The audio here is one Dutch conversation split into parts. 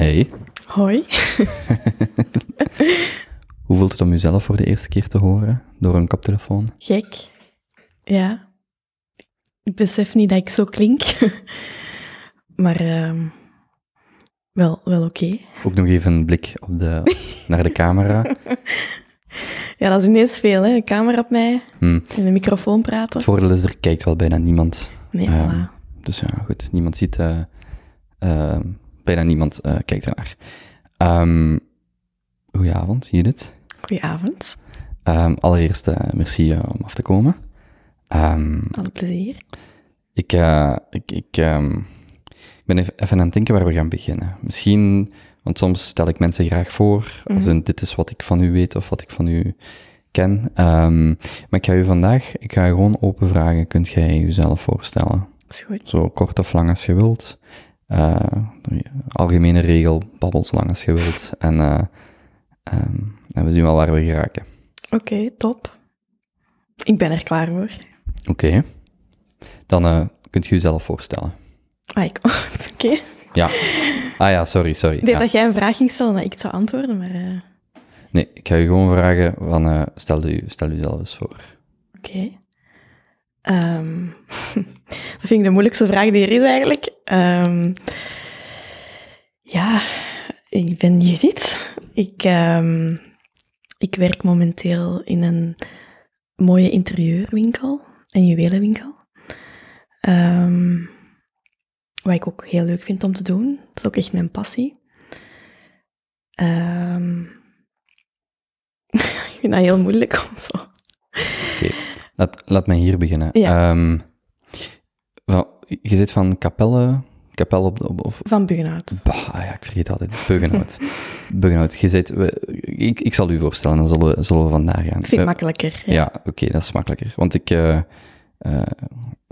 Hey. Hoi. Hoe voelt het om jezelf voor de eerste keer te horen door een koptelefoon? Gek. Ja. Ik besef niet dat ik zo klink. Maar wel oké. Ook nog even een blik op naar de camera. Ja, dat is ineens veel, hè. Een camera op mij en de microfoon praten. Het voordeel is, er kijkt wel bijna niemand. Nee, voilà. Dus ja, goed. Niemand ziet... bijna niemand kijkt ernaar. Goedenavond, Judith. Goedenavond. Allereerst, merci om af te komen. Alle plezier. Ik ben even aan het denken waar we gaan beginnen. Misschien, want soms stel ik mensen graag voor, als in dit is wat ik van u weet of wat ik van u ken. Maar ik ga u gewoon open vragen. Kunt jij uzelf voorstellen? Dat is goed. Zo kort of lang als je wilt. Algemene regel, babbel zo lang als je wilt. En we zien wel waar we geraken. Oké, top. Ik ben er klaar voor. Oké. Dan kunt je jezelf voorstellen. Oké. Ja. Ah ja, sorry. Ik deed dat jij een vraag ging stellen dat ik het zou antwoorden, maar... Nee, ik ga je gewoon vragen van... stel u zelf eens voor. Oké. Dat vind ik de moeilijkste vraag die er is eigenlijk. Ja, ik ben Judith. Ik werk momenteel in een mooie interieurwinkel, een juwelenwinkel. Wat ik ook heel leuk vind om te doen. Dat is ook echt mijn passie. Ik vind dat heel moeilijk om zo... Oké. Laat mij hier beginnen. Ja. Je zit van Kapelle op van Buggenhout. Ik vergeet dat altijd. Buggenhout. Je zit... Ik zal u voorstellen, dan zullen we vandaag gaan. Ik vind het makkelijker. Ja, oké, dat is makkelijker. Want je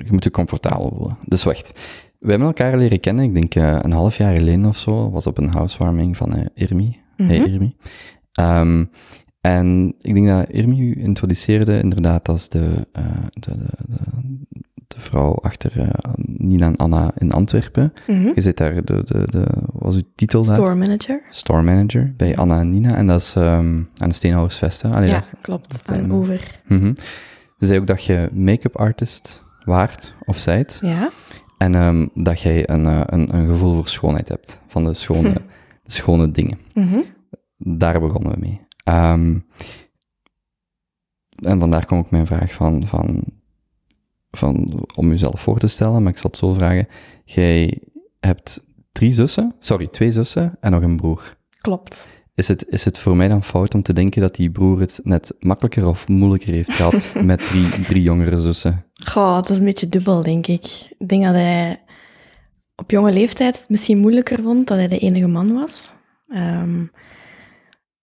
moet je comfortabel voelen. Dus wacht. We hebben elkaar leren kennen, ik denk een half jaar geleden of zo. Was op een housewarming van Hermie. Hey, Hermie. En ik denk dat Hermie u introduceerde inderdaad als de vrouw achter Nina en Anna in Antwerpen. Je zit daar, was uw titel daar? Store manager bij Anna en Nina. En dat is aan de Steenhouwersveste. Ja, daar, klopt. Aan de oever. Ze zei ook dat je make-up artist waart of zijt. Ja. En dat jij een gevoel voor schoonheid hebt. Van de schone dingen. Daar begonnen we mee. En vandaar kwam ook mijn vraag van om jezelf voor te stellen, maar ik zal het zo vragen. Jij hebt twee zussen en nog een broer. Klopt. Is het voor mij dan fout om te denken dat die broer het net makkelijker of moeilijker heeft gehad met drie jongere zussen? Goh, dat is een beetje dubbel, denk ik. Ik denk dat hij op jonge leeftijd het misschien moeilijker vond dat hij de enige man was.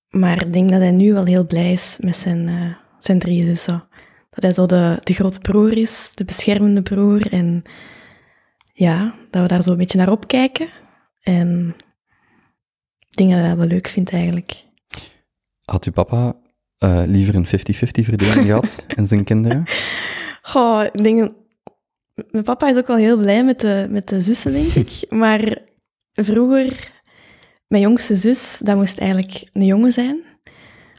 Maar ik denk dat hij nu wel heel blij is met zijn drie zussen. Dat hij zo de grote broer is, de beschermende broer. En ja, dat we daar zo een beetje naar opkijken. En ik denk dat hij dat wel leuk vindt eigenlijk. Had uw papa liever een 50-50 verdeling gehad in zijn kinderen? Goh, ik denk... Mijn papa is ook wel heel blij met de zussen, denk ik. Maar vroeger... Mijn jongste zus, dat moest eigenlijk een jongen zijn.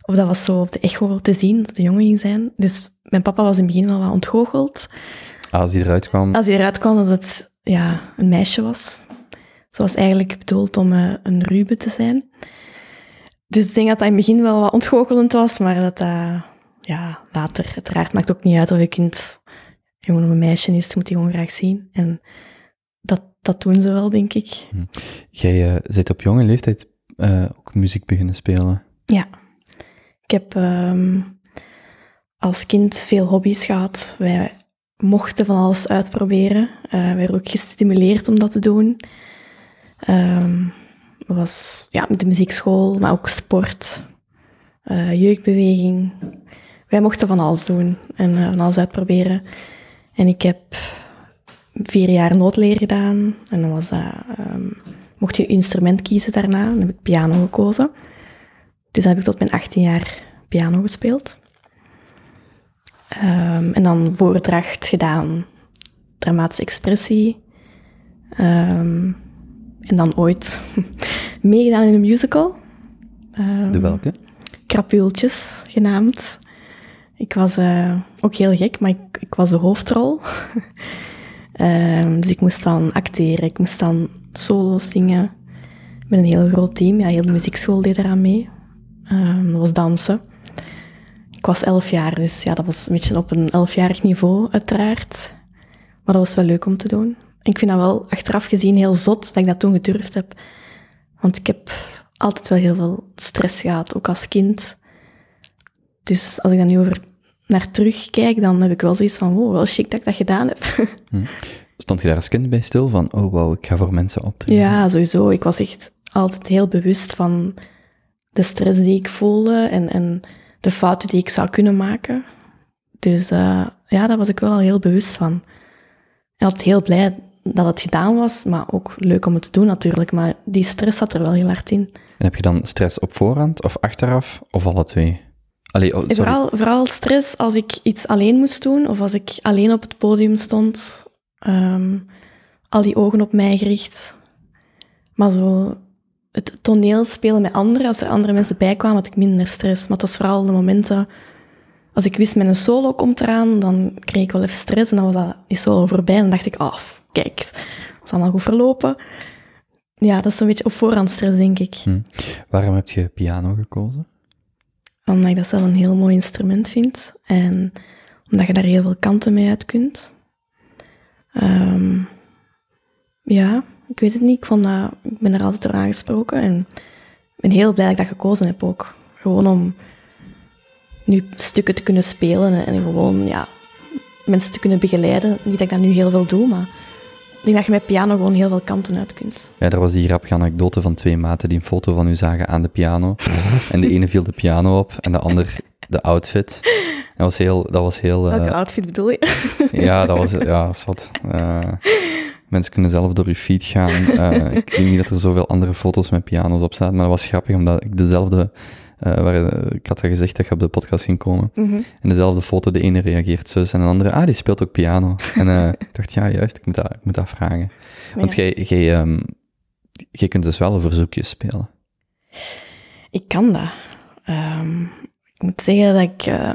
Of dat was zo op de echo te zien, dat de jongen ging zijn. Dus mijn papa was in het begin wel wat ontgoocheld. Als hij eruit kwam dat het een meisje was. Zo was eigenlijk bedoeld om een Ruben te zijn. Dus ik denk dat dat in het begin wel wat ontgoochelend was, maar dat later, uiteraard, maakt ook niet uit of je kind jongen of een meisje is. Je moet die gewoon graag zien. En dat doen ze wel, denk ik. Jij bent op jonge leeftijd ook muziek beginnen spelen. Ja. Ik heb als kind veel hobby's gehad. Wij mochten van alles uitproberen. We werden ook gestimuleerd om dat te doen. Was de muziekschool, maar ook sport, jeugdbeweging. Wij mochten van alles doen en van alles uitproberen. En ik heb 4 jaar noodleer gedaan. En dan was dat... mocht je instrument kiezen daarna. Dan heb ik piano gekozen. Dus dan heb ik tot mijn 18 jaar piano gespeeld. En dan voordracht gedaan. Dramatische expressie. en dan ooit meegedaan in een musical. De welke? Krapueltjes, genaamd. Ik was ook heel gek, maar ik was de hoofdrol. Dus ik moest dan acteren, ik moest dan solo zingen met een heel groot team. Ja, heel de muziekschool deed eraan mee. Dat was dansen. Ik was 11 jaar, dus ja, dat was een beetje op een 11-jarig niveau, uiteraard. Maar dat was wel leuk om te doen. En ik vind dat wel achteraf gezien heel zot dat ik dat toen gedurfd heb. Want ik heb altijd wel heel veel stress gehad, ook als kind. Dus als ik daar nu over naar terugkijk, dan heb ik wel zoiets van, wow, wel chic dat ik dat gedaan heb. Stond je daar als kind bij stil van, oh wow, ik ga voor mensen optreden? Ja, sowieso. Ik was echt altijd heel bewust van de stress die ik voelde en de fouten die ik zou kunnen maken. Dus ja, daar was ik wel al heel bewust van. En altijd heel blij dat het gedaan was, maar ook leuk om het te doen natuurlijk. Maar die stress zat er wel heel hard in. En heb je dan stress op voorhand of achteraf of alle twee? Vooral stress als ik iets alleen moest doen of als ik alleen op het podium stond. Al die ogen op mij gericht. Maar zo het toneel spelen met anderen, als er andere mensen bij kwamen, had ik minder stress. Maar het was vooral de momenten, als ik wist mijn solo komt eraan, dan kreeg ik wel even stress en dan was dat die solo voorbij en dan dacht ik, oh, kijk, het is allemaal goed verlopen. Ja, dat is een beetje op voorhand stress, denk ik. Waarom heb je piano gekozen? Omdat ik dat zelf een heel mooi instrument vind. En omdat je daar heel veel kanten mee uit kunt. Ja, ik weet het niet. Ik ben er altijd door aangesproken. En ik ben heel blij dat ik dat gekozen heb ook. Gewoon om nu stukken te kunnen spelen. En gewoon ja, mensen te kunnen begeleiden. Niet dat ik dat nu heel veel doe, maar ik denk dat je met piano gewoon heel veel kanten uit kunt. Ja, er was die grappige anekdote van twee maten die een foto van u zagen aan de piano. En de ene viel de piano op en de ander de outfit. Dat was heel... Welke outfit bedoel je? Ja, dat was... Ja, zat. Mensen kunnen zelf door uw feed gaan. Ik denk niet dat er zoveel andere foto's met piano's op staan, maar dat was grappig, omdat ik dezelfde... ik had al gezegd dat je op de podcast ging komen. En dezelfde foto, de ene reageert zus en de andere, die speelt ook piano. En ik dacht, ja, juist, ik moet dat vragen. Ja. Want jij kunt dus wel een verzoekje spelen. Ik kan dat. Ik moet zeggen dat ik...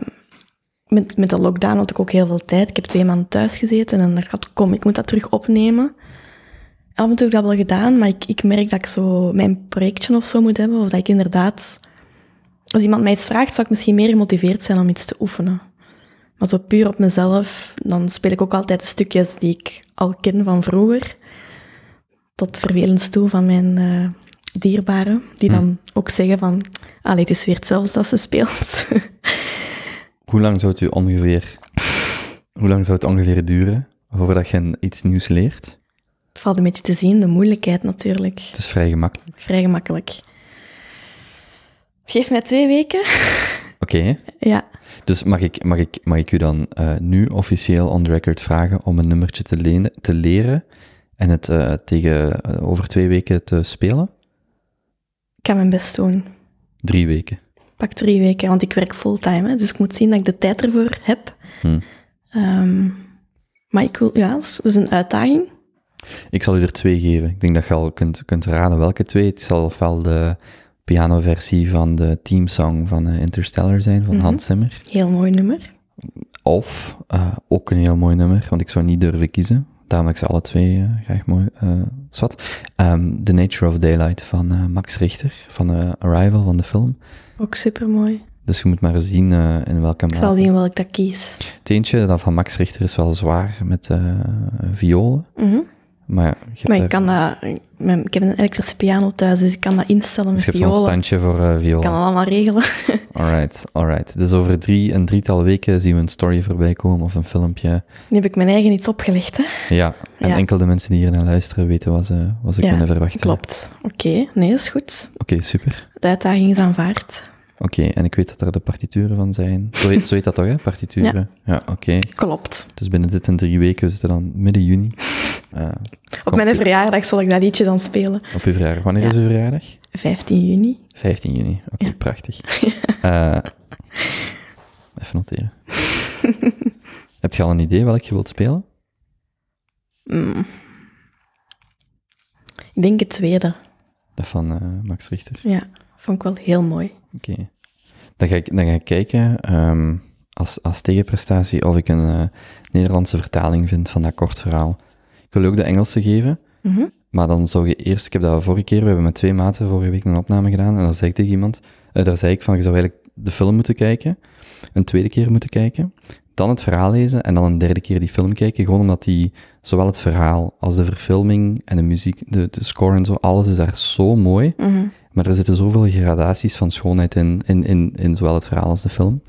Met de lockdown had ik ook heel veel tijd. Ik heb 2 maanden thuis gezeten en dan dacht ik, kom, ik moet dat terug opnemen. Af en toe heb ik dat wel gedaan, maar ik merk dat ik zo mijn projectje of zo moet hebben. Of dat ik inderdaad... Als iemand mij iets vraagt, zou ik misschien meer gemotiveerd zijn om iets te oefenen. Maar zo puur op mezelf, dan speel ik ook altijd de stukjes die ik al ken van vroeger. Tot vervelend toe van mijn dierbaren, die dan ook zeggen van... Allee, het is weer hetzelfde dat ze speelt. Hoe lang zou het ongeveer duren voordat je iets nieuws leert? Het valt een beetje te zien, de moeilijkheid natuurlijk. Het is vrij gemakkelijk. Vrij gemakkelijk. Geef mij 2 weken. Oké. Ja. Dus mag ik u dan nu officieel on the record vragen om een nummertje te leren en het tegen over 2 weken te spelen? Ik kan mijn best doen. 3 weken. Pak 3 weken, want ik werk fulltime, hè, dus ik moet zien dat ik de tijd ervoor heb. Maar ik wil, ja, dat is een uitdaging. Ik zal u er 2 geven. Ik denk dat je al kunt raden welke 2. Het zal ofwel de pianoversie van de teamsong van Interstellar zijn, van Hans Zimmer. Heel mooi nummer. Of, ook een heel mooi nummer, want ik zou niet durven kiezen. Daarom heb ik ze alle 2 graag mooi. The Nature of Daylight van Max Richter, van Arrival, van de film. Ook supermooi. Dus je moet maar zien in welke mate. Ik zal zien welke dat kies. Het eentje, dat van Max Richter, is wel zwaar met violen. Maar ik heb een elektrische piano thuis, dus ik kan dat instellen met violen. Dus je hebt zo'n standje voor violen. Ik kan dat allemaal regelen. Alright. Dus over een drietal weken zien we een story voorbij komen of een filmpje. Nu heb ik mijn eigen iets opgelegd, hè? Ja, en enkel de mensen die hier naar luisteren weten wat ze kunnen verwachten. Klopt. Oké. Nee, is goed. Oké, super. De uitdaging is aanvaard. Oké, en ik weet dat er de partituren van zijn. Zo heet dat toch, hè? Partituren? Ja, oké. Klopt. Dus binnen dit en 3 weken, we zitten dan midden juni. Op mijn verjaardag zal ik dat liedje dan spelen. Op uw verjaardag. Wanneer is uw verjaardag? 15 juni. 15 juni, oké, prachtig. Even noteren. Heb je al een idee welk je wilt spelen? Ik Ik denk het tweede. Dat van Max Richter? Ja, vond ik wel heel mooi. Oké. Okay. Dan ga ik kijken als tegenprestatie of ik een Nederlandse vertaling vind van dat kort verhaal. Ik wil ook de Engelse geven, maar dan zou je eerst... Ik heb dat vorige keer, we hebben met 2 maten vorige week een opname gedaan, en dan zei ik tegen iemand... daar zei ik van, je zou eigenlijk de film moeten kijken, een tweede keer moeten kijken, dan het verhaal lezen en dan een derde keer die film kijken, gewoon omdat die, zowel het verhaal als de verfilming en de muziek, de score en zo, alles is daar zo mooi, maar er zitten zoveel gradaties van schoonheid in zowel het verhaal als de film,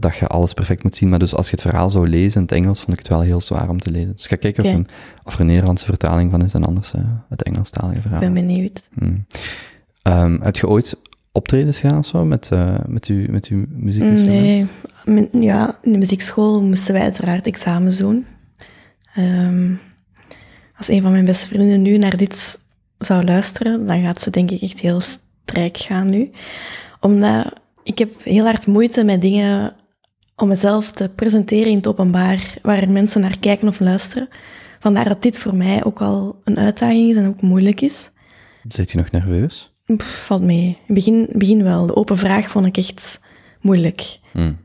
dat je alles perfect moet zien. Maar dus als je het verhaal zou lezen in het Engels, vond ik het wel heel zwaar om te lezen. Dus ik ga kijken of er een Nederlandse vertaling van is en anders het Engelstalige verhaal. Ik ben benieuwd. Heb je ooit optredens gedaan of zo met uw muziekinstrument? Nee, in de muziekschool moesten wij uiteraard examens doen. Als een van mijn beste vrienden nu naar dit zou luisteren, dan gaat ze denk ik echt heel strijk gaan nu. Omdat... Ik heb heel hard moeite met dingen om mezelf te presenteren in het openbaar, waar mensen naar kijken of luisteren. Vandaar dat dit voor mij ook al een uitdaging is en ook moeilijk is. Zit je nog nerveus? Valt mee. In het begin wel. De open vraag vond ik echt moeilijk.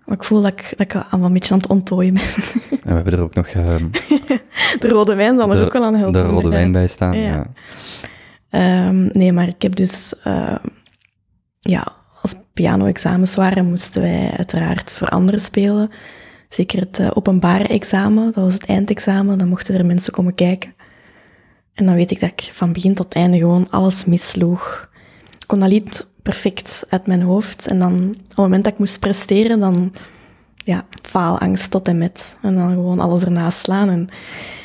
Maar ik voel dat ik allemaal een beetje aan het ontdooien ben. En we hebben er ook nog... de rode wijn zal er ook wel aan helpen. De rode wijn bij staan, ja. Nee, maar ik heb dus... Als piano-examens waren, moesten wij uiteraard voor anderen spelen. Zeker het openbare examen, dat was het eindexamen, dan mochten er mensen komen kijken. En dan weet ik dat ik van begin tot einde gewoon alles missloeg. Ik kon dat lied perfect uit mijn hoofd. En dan, op het moment dat ik moest presteren, dan faalangst tot en met. En dan gewoon alles ernaast slaan. En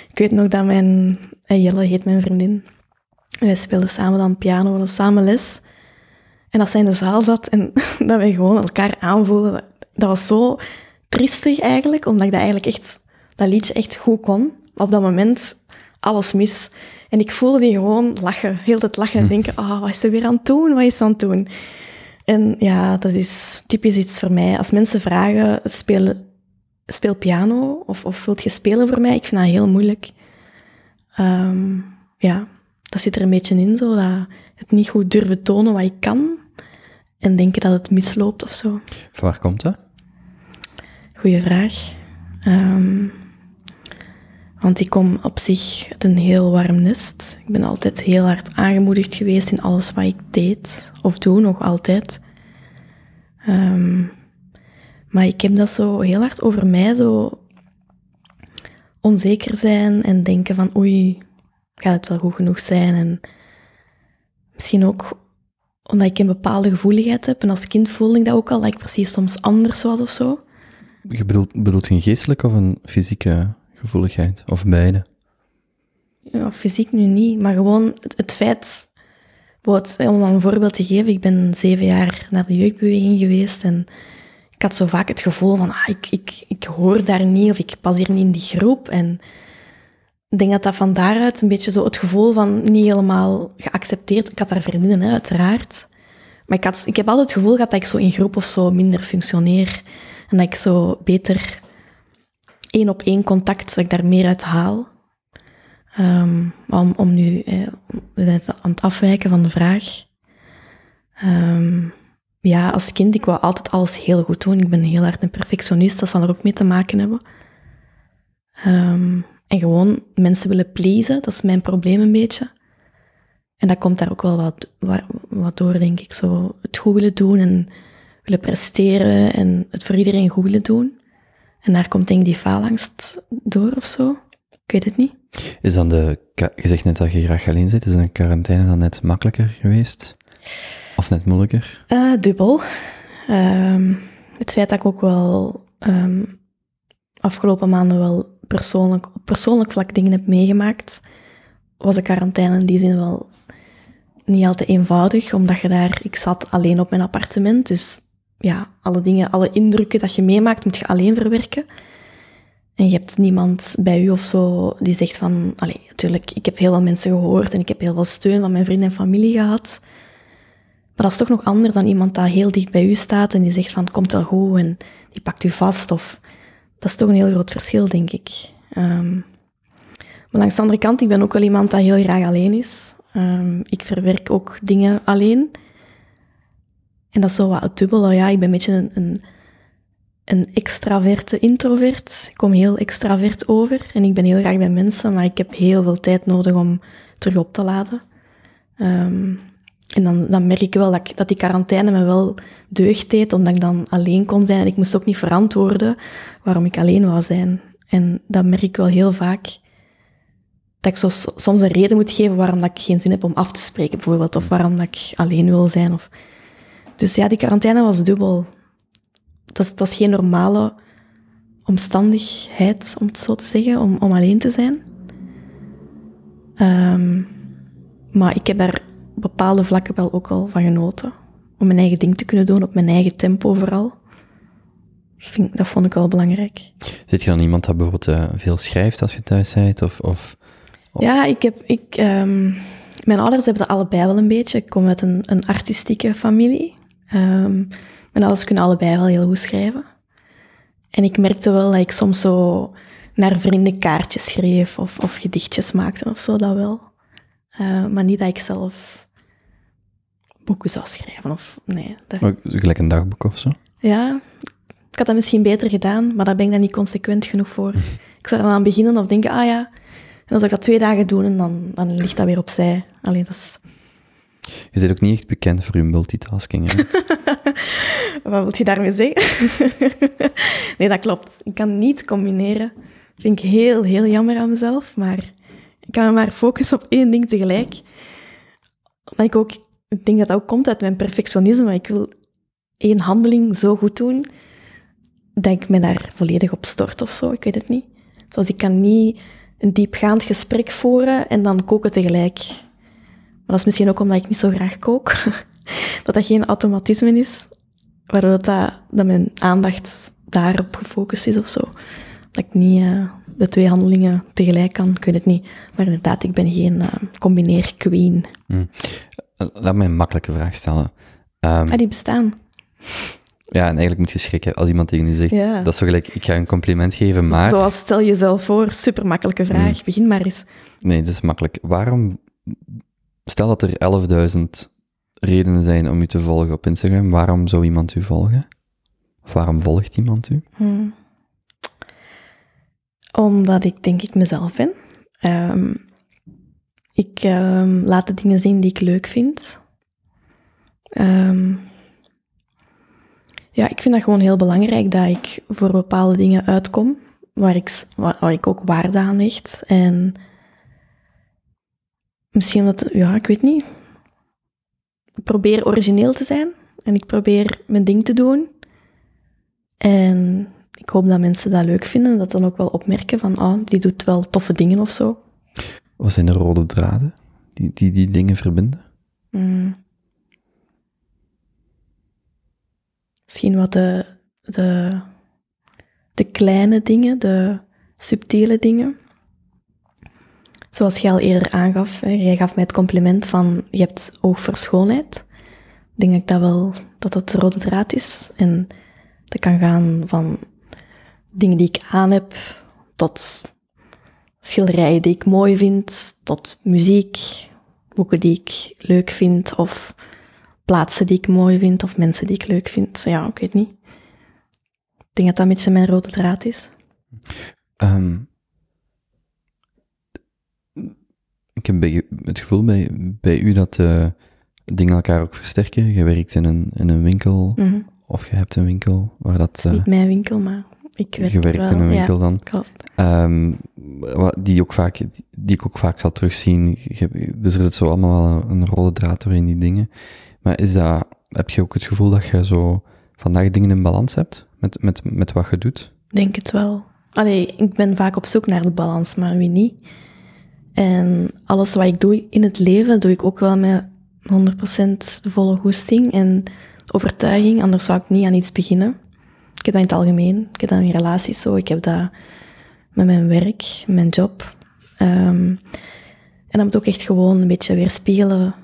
ik weet nog dat Jelle heet mijn vriendin. En wij speelden samen dan piano, we hadden samen les. En dat zij in de zaal zat en dat wij gewoon elkaar aanvoelden. Dat was zo triestig eigenlijk, omdat ik dat liedje echt goed kon. Maar op dat moment alles mis. En ik voelde die gewoon lachen, heel het lachen en denken, wat is ze weer aan het doen? Wat is ze aan het doen? En ja, dat is typisch iets voor mij. Als mensen vragen, speel piano of wilt je spelen voor mij? Ik vind dat heel moeilijk. Dat zit er een beetje in, zo dat het niet goed durven tonen wat ik kan en denken dat het misloopt of zo. Van waar komt dat? Goeie vraag. Want ik kom op zich uit een heel warm nest. Ik ben altijd heel hard aangemoedigd geweest in alles wat ik deed of doe, nog altijd. Maar ik heb dat zo heel hard over mij, zo onzeker zijn en denken van oei, gaat het wel goed genoeg zijn? En misschien ook omdat ik een bepaalde gevoeligheid heb. En als kind voelde ik dat ook al, dat ik precies soms anders was of zo. Je bedoelt een geestelijke of een fysieke gevoeligheid? Of beide? Ja, fysiek nu niet, maar gewoon het feit... Om een voorbeeld te geven, ik ben 7 jaar naar de jeugdbeweging geweest en ik had zo vaak het gevoel van ik hoor daar niet of ik pas hier niet in die groep en... Ik denk dat van daaruit een beetje zo het gevoel van niet helemaal geaccepteerd... Ik had daar vriendinnen, hè, uiteraard. Maar ik heb altijd het gevoel gehad dat ik zo in groep of zo minder functioneer. En dat ik zo beter 1-op-1 contact, dat ik daar meer uit haal. Om nu... We zijn aan het afwijken van de vraag. Als kind, ik wou altijd alles heel goed doen. Ik ben heel hard een perfectionist, dat zal er ook mee te maken hebben. En gewoon mensen willen pleasen, dat is mijn probleem een beetje. En dat komt daar ook wel wat door, denk ik. Zo het goed willen doen en willen presteren en het voor iedereen goed willen doen. En daar komt denk ik die faalangst door of zo. Ik weet het niet. Is dan je zegt net dat je graag alleen zit, is een quarantaine dan net makkelijker geweest? Of net moeilijker? Dubbel. Het feit dat ik ook wel afgelopen maanden wel... Persoonlijk vlak dingen heb meegemaakt, was de quarantaine in die zin wel niet altijd eenvoudig, omdat ik zat alleen op mijn appartement, dus ja, alle dingen, alle indrukken dat je meemaakt, moet je alleen verwerken. En je hebt niemand bij u of zo die zegt van, natuurlijk, ik heb heel veel mensen gehoord en ik heb heel veel steun van mijn vrienden en familie gehad, maar dat is toch nog anders dan iemand dat heel dicht bij u staat en die zegt van, het komt wel goed en die pakt u vast of... Dat is toch een heel groot verschil, denk ik. Maar langs de andere kant, ik ben ook wel iemand dat heel graag alleen is. Ik verwerk ook dingen alleen. En dat is zo wat het dubbele. Ja, ik ben een beetje een extraverte introvert. Ik kom heel extravert over en ik ben heel graag bij mensen, maar ik heb heel veel tijd nodig om terug op te laden. En dan merk ik wel dat die quarantaine me wel deugd deed, omdat ik dan alleen kon zijn. En ik moest ook niet verantwoorden waarom ik alleen wou zijn. En dat merk ik wel heel vaak. Dat ik soms een reden moet geven waarom dat ik geen zin heb om af te spreken, bijvoorbeeld. Of waarom dat ik alleen wil zijn. Dus ja, die quarantaine was dubbel. Het was geen normale omstandigheid, om het zo te zeggen, om alleen te zijn. Maar ik heb daar op bepaalde vlakken wel ook al van genoten. Om mijn eigen ding te kunnen doen, op mijn eigen tempo vooral. Dat vond ik wel belangrijk. Zit je dan iemand dat bijvoorbeeld veel schrijft als je thuis bent? Of? Ja, mijn ouders hebben dat allebei wel een beetje. Ik kom uit een artistieke familie. Mijn ouders kunnen allebei wel heel goed schrijven. En ik merkte wel dat ik soms zo naar vrienden kaartjes schreef of gedichtjes maakte of zo, dat wel. Maar niet dat ik zelf boeken zou schrijven of nee. Gelijk een dagboek of zo? Ja, ik had dat misschien beter gedaan, maar daar ben ik dan niet consequent genoeg voor. Ik zou er dan aan beginnen of denken, ah ja, en dan zou ik dat 2 dagen doen en dan ligt dat weer opzij. Allee, dat is... Je bent ook niet echt bekend voor je multitasking, hè? Wat wil je daarmee zeggen? Nee, dat klopt. Ik kan niet combineren. Dat vind ik heel, heel jammer aan mezelf, maar... Ik kan me maar focussen op 1 ding tegelijk. Maar ik denk dat dat ook komt uit mijn perfectionisme. Maar ik wil 1 handeling zo goed doen, dat ik me daar volledig op stort of zo. Ik weet het niet. Dus ik kan niet een diepgaand gesprek voeren en dan koken tegelijk. Maar dat is misschien ook omdat ik niet zo graag kook. dat geen automatisme is. Waardoor dat mijn aandacht daarop gefocust is of zo. Dat ik niet... de 2 handelingen tegelijk kan, ik weet het niet. Maar inderdaad, ik ben geen combineerqueen. Laat mij een makkelijke vraag stellen. Die bestaan. Ja, en eigenlijk moet je schrikken als iemand tegen je zegt... Ja. Dat is zo gelijk, ik ga een compliment geven, maar... Zoals stel jezelf voor, supermakkelijke vraag. Begin maar eens. Nee, dat is makkelijk. Waarom... Stel dat er 11.000 redenen zijn om u te volgen op Instagram. Waarom zou iemand u volgen? Of waarom volgt iemand u? Omdat ik denk ik mezelf ben. Ik laat de dingen zien die ik leuk vind. Ja, ik vind dat gewoon heel belangrijk dat ik voor bepaalde dingen uitkom, waar ik ook waarde aan hecht. En misschien omdat, ja, ik weet niet. Ik probeer origineel te zijn en ik probeer mijn ding te doen. En... Ik hoop dat mensen dat leuk vinden en dat dan ook wel opmerken van, die doet wel toffe dingen of zo. Wat zijn de rode draden die dingen verbinden? Misschien wat de kleine dingen, de subtiele dingen. Zoals jij al eerder aangaf, hè, jij gaf mij het compliment van, je hebt oog voor schoonheid. Ik denk dat dat de rode draad is. En dat kan gaan van... dingen die ik aan heb, tot schilderijen die ik mooi vind, tot muziek, boeken die ik leuk vind, of plaatsen die ik mooi vind, of mensen die ik leuk vind. Ja, ik weet niet. Ik denk dat dat een beetje mijn rode draad is. Ik heb het gevoel bij u dat dingen elkaar ook versterken. Je werkt in een winkel, of je hebt een winkel waar dat... Het is niet mijn winkel, maar... Je werkt in een winkel, ja, dan. Die ik ook vaak zal terugzien. Dus er zit zo allemaal wel een rode draad door in die dingen. Maar heb je ook het gevoel dat je zo vandaag dingen in balans hebt met wat je doet? Denk het wel. Allee, ik ben vaak op zoek naar de balans, maar wie niet? En alles wat ik doe in het leven, doe ik ook wel met 100% de volle goesting en overtuiging. Anders zou ik niet aan iets beginnen. Ik heb dat in het algemeen. Ik heb dat in mijn relaties zo. Ik heb dat met mijn werk, mijn job. En dat moet ook echt gewoon een beetje weerspiegelen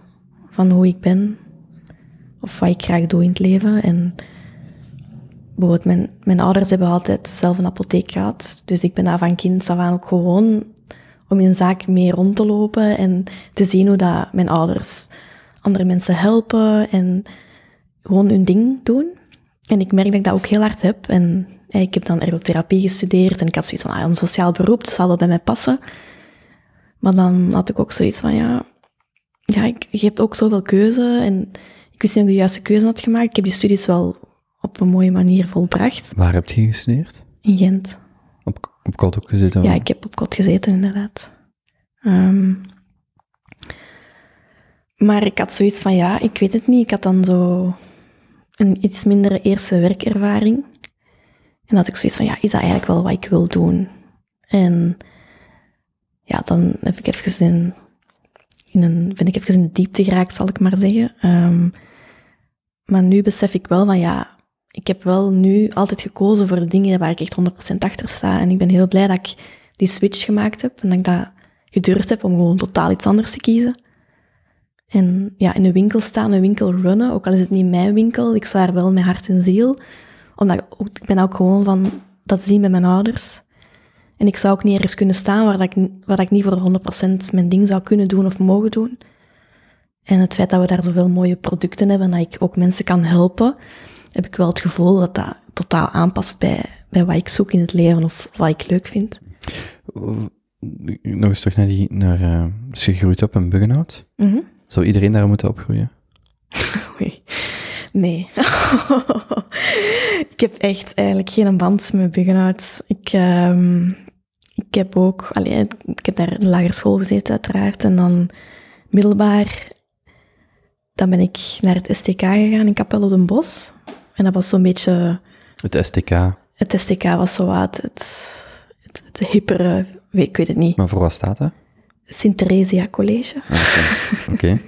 van hoe ik ben. Of wat ik graag doe in het leven. En bijvoorbeeld mijn ouders hebben altijd zelf een apotheek gehad. Dus ik ben daar van kind af aan ook gewoon om in een zaak mee rond te lopen en te zien hoe dat mijn ouders andere mensen helpen en gewoon hun ding doen. En ik merk dat ik dat ook heel hard heb. En ik heb dan ergotherapie gestudeerd en ik had zoiets van, een sociaal beroep, dat zal wel bij mij passen. Maar dan had ik ook zoiets van, je hebt ook zoveel keuze en ik wist niet of ik de juiste keuze had gemaakt. Ik heb die studies wel op een mooie manier volbracht. Waar heb je gestudeerd? In Gent. Op kot ook gezeten? Ja, ik heb op kot gezeten, inderdaad. Maar ik had zoiets van, ik weet het niet. Ik had dan zo een iets mindere eerste werkervaring. En had ik zoiets van, is dat eigenlijk wel wat ik wil doen? En dan heb ik even ben ik even in de diepte geraakt, zal ik maar zeggen. Maar nu besef ik wel van, ik heb wel nu altijd gekozen voor de dingen waar ik echt 100% achter sta. En ik ben heel blij dat ik die switch gemaakt heb en dat ik dat gedurfd heb om gewoon totaal iets anders te kiezen. En in een winkel staan, een winkel runnen, ook al is het niet mijn winkel, ik sta daar wel met hart en ziel. Omdat ik ben ook gewoon van dat zien bij mijn ouders. En ik zou ook niet ergens kunnen staan waar ik niet voor 100% mijn ding zou kunnen doen of mogen doen. En het feit dat we daar zoveel mooie producten hebben en dat ik ook mensen kan helpen, heb ik wel het gevoel dat dat totaal aanpast bij wat ik zoek in het leven of wat ik leuk vind. Nog eens terug naar dus je groeit op in Buggenhout. Mm-hmm. Zou iedereen daar moeten opgroeien? Oei. Nee. Ik heb echt eigenlijk geen band met Buggenhout. Ik heb ook... ik heb daar in de lagere school gezeten, uiteraard. En dan middelbaar... Dan ben ik naar het STK gegaan in Kapelle-op-den-Bos. En dat was zo'n beetje... Het STK? Het STK was zo wat het hippere... Ik weet het niet. Maar voor wat staat dat? Sint-Theresia College. Oké.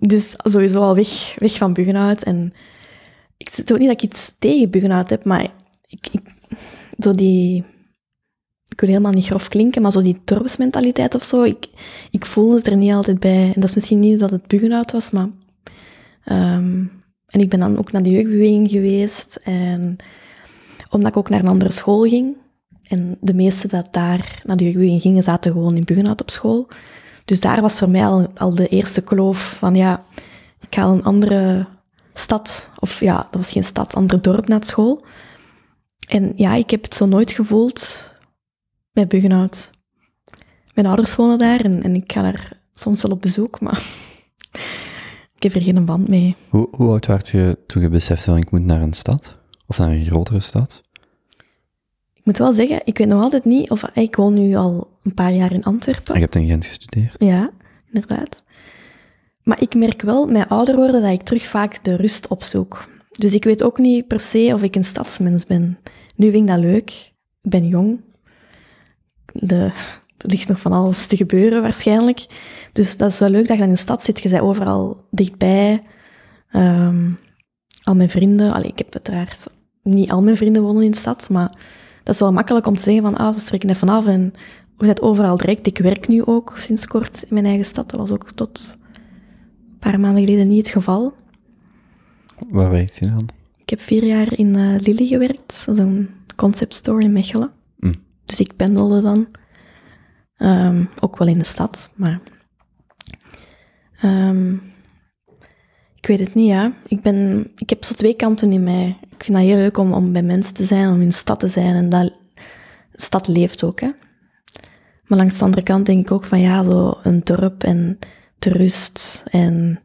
Dus sowieso al weg van Buggenhout. En ik weet ook niet dat ik iets tegen Buggenhout heb, maar ik wil helemaal niet grof klinken, maar zo die dorpsmentaliteit of zo, ik voelde het er niet altijd bij. En dat is misschien niet dat het Buggenhout was, maar... en ik ben dan ook naar de jeugdbeweging geweest. En omdat ik ook naar een andere school ging. En de meesten dat daar naar de jeugdbeweging gingen, zaten gewoon in Buggenhout op school. Dus daar was voor mij al de eerste kloof van, ik ga een andere stad... Of dat was geen stad, ander dorp naar school. En ik heb het zo nooit gevoeld... bij Buggenhout. Mijn ouders wonen daar en ik ga daar soms wel op bezoek, maar ik heb er geen band mee. Hoe oud werd je toen je besefte van ik moet naar een stad? Of naar een grotere stad? Ik moet wel zeggen, ik weet nog altijd niet of... Ik woon nu al een paar jaar in Antwerpen. Je hebt in Gent gestudeerd. Ja, inderdaad. Maar ik merk wel, met ouder worden, dat ik terug vaak de rust opzoek. Dus ik weet ook niet per se of ik een stadsmens ben. Nu vind ik dat leuk. Ik ben jong. Er ligt nog van alles te gebeuren waarschijnlijk. Dus dat is wel leuk dat je in de stad zit. Je bent overal dichtbij. Al mijn vrienden... ik heb uiteraard niet al mijn vrienden wonen in de stad, maar dat is wel makkelijk om te zeggen van, we spreken er vanaf en we zijn overal direct. Ik werk nu ook sinds kort in mijn eigen stad. Dat was ook tot een paar maanden geleden niet het geval. Waar werkt je dan? Ik heb 4 jaar in Lilli gewerkt. Dat is een concept store in Mechelen. Dus ik pendelde dan, ook wel in de stad, maar ik weet het niet, Ik heb zo 2 kanten in mij. Ik vind dat heel leuk om bij mensen te zijn, om in de stad te zijn en de stad leeft ook, hè. Maar langs de andere kant denk ik ook van, zo een dorp en de rust en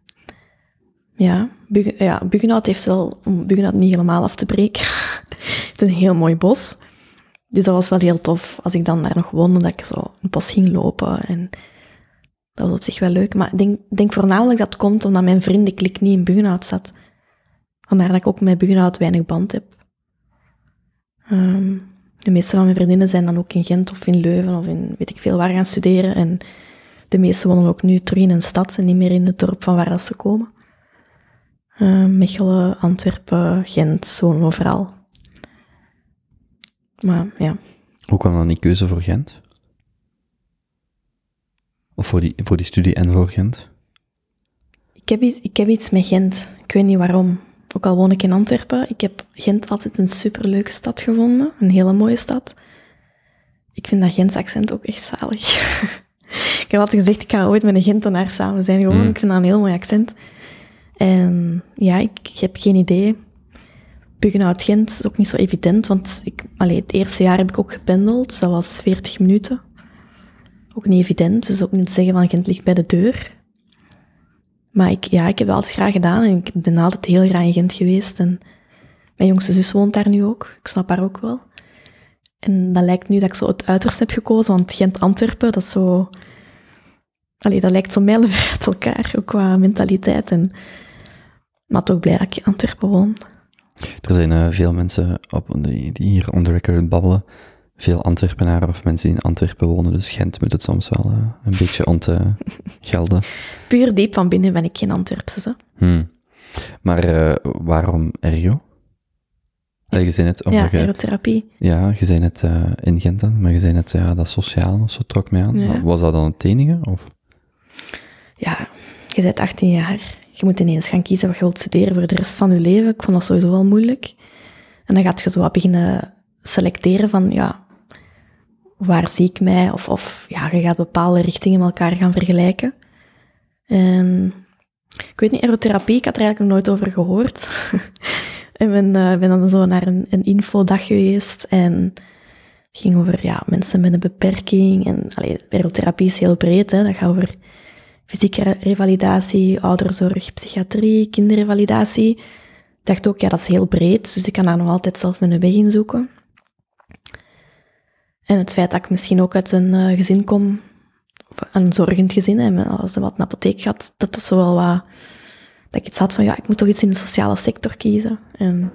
Buggenhout heeft wel, om Buggenhout niet helemaal af te breken, heeft een heel mooi bos. Dus dat was wel heel tof, als ik dan daar nog woonde, dat ik zo een bos ging lopen. En dat was op zich wel leuk. Maar ik denk voornamelijk dat het komt omdat mijn vriendenklik niet in Buggenhout zat. Vandaar dat ik ook met Buggenhout weinig band heb. De meeste van mijn vriendinnen zijn dan ook in Gent of in Leuven of in weet ik veel waar gaan studeren. En de meeste wonen ook nu terug in een stad en niet meer in het dorp van waar dat ze komen. Mechelen, Antwerpen, Gent, zo overal. Maar, Hoe kwam dan die keuze voor Gent? Of voor die studie en voor Gent? Ik heb iets met Gent. Ik weet niet waarom. Ook al woon ik in Antwerpen. Ik heb Gent altijd een superleuke stad gevonden. Een hele mooie stad. Ik vind dat Gentse accent ook echt zalig. Ik heb altijd gezegd, ik ga ooit met een Gentenaar samen zijn. Gewoon, ik vind dat een heel mooi accent. En ja, ik heb geen idee. Buggenhout Gent is ook niet zo evident, want het eerste jaar heb ik ook gependeld. Dus dat was 40 minuten. Ook niet evident, dus ook niet te zeggen van Gent ligt bij de deur. Maar ik heb dat altijd graag gedaan en ik ben altijd heel graag in Gent geweest. En mijn jongste zus woont daar nu ook, ik snap haar ook wel. En dat lijkt nu dat ik zo het uiterste heb gekozen, want Gent-Antwerpen, dat is zo... dat lijkt zo mijlenver uit elkaar, ook qua mentaliteit. Maar toch blij dat ik in Antwerpen woon. Er zijn veel mensen die hier on the record babbelen. Veel Antwerpenaren of mensen die in Antwerpen wonen, dus Gent moet het soms wel een beetje ontgelden. Puur diep van binnen ben ik geen Antwerpse. Maar waarom ergo? Je zei net... ergotherapie. Ja, je zei net in Gent dan, maar je zei net dat sociaal of zo trok mij aan. Ja. Was dat dan het enige? Of? Ja, je bent 18 jaar. Je moet ineens gaan kiezen wat je wilt studeren voor de rest van je leven. Ik vond dat sowieso wel moeilijk. En dan gaat je zo wat beginnen selecteren van, waar zie ik mij? Of je gaat bepaalde richtingen met elkaar gaan vergelijken. En ik weet niet, ergotherapie, ik had er eigenlijk nog nooit over gehoord. En ben dan zo naar een infodag geweest en het ging over mensen met een beperking. En ergotherapie is heel breed, hè. Dat gaat over fysieke revalidatie, ouderzorg, psychiatrie, kinderrevalidatie. Ik dacht ook, dat is heel breed, dus ik kan daar nog altijd zelf mijn weg in zoeken. En het feit dat ik misschien ook uit een gezin kom, een zorgend gezin, en als ze wat een apotheek gaat, dat is zo wel wat... Dat ik iets had van, ik moet toch iets in de sociale sector kiezen. En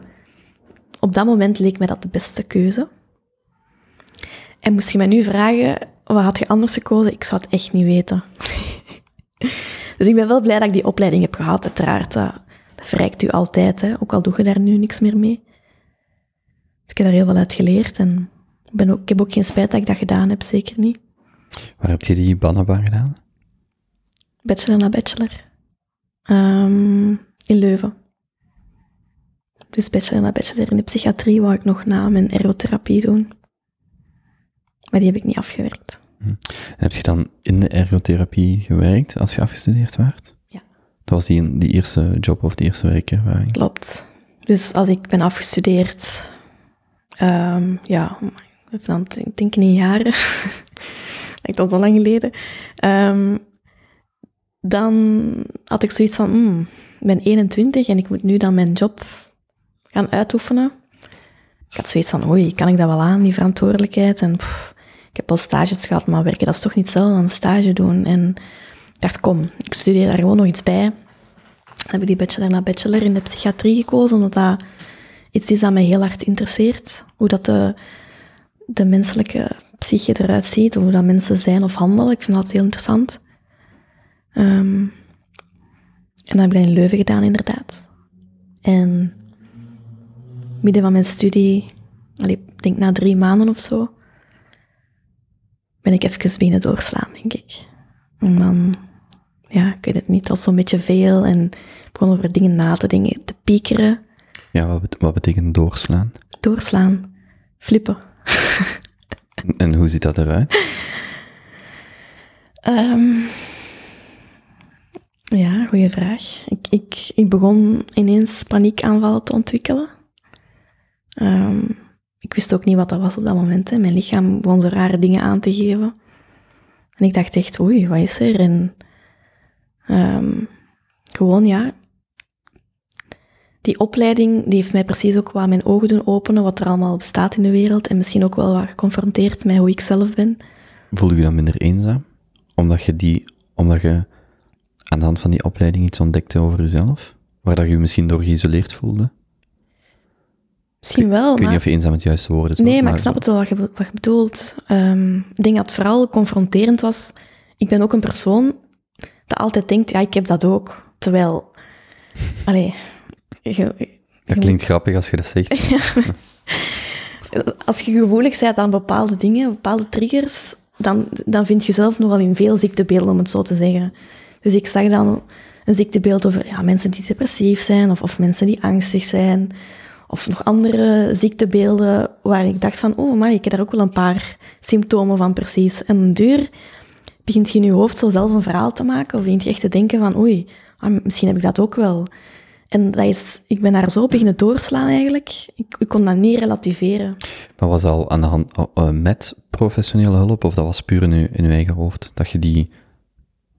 op dat moment leek mij dat de beste keuze. En moest je mij nu vragen, wat had je anders gekozen? Ik zou het echt niet weten. Dus ik ben wel blij dat ik die opleiding heb gehad, uiteraard. Dat verrijkt u altijd, hè? Ook al doe je daar nu niks meer mee. Dus ik heb daar heel veel uit geleerd. En ik heb ook geen spijt dat ik dat gedaan heb, zeker niet. Waar heb je die bannenbaan gedaan? Bachelor na bachelor. In Leuven. Dus bachelor na bachelor in de psychiatrie wou ik nog na mijn ergotherapie doen. Maar die heb ik niet afgewerkt. En heb je dan in de ergotherapie gewerkt als je afgestudeerd werd? Ja. Dat was die eerste job of die eerste werkervaring? Klopt. Dus als ik ben afgestudeerd... ik denk in jaren. Dat is al lang geleden. Dan had ik zoiets van, ik ben 21 en ik moet nu dan mijn job gaan uitoefenen. Ik had zoiets van, kan ik dat wel aan, die verantwoordelijkheid? En ik heb al stages gehad, maar werken, dat is toch niet hetzelfde dan een stage doen. En ik dacht, ik studeer daar gewoon nog iets bij. Dan heb ik die bachelor na bachelor in de psychiatrie gekozen, omdat dat iets is dat mij heel hard interesseert. Hoe dat de menselijke psyche eruit ziet, hoe dat mensen zijn of handelen. Ik vind dat heel interessant. En dat heb ik in Leuven gedaan, inderdaad. En midden van mijn studie, ik denk na 3 maanden of zo, ben ik even binnen doorslaan, denk ik. En dan, ik weet het niet, dat was zo'n beetje veel en ik begon over dingen na te denken, te piekeren. Ja, wat betekent doorslaan? Doorslaan. Flippen. En hoe ziet dat eruit? Ja, goeie vraag. Ik begon ineens paniekaanvallen te ontwikkelen. Ik wist ook niet wat dat was op dat moment. Hè. Mijn lichaam begon zo rare dingen aan te geven. En ik dacht echt, wat is er? En gewoon, die opleiding die heeft mij precies ook wat mijn ogen doen openen, wat er allemaal bestaat in de wereld. En misschien ook wel wat geconfronteerd met hoe ik zelf ben. Voel je dan minder eenzaam? Omdat je aan de hand van die opleiding iets ontdekte over jezelf, waar dat je misschien door geïsoleerd voelde? Misschien wel, maar... Ik weet niet of je eenzaam het juiste woord is. Nee, maar ik snap het wel wat je bedoelt. Ik denk dat het vooral confronterend was. Ik ben ook een persoon dat altijd denkt, ik heb dat ook. Terwijl... dat klinkt grappig als je dat zegt. Als je gevoelig bent aan bepaalde dingen, bepaalde triggers, dan vind je zelf nogal in veel ziektebeelden, om het zo te zeggen. Dus ik zag dan een ziektebeeld over mensen die depressief zijn, of mensen die angstig zijn, of nog andere ziektebeelden waar ik dacht van, oh, maar ik heb daar ook wel een paar symptomen van precies. En een duur begint je in je hoofd zo zelf een verhaal te maken of begint je echt te denken van, oei, misschien heb ik dat ook wel. En dat is, ik ben daar zo beginnen doorslaan eigenlijk. Ik kon dat niet relativeren. Maar was dat al aan de hand met professionele hulp of dat was puur in je eigen hoofd dat je die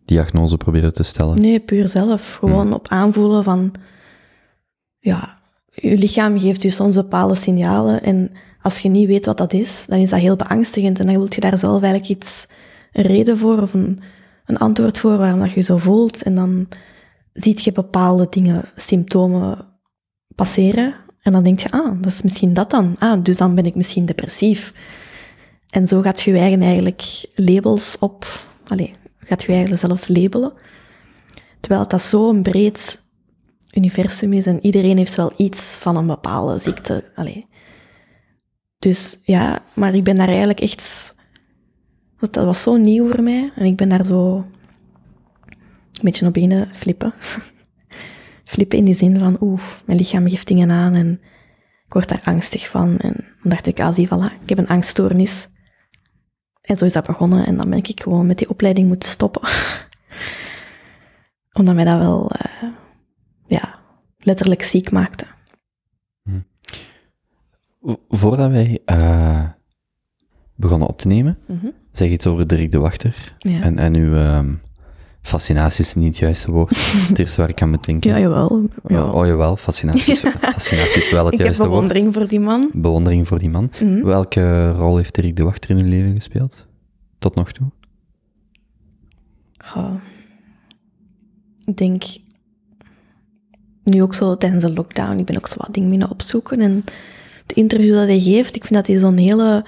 diagnose probeerde te stellen? Nee, puur zelf. Gewoon op aanvoelen van, ja, je lichaam geeft je soms bepaalde signalen en als je niet weet wat dat is, dan is dat heel beangstigend en dan wil je daar zelf eigenlijk een reden voor of een antwoord voor waarom dat je zo voelt en dan ziet je bepaalde dingen, symptomen passeren en dan denk je, ah, dat is misschien dat dan. Ah, dus dan ben ik misschien depressief. En zo gaat je eigen eigenlijk labels op, gaat je eigenlijk zelf labelen. Terwijl dat zo'n breed universum is en iedereen heeft wel iets van een bepaalde ziekte. Dus ja, maar ik ben daar eigenlijk echt... Dat was zo nieuw voor mij en ik ben daar zo... een beetje op binnen flippen. Flippen in die zin van, mijn lichaam geeft dingen aan en ik word daar angstig van. En dan dacht ik, voilà, ik heb een angststoornis. En zo is dat begonnen en dan ben ik gewoon met die opleiding moeten stoppen. Omdat mij dat wel, letterlijk ziek maakte. Voordat wij begonnen op te nemen, zeg iets over Dirk de Wachter en uw... fascinatie is niet het juiste woord. Dat is het eerste waar ik aan bedenken. Ja, jawel. Ja. Oh, jawel. Fascinatie is wel het juiste woord. Bewondering voor die man. Mm-hmm. Welke rol heeft Dirk de Wachter in uw leven gespeeld? Tot nog toe? Oh. Ik denk... Nu ook zo tijdens de lockdown. Ik ben ook zo wat dingen binnen opzoeken. En het interview dat hij geeft, ik vind dat hij zo'n hele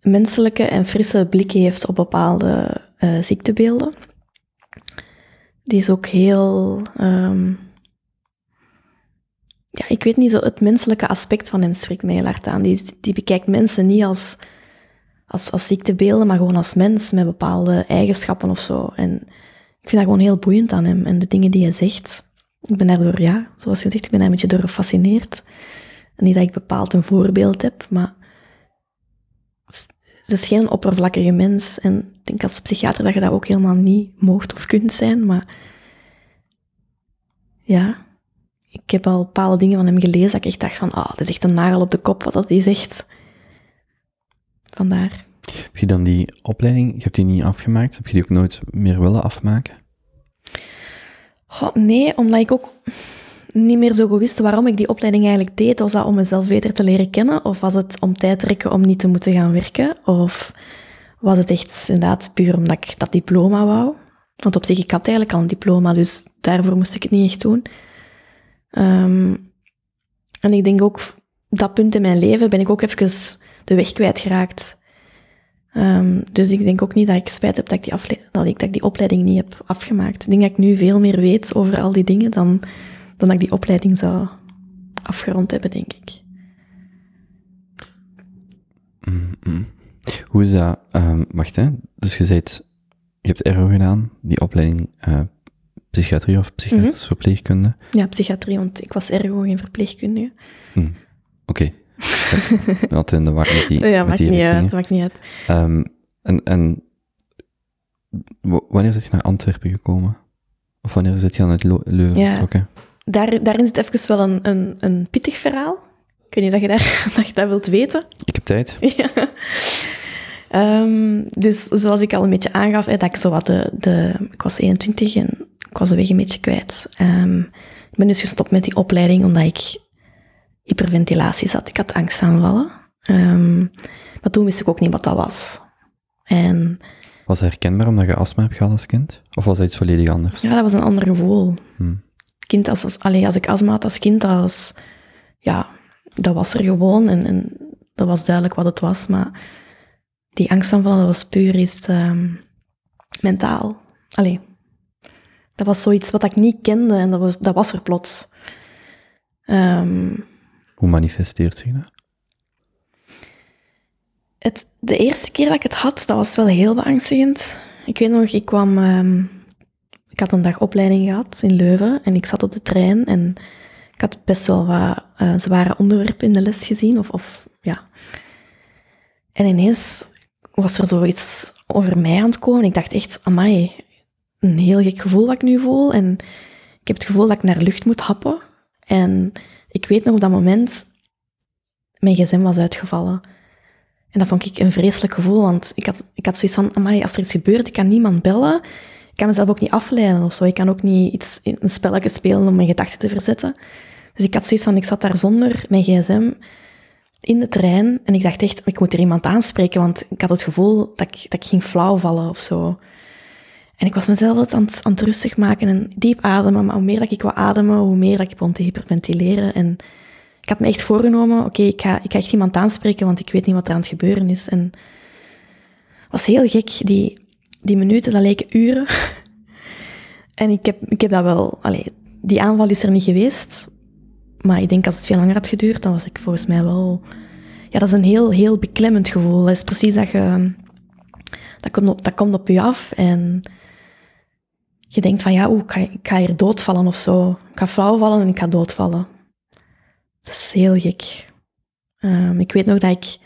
menselijke en frisse blik heeft op bepaalde ziektebeelden. Die is ook heel... ik weet niet, zo het menselijke aspect van hem spreekt mij heel hard aan. Die bekijkt mensen niet als ziektebeelden, maar gewoon als mens met bepaalde eigenschappen of zo. En ik vind dat gewoon heel boeiend aan hem. En de dingen die hij zegt, ik ben daardoor, zoals je zegt, ik ben daar een beetje door gefascineerd. En niet dat ik bepaald een voorbeeld heb, maar... Het is geen oppervlakkige mens. En ik denk als psychiater dat je dat ook helemaal niet moogt of kunt zijn. Maar ja, ik heb al bepaalde dingen van hem gelezen dat ik echt dacht van, dat is echt een nagel op de kop wat dat hij zegt. Vandaar. Heb je dan die opleiding, je hebt die niet afgemaakt? Heb je die ook nooit meer willen afmaken? Nee, omdat ik ook niet meer zo goed wist waarom ik die opleiding eigenlijk deed. Was dat om mezelf beter te leren kennen? Of was het om tijd trekken om niet te moeten gaan werken? Of was het echt inderdaad puur omdat ik dat diploma wou? Want op zich, ik had eigenlijk al een diploma, dus daarvoor moest ik het niet echt doen. En ik denk ook, dat punt in mijn leven ben ik ook even de weg kwijtgeraakt. Dus ik denk ook niet dat ik spijt heb dat ik die opleiding niet heb afgemaakt. Ik denk dat ik nu veel meer weet over al die dingen dan dat ik die opleiding zou afgerond hebben, denk ik. Mm-hmm. Hoe is dat... wacht, hè. Dus je hebt RO gedaan, die opleiding psychiatrie of psychiatrische verpleegkunde. Ja, psychiatrie, want ik was RO, geen verpleegkundige. Oké. Ik ben altijd in de war met die maakt niet uit. En wanneer zit je naar Antwerpen gekomen? Of wanneer zit je aan het Leuven vertrokken? Daarin zit even wel een pittig verhaal. Ik weet niet dat je dat wilt weten. Ik heb tijd. Ja. Dus zoals ik al een beetje aangaf, dat ik zo wat ik was 21 en ik was de weg een beetje kwijt. Ik ben dus gestopt met die opleiding omdat ik hyperventilatie zat. Ik had angstaanvallen. Maar toen wist ik ook niet wat dat was. En... Was dat herkenbaar omdat je astma hebt gehad als kind? Of was dat iets volledig anders? Ja, dat was een ander gevoel. Kind als ik astma had als kind, dat was er gewoon. En dat was duidelijk wat het was. Maar die angstaanval, dat was puur iets mentaal. Dat was zoiets wat ik niet kende en dat was er plots. Hoe manifesteert zich dat? De eerste keer dat ik het had, dat was wel heel beangstigend. Ik weet nog, ik had een dag opleiding gehad in Leuven en ik zat op de trein en ik had best wel wat zware onderwerpen in de les gezien. Of ja. En ineens was er zoiets over mij aan het komen. Ik dacht echt, amai, een heel gek gevoel wat ik nu voel. En ik heb het gevoel dat ik naar lucht moet happen. En ik weet nog op dat moment, mijn gsm was uitgevallen. En dat vond ik een vreselijk gevoel, want ik had zoiets van, amai, als er iets gebeurt, ik kan niemand bellen. Ik kan mezelf ook niet afleiden of zo. Ik kan ook niet een spelletje spelen om mijn gedachten te verzetten. Dus ik had zoiets van, ik zat daar zonder mijn gsm in de trein. En ik dacht echt, ik moet er iemand aanspreken, want ik had het gevoel dat ik ging flauwvallen of zo. En ik was mezelf altijd aan het rustig maken en diep ademen. Maar hoe meer dat ik wou ademen, hoe meer dat ik begon te hyperventileren. En ik had me echt voorgenomen, oké, ik ga echt iemand aanspreken, want ik weet niet wat er aan het gebeuren is. En het was heel gek, die minuten, dat leken uren. En ik heb dat wel... die aanval is er niet geweest. Maar ik denk, als het veel langer had geduurd, dan was ik volgens mij wel... Ja, dat is een heel, heel beklemmend gevoel. Dat is precies dat je... Dat komt op je af en... Je denkt van, ja, ik ga hier doodvallen of zo. Ik ga flauwvallen en ik ga doodvallen. Dat is heel gek. Ik weet nog dat ik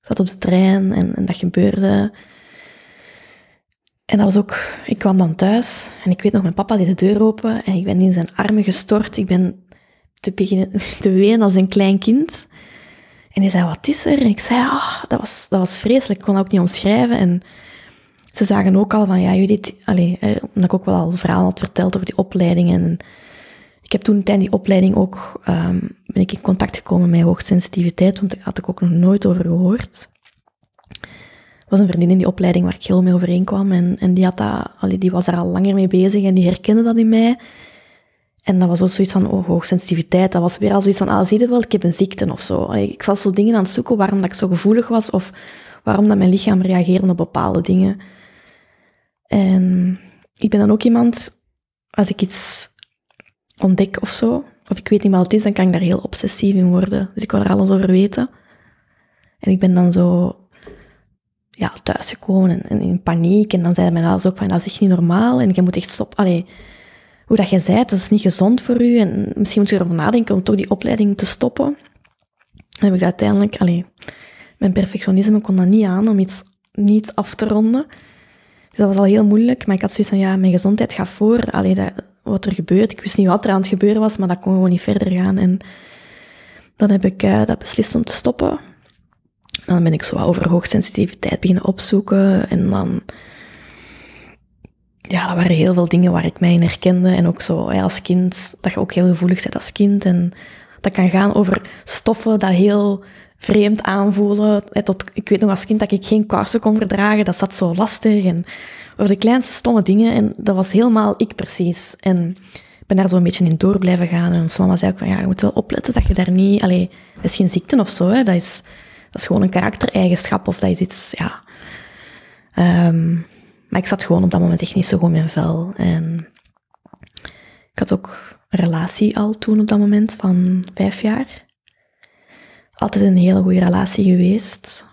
zat op de trein en dat gebeurde. En dat was ook... Ik kwam dan thuis en ik weet nog, mijn papa deed de deur open en ik ben in zijn armen gestort. Ik ben te beginnen te wenen als een klein kind. En hij zei, wat is er? En ik zei, dat was vreselijk. Ik kon dat ook niet omschrijven. En ze zagen ook al van, ja, Judith... omdat ik ook wel al verhaal had verteld over die opleidingen. En ik heb toen tijdens die opleiding ook... ben ik in contact gekomen met hoogsensitiviteit, want daar had ik ook nog nooit over gehoord. Er was een vriendin in die opleiding waar ik heel mee overeen kwam. En die was daar al langer mee bezig en die herkende dat in mij. En dat was ook zoiets van, hoogsensitiviteit. Dat was weer al zoiets van, zie je wel, ik heb een ziekte of zo. Ik was zo dingen aan het zoeken waarom dat ik zo gevoelig was of waarom dat mijn lichaam reageerde op bepaalde dingen. En ik ben dan ook iemand, als ik iets ontdek of zo, of ik weet niet wat het is, dan kan ik daar heel obsessief in worden. Dus ik wil er alles over weten. En ik ben dan zo... Ja, thuisgekomen en in paniek. En dan zeiden mijn ouders ook van, dat is echt niet normaal. En je moet echt stoppen. Hoe dat jij zei, dat is niet gezond voor u. En misschien moet je erover nadenken om toch die opleiding te stoppen. Dan heb ik dat uiteindelijk... mijn perfectionisme kon dat niet aan om iets niet af te ronden. Dus dat was al heel moeilijk. Maar ik had zoiets van, ja, mijn gezondheid gaat voor. Wat er gebeurt. Ik wist niet wat er aan het gebeuren was, maar dat kon gewoon niet verder gaan. En dan heb ik dat beslist om te stoppen. Dan ben ik zo over hoogsensitiviteit beginnen opzoeken. En dan... Ja, dat waren heel veel dingen waar ik mij in herkende. En ook zo, als kind, dat je ook heel gevoelig bent als kind. En dat kan gaan over stoffen, dat heel vreemd aanvoelen. Ik weet nog als kind dat ik geen kousen kon verdragen. Dat zat zo lastig. En over de kleinste stomme dingen. En dat was helemaal ik precies. En ik ben daar zo een beetje in door blijven gaan. En ons mama zei ook van, ja, je moet wel opletten dat je daar niet... dat is geen ziekte of zo, hè. Dat is gewoon een karaktereigenschap of dat is iets, ja. Maar ik zat gewoon op dat moment echt niet zo goed in mijn vel. En ik had ook een relatie al toen op dat moment van 5 jaar. Altijd een hele goede relatie geweest.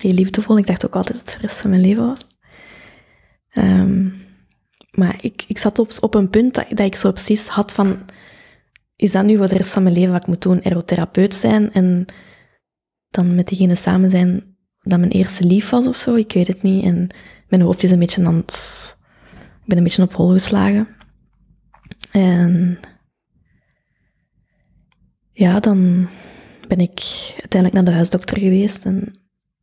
Heel liefdevol. Ik dacht ook altijd dat het de rest van mijn leven was. Maar ik zat op een punt dat ik zo precies had van... Is dat nu voor de rest van mijn leven wat ik moet doen? Erotherapeut zijn en... dan met diegene samen zijn dat mijn eerste lief was of zo, ik weet het niet. En mijn hoofd is een beetje ik ben een beetje op hol geslagen. En ja, dan ben ik uiteindelijk naar de huisdokter geweest. En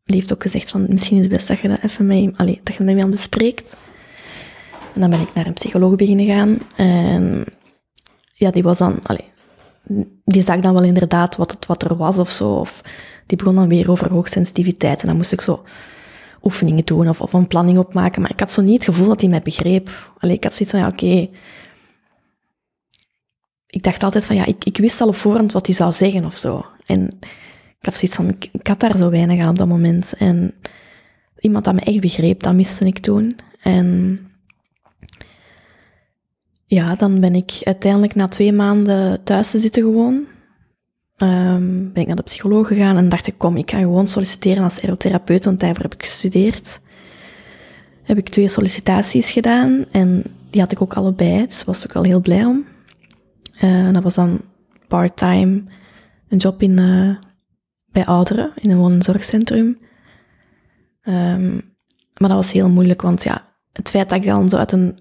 die heeft ook gezegd van, misschien is het best dat je dat even dat je met mij bespreekt. En dan ben ik naar een psycholoog beginnen gaan. En ja, die was dan... die zag dan wel inderdaad wat er was of zo. Of die begon dan weer over hoogsensitiviteit. En dan moest ik zo oefeningen doen of een planning opmaken. Maar ik had zo niet het gevoel dat hij mij begreep. Ik had zoiets van, ja, oké. Ik dacht altijd van, ja, ik wist al op voorhand wat hij zou zeggen of zo. En ik had zoiets van, ik had daar zo weinig aan op dat moment. En iemand dat me echt begreep, dat miste ik toen. En... ja, dan ben ik uiteindelijk na 2 maanden thuis te zitten gewoon. Ben ik naar de psycholoog gegaan en dacht ik, kom, ik ga gewoon solliciteren als erotherapeut, want daarvoor heb ik gestudeerd. Heb ik 2 sollicitaties gedaan en die had ik ook allebei, dus daar was ik ook wel heel blij om. En dat was dan part-time een job bij ouderen in een woonzorgcentrum. Maar dat was heel moeilijk, want ja, het feit dat ik dan zo uit een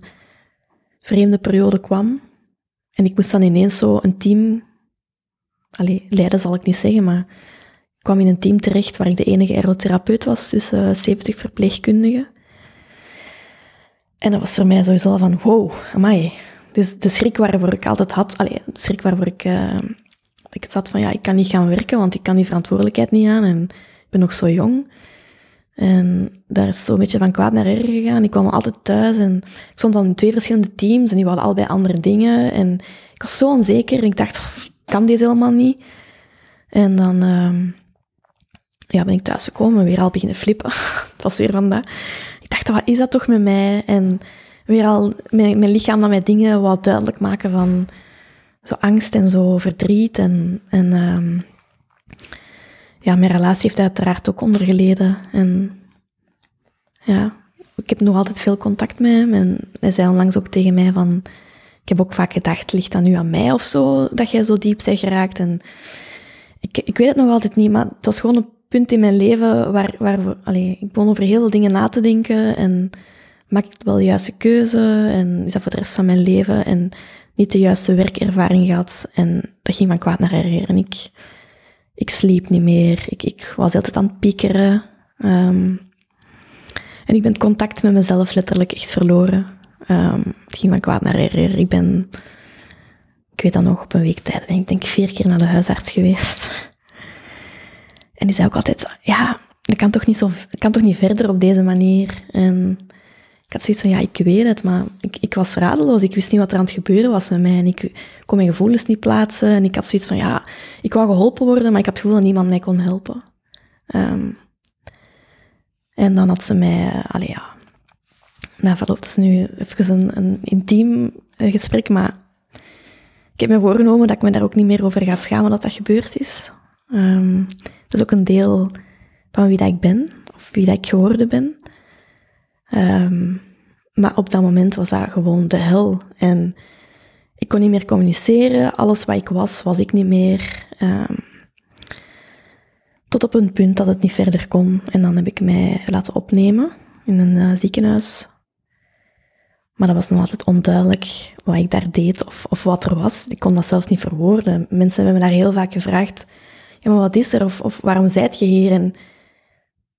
vreemde periode kwam en ik moest dan ineens zo een team... leiden zal ik niet zeggen, maar ik kwam in een team terecht waar ik de enige aerotherapeut was tussen 70 verpleegkundigen. En dat was voor mij sowieso al van, wow, amai. Dus de schrik waarvoor ik altijd had, de schrik waarvoor ik zat van, ja, ik kan niet gaan werken, want ik kan die verantwoordelijkheid niet aan en ik ben nog zo jong. En daar is zo'n beetje van kwaad naar erger gegaan. Ik kwam altijd thuis en ik stond dan in 2 verschillende teams en die hadden allebei andere dingen. En ik was zo onzeker en ik dacht, ik kan dit helemaal niet. En dan ben ik thuis gekomen en weer al beginnen flippen. Het was weer van dat. Ik dacht, wat is dat toch met mij? En weer al mijn lichaam dat mij dingen wou duidelijk maken van zo angst en zo verdriet. En mijn relatie heeft uiteraard ook ondergeleden. En ja, ik heb nog altijd veel contact met hem. En hij zei onlangs ook tegen mij van... Ik heb ook vaak gedacht, ligt dat nu aan mij of zo, dat jij zo diep bent geraakt? En ik weet het nog altijd niet, maar het was gewoon een punt in mijn leven waar ik begon over heel veel dingen na te denken. En maak ik wel de juiste keuze? En is dat voor de rest van mijn leven? En niet de juiste werkervaring gehad. En dat ging van kwaad naar erger. En ik sliep niet meer. Ik was altijd aan het piekeren. En ik ben het contact met mezelf letterlijk echt verloren. Het ging van kwaad naar erger. Ik weet dat nog, op een week tijd ben ik denk 4 keer naar de huisarts geweest. En die zei ook altijd, ja, dat kan toch niet verder op deze manier. En ik had zoiets van, ja, ik weet het, maar ik was radeloos. Ik wist niet wat er aan het gebeuren was met mij. En ik kon mijn gevoelens niet plaatsen. En ik had zoiets van, ja, ik wou geholpen worden, maar ik had het gevoel dat niemand mij kon helpen. En dan had ze mij, na verloop, dat is nu even een intiem gesprek, maar ik heb me voorgenomen dat ik me daar ook niet meer over ga schamen dat dat gebeurd is. Dat is ook een deel van wie dat ik ben, of wie dat ik geworden ben. Maar op dat moment was dat gewoon de hel. En ik kon niet meer communiceren, alles wat ik was, was ik niet meer. Tot op een punt dat het niet verder kon. En dan heb ik mij laten opnemen in een ziekenhuis. Maar dat was nog altijd onduidelijk wat ik daar deed of wat er was. Ik kon dat zelfs niet verwoorden. Mensen hebben me daar heel vaak gevraagd, ja, maar wat is er? Of waarom zijt je hier? En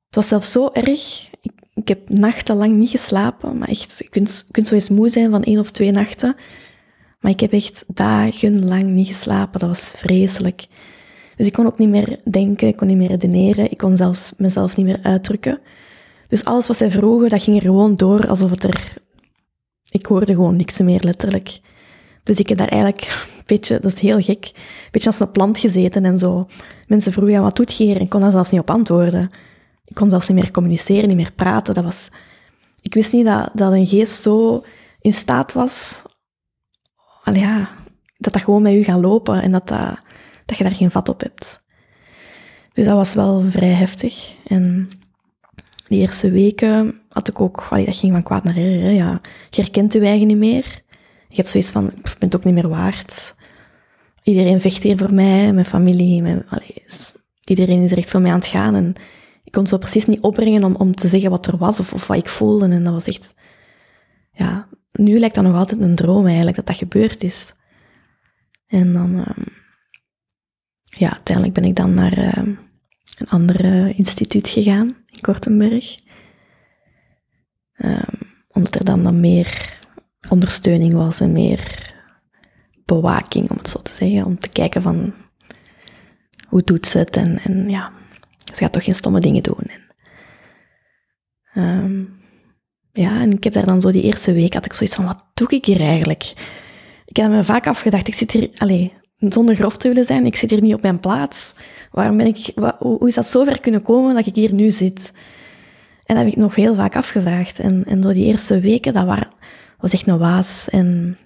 het was zelfs zo erg. Ik heb nachtenlang niet geslapen, maar echt, je kunt zo eens moe zijn van 1 of 2 nachten. Maar ik heb echt dagenlang niet geslapen. Dat was vreselijk. Dus ik kon ook niet meer denken, ik kon niet meer redeneren. Ik kon zelfs mezelf niet meer uitdrukken. Dus alles wat zij vroegen, dat ging er gewoon door, alsof het er... Ik hoorde gewoon niks meer, letterlijk. Dus ik heb daar eigenlijk een beetje, dat is heel gek, een beetje als een plant gezeten en zo. Mensen vroegen, ja, wat doet je hier? En ik kon daar zelfs niet op antwoorden. Ik kon zelfs niet meer communiceren, niet meer praten. Dat was... Ik wist niet dat een geest zo in staat was... Ja, dat gewoon met u gaat lopen en dat je daar geen vat op hebt. Dus dat was wel vrij heftig. En... Die eerste weken had ik ook... dat ging van kwaad naar erger. Ja. Je herkent je eigen niet meer. Je hebt zoiets van, ik ben het ook niet meer waard. Iedereen vecht hier voor mij, mijn familie. Iedereen is er echt voor mij aan het gaan. En ik kon zo precies niet opbrengen om te zeggen wat er was of wat ik voelde. En dat was echt... Ja, nu lijkt dat nog altijd een droom eigenlijk, dat gebeurd is. En dan... uiteindelijk ben ik dan naar een ander instituut gegaan. Kortenberg. Omdat er dan meer ondersteuning was en meer bewaking, om het zo te zeggen. Om te kijken van hoe doet ze het en ja, ze gaat toch geen stomme dingen doen. En ik heb daar dan zo die eerste week had ik zoiets van, wat doe ik hier eigenlijk? Ik heb me vaak afgedacht, ik zit hier, zonder grof te willen zijn, ik zit hier niet op mijn plaats. Waarom ben ik... Hoe is dat zo ver kunnen komen dat ik hier nu zit? En dat heb ik nog heel vaak afgevraagd. En door die eerste weken, was echt een waas. En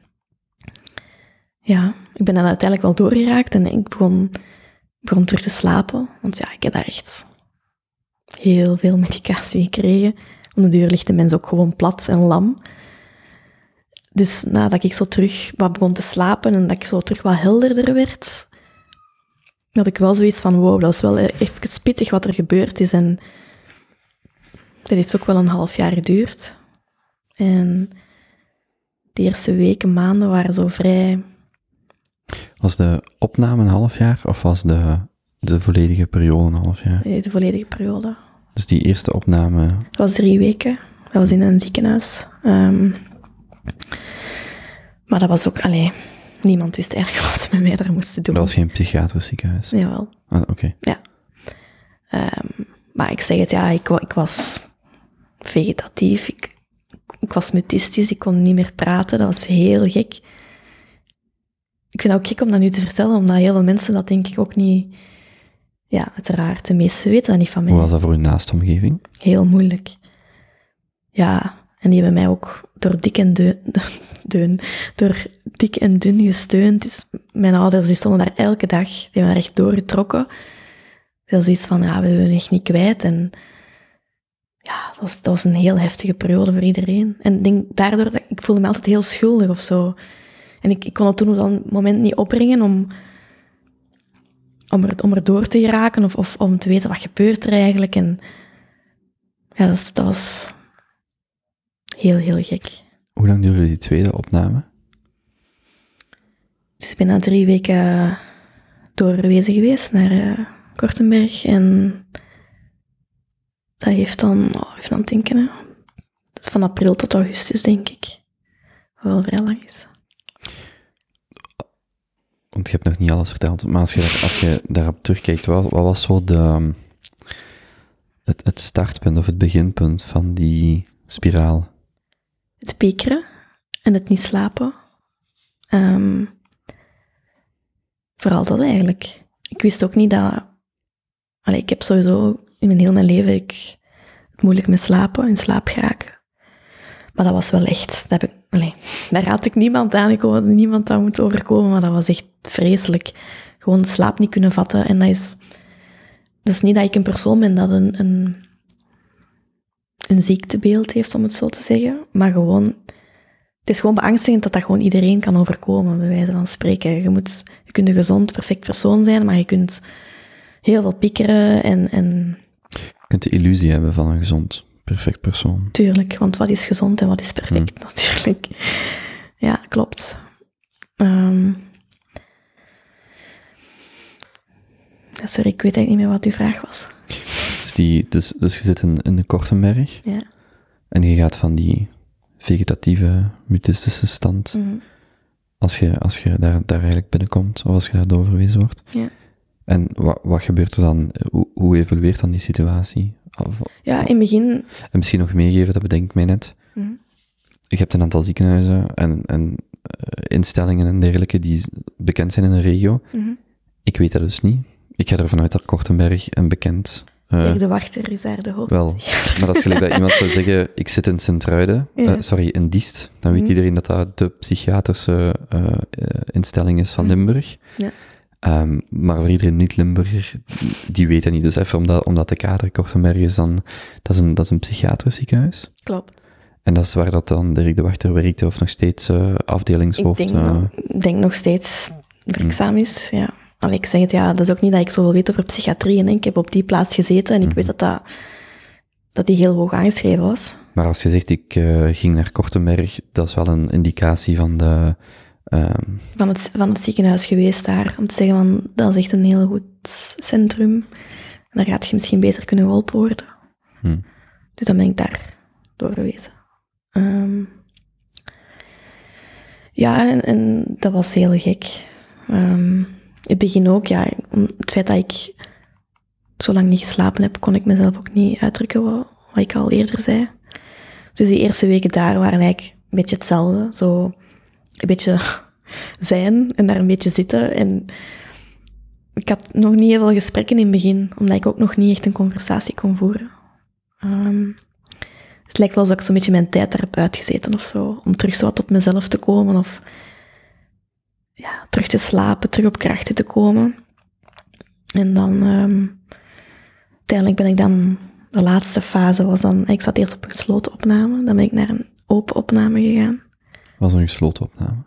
ja, ik ben dan uiteindelijk wel doorgeraakt en ik begon terug te slapen. Want ja, ik heb daar echt heel veel medicatie gekregen. Om de duur ligt de mens ook gewoon plat en lam. Dus nadat ik zo terug wat begon te slapen en dat ik zo terug wat helderder werd, had ik wel zoiets van, wow, dat is wel even spittig wat er gebeurd is. En dat heeft ook wel een half jaar geduurd. En de eerste weken, maanden waren zo vrij... Was de opname een half jaar of was de volledige periode een half jaar? Nee, de volledige periode. Dus die eerste opname... Dat was 3 weken. Dat was in een ziekenhuis. Maar dat was ook... Allee, niemand wist eigenlijk wat ze met mij daar moesten doen. Dat was geen psychiatrisch ziekenhuis? Jawel. Ah, oké. Ja. Maar ik zeg het, ja, ik was vegetatief. Ik was mutistisch, ik kon niet meer praten. Dat was heel gek. Ik vind het ook gek om dat nu te vertellen, omdat heel veel mensen dat denk ik ook niet... Ja, uiteraard, de meesten weten dat niet van mij. Hoe was dat voor uw naastomgeving? Heel moeilijk. Ja, en die hebben mij ook door dik en dun gesteund. Dus mijn ouders die stonden daar elke dag, die hebben daar echt doorgetrokken. Dat is zoiets van, ja, we willen echt niet kwijt. En ja, dat was een heel heftige periode voor iedereen. En ik denk daardoor, ik voelde me altijd heel schuldig of zo. En ik kon het toen op dat moment niet opbrengen om er door te geraken of om te weten wat gebeurt er eigenlijk. En ja, dat was heel, heel gek. Hoe lang duurde die tweede opname? Dus ik ben na 3 weken doorwezen geweest naar Kortenberg. En dat heeft dan, even aan het denken, hè. Dat is van april tot augustus, denk ik. Wat wel vrij lang is. Want je hebt nog niet alles verteld, maar als je daarop terugkijkt, wat was zo het startpunt of het beginpunt van die spiraal? Het piekeren en het niet slapen. Vooral dat eigenlijk. Ik wist ook niet dat... Allee, ik heb sowieso in heel mijn leven het moeilijk met slapen, in slaap geraken. Maar dat was wel echt... Daar raad ik niemand aan. Ik hoop dat niemand dat moet overkomen, maar dat was echt vreselijk. Gewoon de slaap niet kunnen vatten. En dat is niet dat ik een persoon ben dat een ziektebeeld heeft, om het zo te zeggen. Maar gewoon... Het is gewoon beangstigend dat gewoon iedereen kan overkomen, bij wijze van spreken. Je kunt een gezond, perfect persoon zijn, maar je kunt heel veel piekeren en... Je kunt de illusie hebben van een gezond... perfect persoon. Tuurlijk, want wat is gezond en wat is perfect, natuurlijk. Ja, klopt. Sorry, ik weet eigenlijk niet meer wat uw vraag was. Dus je zit in de Kortenberg. Ja. En je gaat van die vegetatieve, mutistische stand, als je daar eigenlijk binnenkomt, of als je daar doorverwezen wordt. Ja. En wat gebeurt er dan? Hoe evolueert dan die situatie? Ja, in het begin... En misschien nog meegeven, dat bedenk ik mij net. Mm-hmm. Je hebt een aantal ziekenhuizen en instellingen en dergelijke die bekend zijn in de regio. Mm-hmm. Ik weet dat dus niet. Ik ga ervan uit dat Kortenberg een bekend... Dirk de Wachter is daar de hoofd. Wel, maar dat is gelijk dat iemand zou zeggen, ik zit in Sint-Truiden, in Diest. Dan weet iedereen dat dat de psychiatrische instelling is van Limburg. Ja. Maar voor iedereen niet-Limburger, die weet dat niet. Dus even omdat de kader Kortenberg is, dan, dat is een psychiatrisch ziekenhuis. Klopt. En dat is waar dat dan Dirk de Wachter werkte, of nog steeds afdelingshoofd... Ik denk nog steeds werkzaam is, ja. Allee, ik zeg het, ja, dat is ook niet dat ik zoveel weet over psychiatrie. En ik heb op die plaats gezeten en ik weet dat die heel hoog aangeschreven was. Maar als je zegt, ik ging naar Kortenberg, dat is wel een indicatie van de... Van het ziekenhuis geweest daar, om te zeggen van, dat is echt een heel goed centrum. En daar gaat je misschien beter kunnen geholpen worden. Dus dan ben ik daar doorgewezen. Ja, en dat was heel gek. In het begin ook, ja, het feit dat ik zo lang niet geslapen heb, kon ik mezelf ook niet uitdrukken, wat ik al eerder zei. Dus die eerste weken daar waren eigenlijk een beetje hetzelfde, zo... een beetje zijn en daar een beetje zitten. En ik had nog niet heel veel gesprekken in het begin, omdat ik ook nog niet echt een conversatie kon voeren. Dus het lijkt wel alsof ik zo'n beetje mijn tijd daar heb uitgezeten of zo, om terug zo wat tot mezelf te komen of ja, terug te slapen, terug op krachten te komen. En dan, uiteindelijk ben ik dan, de laatste fase was dan, ik zat eerst op een gesloten opname, dan ben ik naar een open opname gegaan. Was een gesloten opname?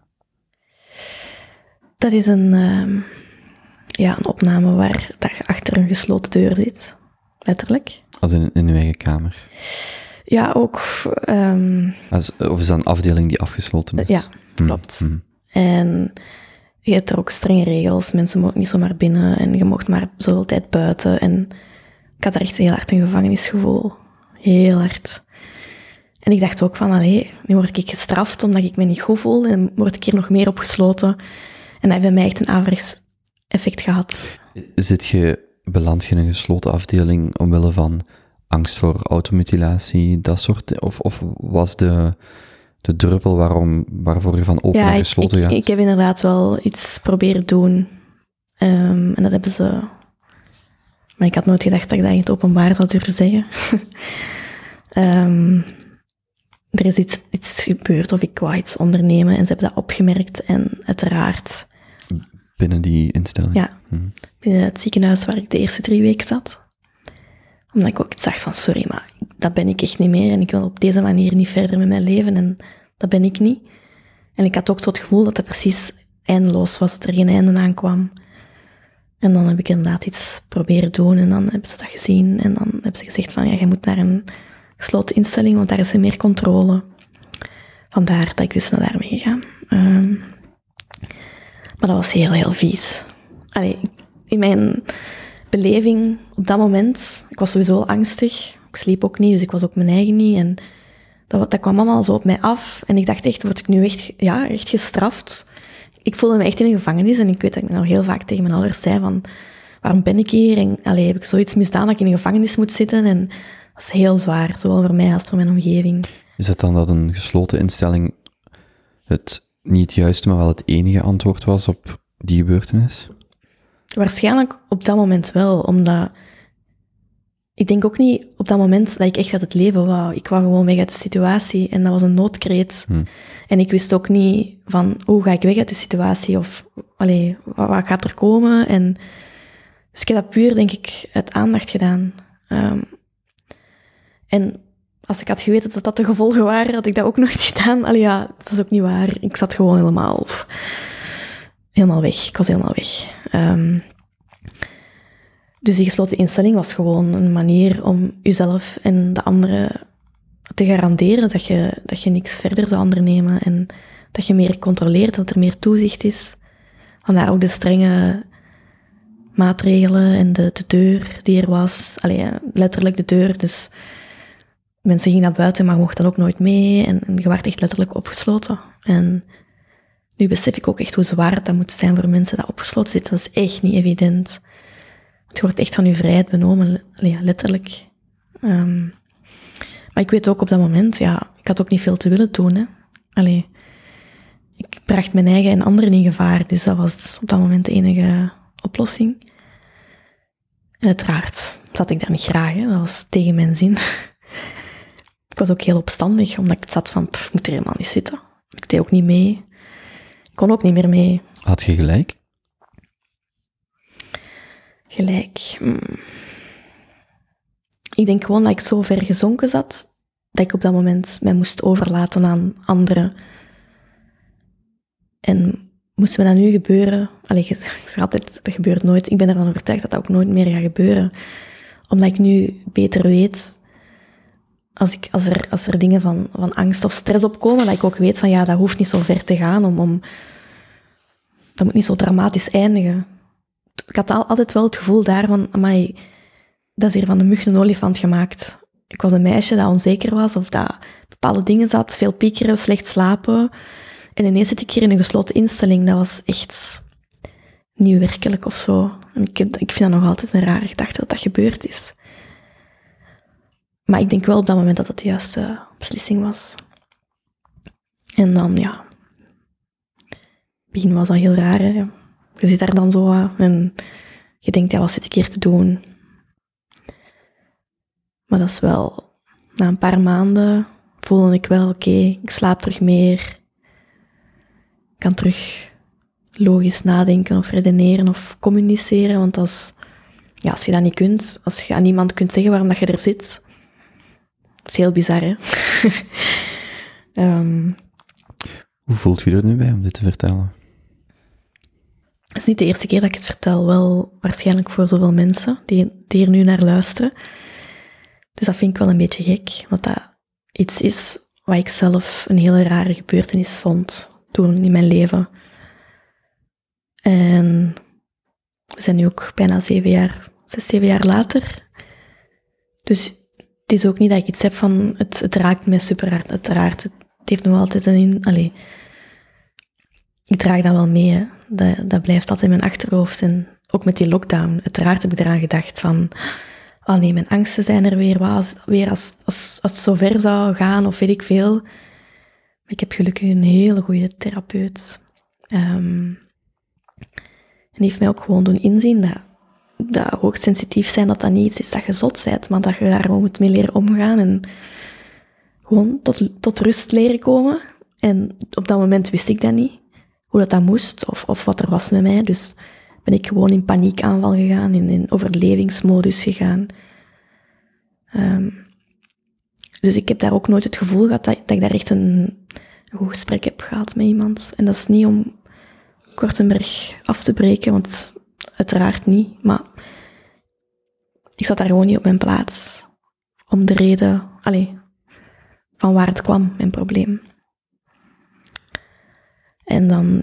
Dat is een Ja, een opname waar dat achter een gesloten deur zit. Letterlijk. Als in uw eigen kamer? Ja, ook... Of is dat een afdeling die afgesloten is? Ja, klopt. Mm. En je hebt er ook strenge regels. Mensen mogen niet zomaar binnen en je mocht maar zoveel tijd buiten. En ik had daar echt heel hard een gevangenisgevoel. Heel hard. En ik dacht ook van, allee, nu word ik gestraft omdat ik me niet goed voel en word ik hier nog meer opgesloten. En dat heeft bij mij echt een averechts effect gehad. Beland je in een gesloten afdeling omwille van angst voor automutilatie, dat soort? Of was de druppel waarvoor je van open naar gesloten gaat? Ja, ik heb inderdaad wel iets proberen doen. En dat hebben ze... Maar ik had nooit gedacht dat ik dat in het openbaar zou durven zeggen. Er is iets gebeurd of ik wou iets ondernemen en ze hebben dat opgemerkt en uiteraard... Binnen die instelling? Ja, binnen het ziekenhuis waar ik de eerste 3 weken zat. Omdat ik ook iets zag van, sorry, maar dat ben ik echt niet meer en ik wil op deze manier niet verder met mijn leven en dat ben ik niet. En ik had ook zo het gevoel dat dat precies eindeloos was, dat er geen einde aan kwam. En dan heb ik inderdaad iets proberen doen en dan hebben ze dat gezien en dan hebben ze gezegd van, ja, jij moet naar een gesloten instelling, want daar is er meer controle. Vandaar dat ik dus naar daar mee ga. Maar dat was heel, heel vies. Allee, in mijn beleving op dat moment, ik was sowieso al angstig. Ik sliep ook niet, dus ik was ook mijn eigen niet. En dat kwam allemaal zo op mij af. En ik dacht echt, word ik nu echt gestraft? Ik voelde me echt in een gevangenis. En ik weet dat ik nog heel vaak tegen mijn ouders zei van, waarom ben ik hier? En allee, heb ik zoiets misdaan dat ik in een gevangenis moet zitten? En dat is heel zwaar, zowel voor mij als voor mijn omgeving. Is het dan dat een gesloten instelling het... niet het juiste, maar wel het enige antwoord was op die gebeurtenis? Waarschijnlijk op dat moment wel, omdat... Ik denk ook niet op dat moment dat ik echt uit het leven wou. Ik wou gewoon weg uit de situatie en dat was een noodkreet. En ik wist ook niet van, hoe ga ik weg uit de situatie? Of, allee, wat gaat er komen? En, dus ik heb dat puur, denk ik, uit aandacht gedaan. En... Als ik had geweten dat dat de gevolgen waren, had ik dat ook nooit gedaan. Allee, ja, dat is ook niet waar. Ik zat gewoon helemaal weg. Ik was helemaal weg. Dus die gesloten instelling was gewoon een manier om jezelf en de anderen te garanderen dat je niks verder zou ondernemen en dat je meer controleert, dat er meer toezicht is. Vandaar ook de strenge maatregelen en de deur die er was. Allee, letterlijk de deur, dus... Mensen gingen naar buiten, maar je mocht dan ook nooit mee. En je werd echt letterlijk opgesloten. En nu besef ik ook echt hoe zwaar dat moet zijn voor mensen dat opgesloten zitten. Dat is echt niet evident. Het wordt echt van je vrijheid benomen, letterlijk. Maar ik weet ook op dat moment, ja, ik had ook niet veel te willen doen. Hè. Allee, ik bracht mijn eigen en anderen in gevaar. Dus dat was op dat moment de enige oplossing. En uiteraard zat ik daar niet graag. Hè. Dat was tegen mijn zin. Ik was ook heel opstandig, omdat ik zat van, ik moet er helemaal niet zitten. Ik deed ook niet mee. Ik kon ook niet meer mee. Had je gelijk? Gelijk. Ik denk gewoon dat ik zo ver gezonken zat, dat ik op dat moment mij moest overlaten aan anderen. En moest me dat nu gebeuren... Allee, ik zeg altijd, dat gebeurt nooit. Ik ben ervan overtuigd dat dat ook nooit meer gaat gebeuren. Omdat ik nu beter weet... Als er dingen van angst of stress opkomen, dat ik ook weet van ja, dat hoeft niet zo ver te gaan, dat moet niet zo dramatisch eindigen. Ik had altijd wel het gevoel daarvan, amai, dat is hier van de mug een olifant gemaakt. Ik was een meisje dat onzeker was, of dat bepaalde dingen zat, veel piekeren, slecht slapen. En ineens zit ik hier in een gesloten instelling, dat was echt niet werkelijk of zo. En ik vind dat nog altijd een rare gedachte dat dat gebeurd is. Maar ik denk wel op dat moment dat het de juiste beslissing was. En dan, ja... In het begin was dat heel raar, hè? Je zit daar dan zo aan en je denkt, ja, wat zit ik hier te doen? Maar dat is wel... Na een paar maanden voelde ik wel, oké, ik slaap terug meer. Ik kan terug logisch nadenken of redeneren of communiceren. Want als je dat niet kunt, als je aan niemand kunt zeggen waarom dat je er zit... Dat is heel bizar, hè? Hoe voelt je er nu bij om dit te vertellen? Het is niet de eerste keer dat ik het vertel, wel waarschijnlijk voor zoveel mensen die hier nu naar luisteren. Dus dat vind ik wel een beetje gek, want dat iets is wat ik zelf een hele rare gebeurtenis vond toen in mijn leven. En we zijn nu ook bijna 6, 7 jaar later. Dus het is ook niet dat ik iets heb van, het raakt mij super hard, uiteraard. Het heeft nog altijd ik draag dat wel mee, hè. Dat blijft altijd in mijn achterhoofd. En ook met die lockdown, uiteraard heb ik eraan gedacht van, oh nee, mijn angsten zijn er weer, als het zo ver zou gaan, of weet ik veel. Maar ik heb gelukkig een hele goede therapeut. En die heeft mij ook gewoon doen inzien dat hoogsensitief zijn, dat dat niet iets is dat je zot bent, maar dat je daar gewoon moet mee leren omgaan en gewoon tot rust leren komen. En op dat moment wist ik dat niet, hoe dat moest, of wat er was met mij. Dus ben ik gewoon in paniekaanval gegaan, in overlevingsmodus gegaan. Dus ik heb daar ook nooit het gevoel gehad dat ik daar echt een goed gesprek heb gehad met iemand. En dat is niet om Kortenberg af te breken, want uiteraard niet. Maar ik zat daar gewoon niet op mijn plaats. Om de reden, van waar het kwam, mijn probleem. En dan,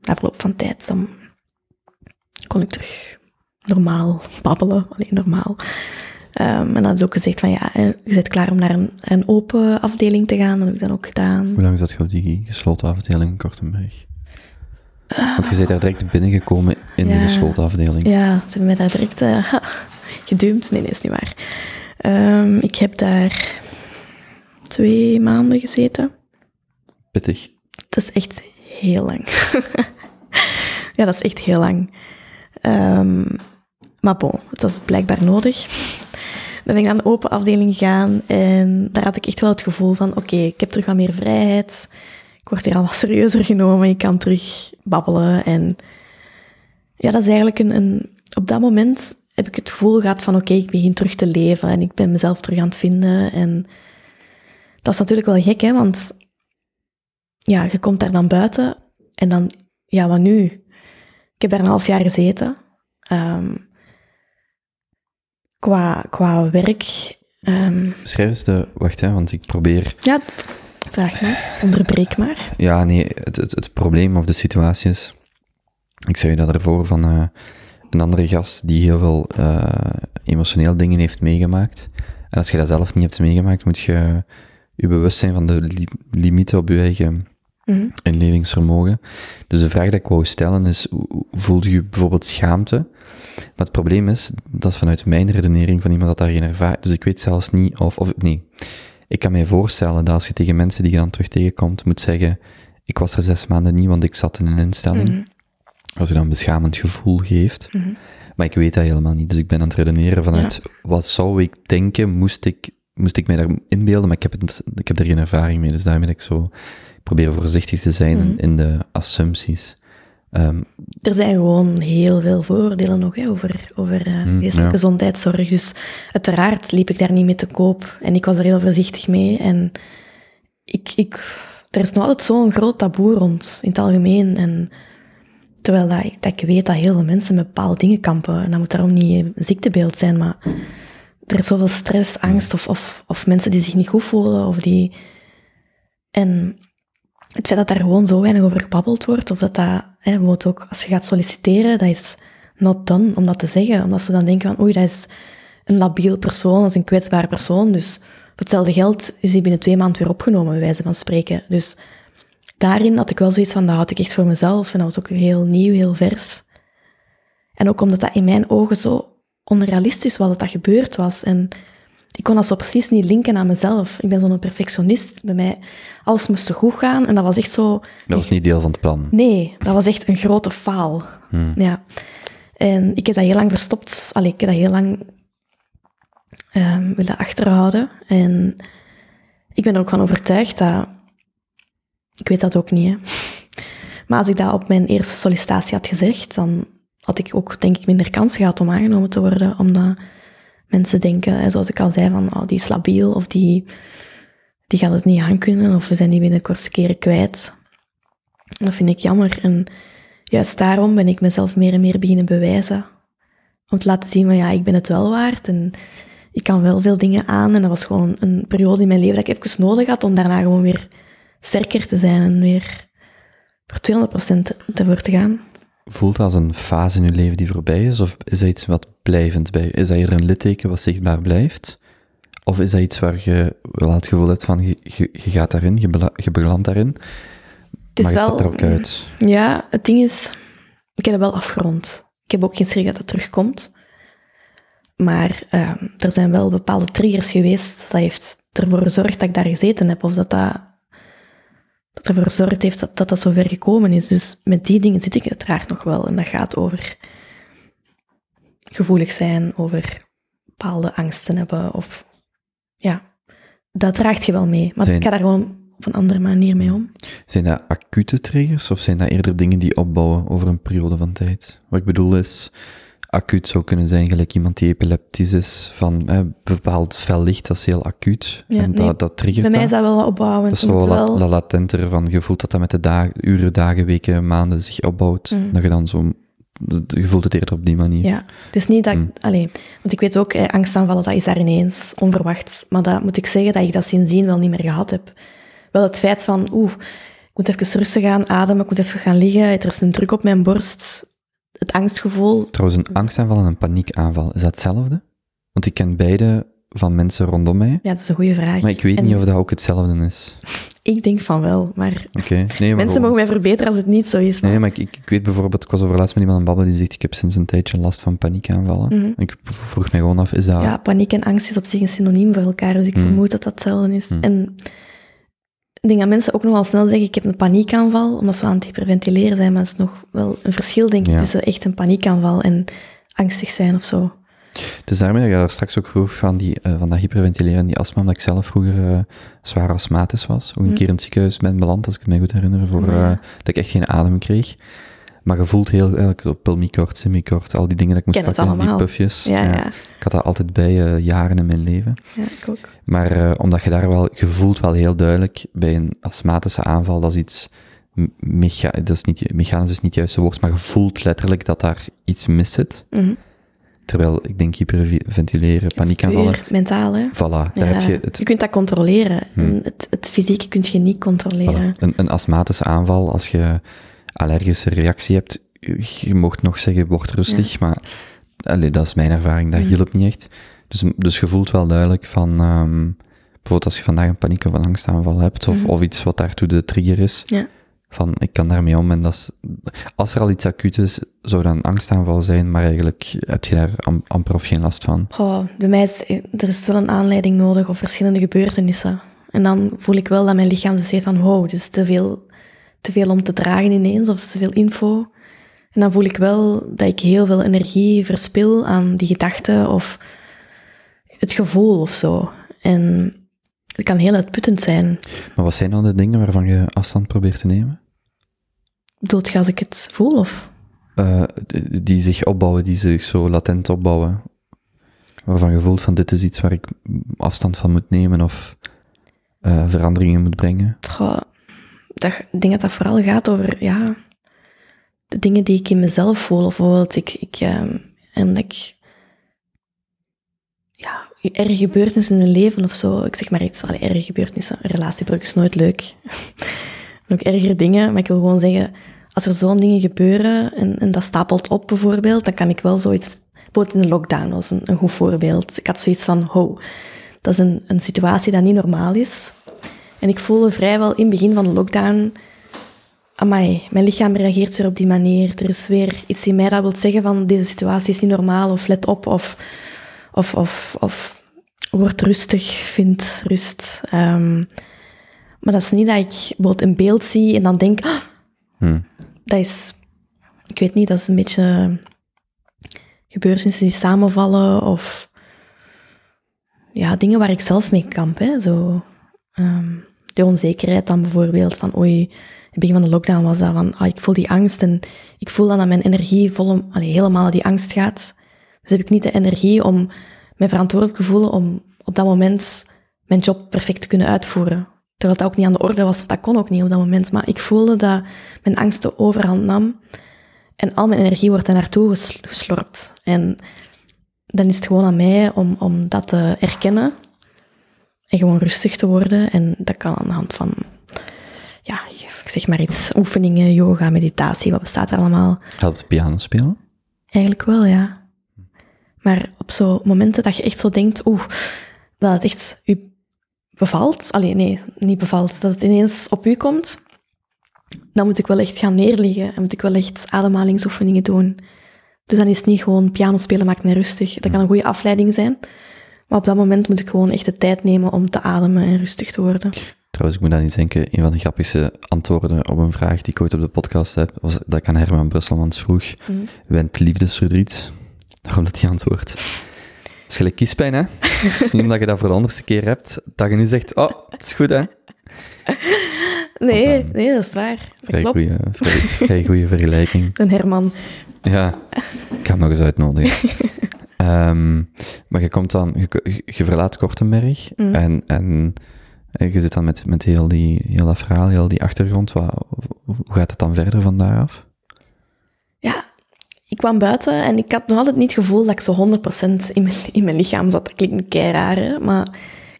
na verloop van tijd, dan kon ik terug normaal babbelen. En dan had ze ook gezegd van, je bent klaar om naar een open afdeling te gaan. Dat heb ik dan ook gedaan. Hoe lang zat je op die gesloten afdeling in Kortenberg? Want je bent daar direct binnengekomen in de gesloten afdeling. Ja, ze hebben mij daar direct geduwd. Nee, is niet waar. Ik heb daar 2 maanden gezeten. Pittig. Dat is echt heel lang. Ja, dat is echt heel lang. Maar bon, het was blijkbaar nodig. Dan ben ik naar de open afdeling gegaan en daar had ik echt wel het gevoel van, oké, ik heb terug wat meer vrijheid. Ik word hier al wat serieuzer genomen, ik kan terug babbelen. En ja, dat is eigenlijk op dat moment heb ik het gevoel gehad van, oké, ik begin terug te leven en ik ben mezelf terug aan het vinden. En dat is natuurlijk wel gek, hè, want ja, je komt daar dan buiten en dan, ja, wat nu? Ik heb daar 1,5 jaar gezeten. Qua werk... Schrijf eens wacht, hè, want ik probeer... Ja, vraag maar. Onderbreek maar. Ja, nee, het probleem of de situatie is... Ik zei je dat ervoor van een andere gast die heel veel emotioneel dingen heeft meegemaakt. En als je dat zelf niet hebt meegemaakt, moet je... je bewust zijn van de limieten op je eigen inlevingsvermogen. Dus de vraag die ik wou stellen is, voelde je bijvoorbeeld schaamte? Maar het probleem is, dat is vanuit mijn redenering van iemand dat daar geen ervaring... Dus ik weet zelfs niet of nee. Ik kan mij voorstellen dat als je tegen mensen die je dan terug tegenkomt, moet zeggen, ik was er 6 maanden niet, want ik zat in een instelling. Mm-hmm. Als je dan een beschamend gevoel geeft. Mm-hmm. Maar ik weet dat helemaal niet. Dus ik ben aan het redeneren vanuit, wat zou ik denken, moest ik mij daar inbeelden, maar ik heb er geen ervaring mee, dus daarmee ben ik zo probeer voorzichtig te zijn in de assumpties. Er zijn gewoon heel veel vooroordelen nog over geestelijke gezondheidszorg, dus uiteraard liep ik daar niet mee te koop en ik was er heel voorzichtig mee en er is nog altijd zo'n groot taboe rond in het algemeen en terwijl dat ik weet dat heel veel mensen met bepaalde dingen kampen en dat moet daarom niet een ziektebeeld zijn, maar er is zoveel stress, angst of mensen die zich niet goed voelen. En het feit dat daar gewoon zo weinig over gebabbeld wordt, of bijvoorbeeld ook als je gaat solliciteren, dat is not done om dat te zeggen. Omdat ze dan denken van, oei, dat is een labiel persoon, dat is een kwetsbare persoon. Dus voor hetzelfde geld is die binnen 2 maanden weer opgenomen, bij wijze van spreken. Dus daarin had ik wel zoiets van, dat had ik echt voor mezelf. En dat was ook heel nieuw, heel vers. En ook omdat dat in mijn ogen zo... onrealistisch was dat gebeurd was. En ik kon dat zo precies niet linken aan mezelf. Ik ben zo'n perfectionist. Bij mij, alles moest er goed gaan. En dat was echt zo... Dat was niet deel van het plan. Nee, dat was echt een grote faal. Ja. En ik heb dat heel lang verstopt. Ik heb dat heel lang willen achterhouden. En ik ben er ook van overtuigd dat... Ik weet dat ook niet, hè. Maar als ik dat op mijn eerste sollicitatie had gezegd, dan... had ik ook, denk ik, minder kans gehad om aangenomen te worden, omdat mensen denken, hè, zoals ik al zei, van die is labiel, of die gaat het niet aankunnen, of we zijn die binnen korte keren kwijt. En dat vind ik jammer. En juist daarom ben ik mezelf meer en meer beginnen bewijzen. Om te laten zien van ja, ik ben het wel waard en ik kan wel veel dingen aan. En dat was gewoon een periode in mijn leven dat ik even nodig had om daarna gewoon weer sterker te zijn en weer voor 200% ervoor te gaan. Voelt dat als een fase in je leven die voorbij is? Of is dat iets wat blijvend bij je? Is dat hier een litteken wat zichtbaar blijft? Of is dat iets waar je wel het gevoel hebt van je gaat daarin, je belandt daarin, het is maar je stapt er ook uit? Ja, het ding is, ik heb dat wel afgerond. Ik heb ook geen schrik dat dat terugkomt. Maar er zijn wel bepaalde triggers geweest. Dat heeft ervoor gezorgd dat ik daar gezeten heb. Of dat ervoor gezorgd heeft dat zover gekomen is. Dus met die dingen zit ik uiteraard nog wel. En dat gaat over gevoelig zijn, over bepaalde angsten hebben. Of ja, dat draagt je wel mee. Maar ik ga daar gewoon op een andere manier mee om. Zijn dat acute triggers of zijn dat eerder dingen die opbouwen over een periode van tijd? Wat ik bedoel is, acuut zou kunnen zijn gelijk iemand die epileptisch is, van bepaald fel licht, dat is heel acuut. Ja, en dat triggert. Bij mij is dat wel wat opbouwend. Dat is wel wat latenter, van je voelt dat dat met de uren, dagen, weken, maanden zich opbouwt. Mm. Dat je dan zo... Je voelt het eerder op die manier. Ja, het is niet dat... Want ik weet ook, angstaanvallen, dat is daar ineens, onverwachts. Maar dat moet ik zeggen, dat ik dat sindsdien wel niet meer gehad heb. Wel het feit van, ik moet even rustig gaan ademen, ik moet even gaan liggen, er is een druk op mijn borst, het angstgevoel. Trouwens, een angstaanval en een paniekaanval, is dat hetzelfde? Want ik ken beide van mensen rondom mij. Ja, dat is een goede vraag. Maar ik weet niet of dat ook hetzelfde is. Ik denk van wel, maar, nee, maar mensen mogen mij verbeteren als het niet zo is. Maar... Nee, maar ik weet bijvoorbeeld, ik was overlaatst met iemand aan babbelen die zegt, ik heb sinds een tijdje last van paniekaanvallen. Mm-hmm. Ik vroeg mij gewoon af, is dat... Ja, paniek en angst is op zich een synoniem voor elkaar, dus ik vermoed dat dat hetzelfde is. Mm. En... Ik denk dat mensen ook nogal snel zeggen, ik heb een paniekaanval, omdat ze aan het hyperventileren zijn, maar het is nog wel een verschil, denk ik, tussen echt een paniekaanval en angstig zijn of zo. Dus daarmee dat ik daar straks ook vroeg van dat hyperventileren en die astma, omdat ik zelf vroeger zwaar astmatisch was. Ook een keer in het ziekenhuis ben beland, als ik het mij goed herinner, dat ik echt geen adem kreeg. Maar je voelt heel eigenlijk pulmikort, semikort, al die dingen dat ik moest pakken, die puffjes. Ja. Ik had dat altijd bij jaren in mijn leven. Ja, ik ook. Maar omdat je daar wel, je voelt wel heel duidelijk bij een astmatische aanval, dat is iets, mechanisch is niet het juiste woord, maar je voelt letterlijk dat daar iets mis zit. Mm-hmm. Terwijl, ik denk, hyperventileren, paniekaanvallen... Het is puur mentaal, hè? Voilà, daar heb je het... Je kunt dat controleren. Het fysieke kun je niet controleren. Voilà. Een astmatische aanval, als je... allergische reactie hebt, je mocht nog zeggen, word rustig, maar dat is mijn ervaring, dat hielp niet echt. Dus je voelt wel duidelijk van, bijvoorbeeld als je vandaag een paniek of een angstaanval hebt, of iets wat daartoe de trigger is, van ik kan daarmee om. En dat is, als er al iets acuut is, zou dat een angstaanval zijn, maar eigenlijk heb je daar amper of geen last van. Bij mij is wel een aanleiding nodig, of verschillende gebeurtenissen. En dan voel ik wel dat mijn lichaam dus zegt van, dit is te veel om te dragen ineens, of te veel info. En dan voel ik wel dat ik heel veel energie verspil aan die gedachten of het gevoel of zo. En het kan heel uitputtend zijn. Maar wat zijn dan de dingen waarvan je afstand probeert te nemen? Bedoel je als ik het voel? Of? Die zich opbouwen, die zich zo latent opbouwen. Waarvan je voelt van dit is iets waar ik afstand van moet nemen of veranderingen moet brengen. Ik denk dat dat vooral gaat over de dingen die ik in mezelf voel. Of bijvoorbeeld, erge gebeurtenissen in het leven of zo. Ik zeg maar iets, erge gebeurtenissen. Relatiebreuk is nooit leuk. Ook ergere dingen, maar ik wil gewoon zeggen, als er zo'n dingen gebeuren en dat stapelt op bijvoorbeeld, dan kan ik wel zoiets... Bijvoorbeeld in de lockdown was een goed voorbeeld. Ik had zoiets van, dat is een situatie dat niet normaal is. En ik voelde vrijwel in het begin van de lockdown... Amai, mijn lichaam reageert weer op die manier. Er is weer iets in mij dat wil zeggen van... Deze situatie is niet normaal, of let op, of word rustig, vind rust. Maar dat is niet dat ik bijvoorbeeld een beeld zie en dan denk... Dat is... Ik weet niet, dat is een beetje... Gebeurtenissen die samenvallen, of... Ja, dingen waar ik zelf mee kamp, hè, zo... De onzekerheid dan bijvoorbeeld van in het begin van de lockdown was dat van ik voel die angst en ik voel dan dat mijn energie helemaal naar die angst gaat. Dus heb ik niet de energie om mij verantwoordelijk te voelen om op dat moment mijn job perfect te kunnen uitvoeren. Terwijl dat ook niet aan de orde was, want dat kon ook niet op dat moment. Maar ik voelde dat mijn angst de overhand nam En al mijn energie wordt daar naartoe geslorpt. En dan is het gewoon aan mij om dat te erkennen. En gewoon rustig te worden. En dat kan aan de hand van, ja, ik zeg maar iets, oefeningen, yoga, meditatie, wat bestaat er allemaal. Helpt piano spelen? Eigenlijk wel, ja. Maar op zo'n momenten dat je echt zo denkt, dat het echt u bevalt. Allee, nee, niet bevalt. Dat het ineens op u komt. Dan moet ik wel echt gaan neerliggen. Dan moet ik wel echt ademhalingsoefeningen doen. Dus dan is het niet gewoon piano spelen maakt mij rustig. Dat kan een goede afleiding zijn. Maar op dat moment moet ik gewoon echt de tijd nemen om te ademen en rustig te worden. Trouwens, ik moet daar niet denken. Een van de grappigste antwoorden op een vraag die ik ooit op de podcast heb, was dat ik aan Herman Brusselmans vroeg. Went liefdesverdriet? Daarom dat hij antwoordt. Dat is gelijk kiespijn, hè? Het is niet omdat je dat voor de honderdste keer hebt, dat je nu zegt, het is goed, hè? Nee, dat is waar. Dat klopt. Vrij goede vergelijking. Een Herman. Ja, ik ga hem nog eens uitnodigen. Maar je komt dan, je verlaat Kortenberg en je zit dan met heel dat verhaal, heel die achtergrond. Hoe gaat het dan verder van daaraf? Ja, ik kwam buiten en ik had nog altijd niet het gevoel dat ik zo 100% in mijn lichaam zat. Dat klinkt nu kei raar, hè? Maar...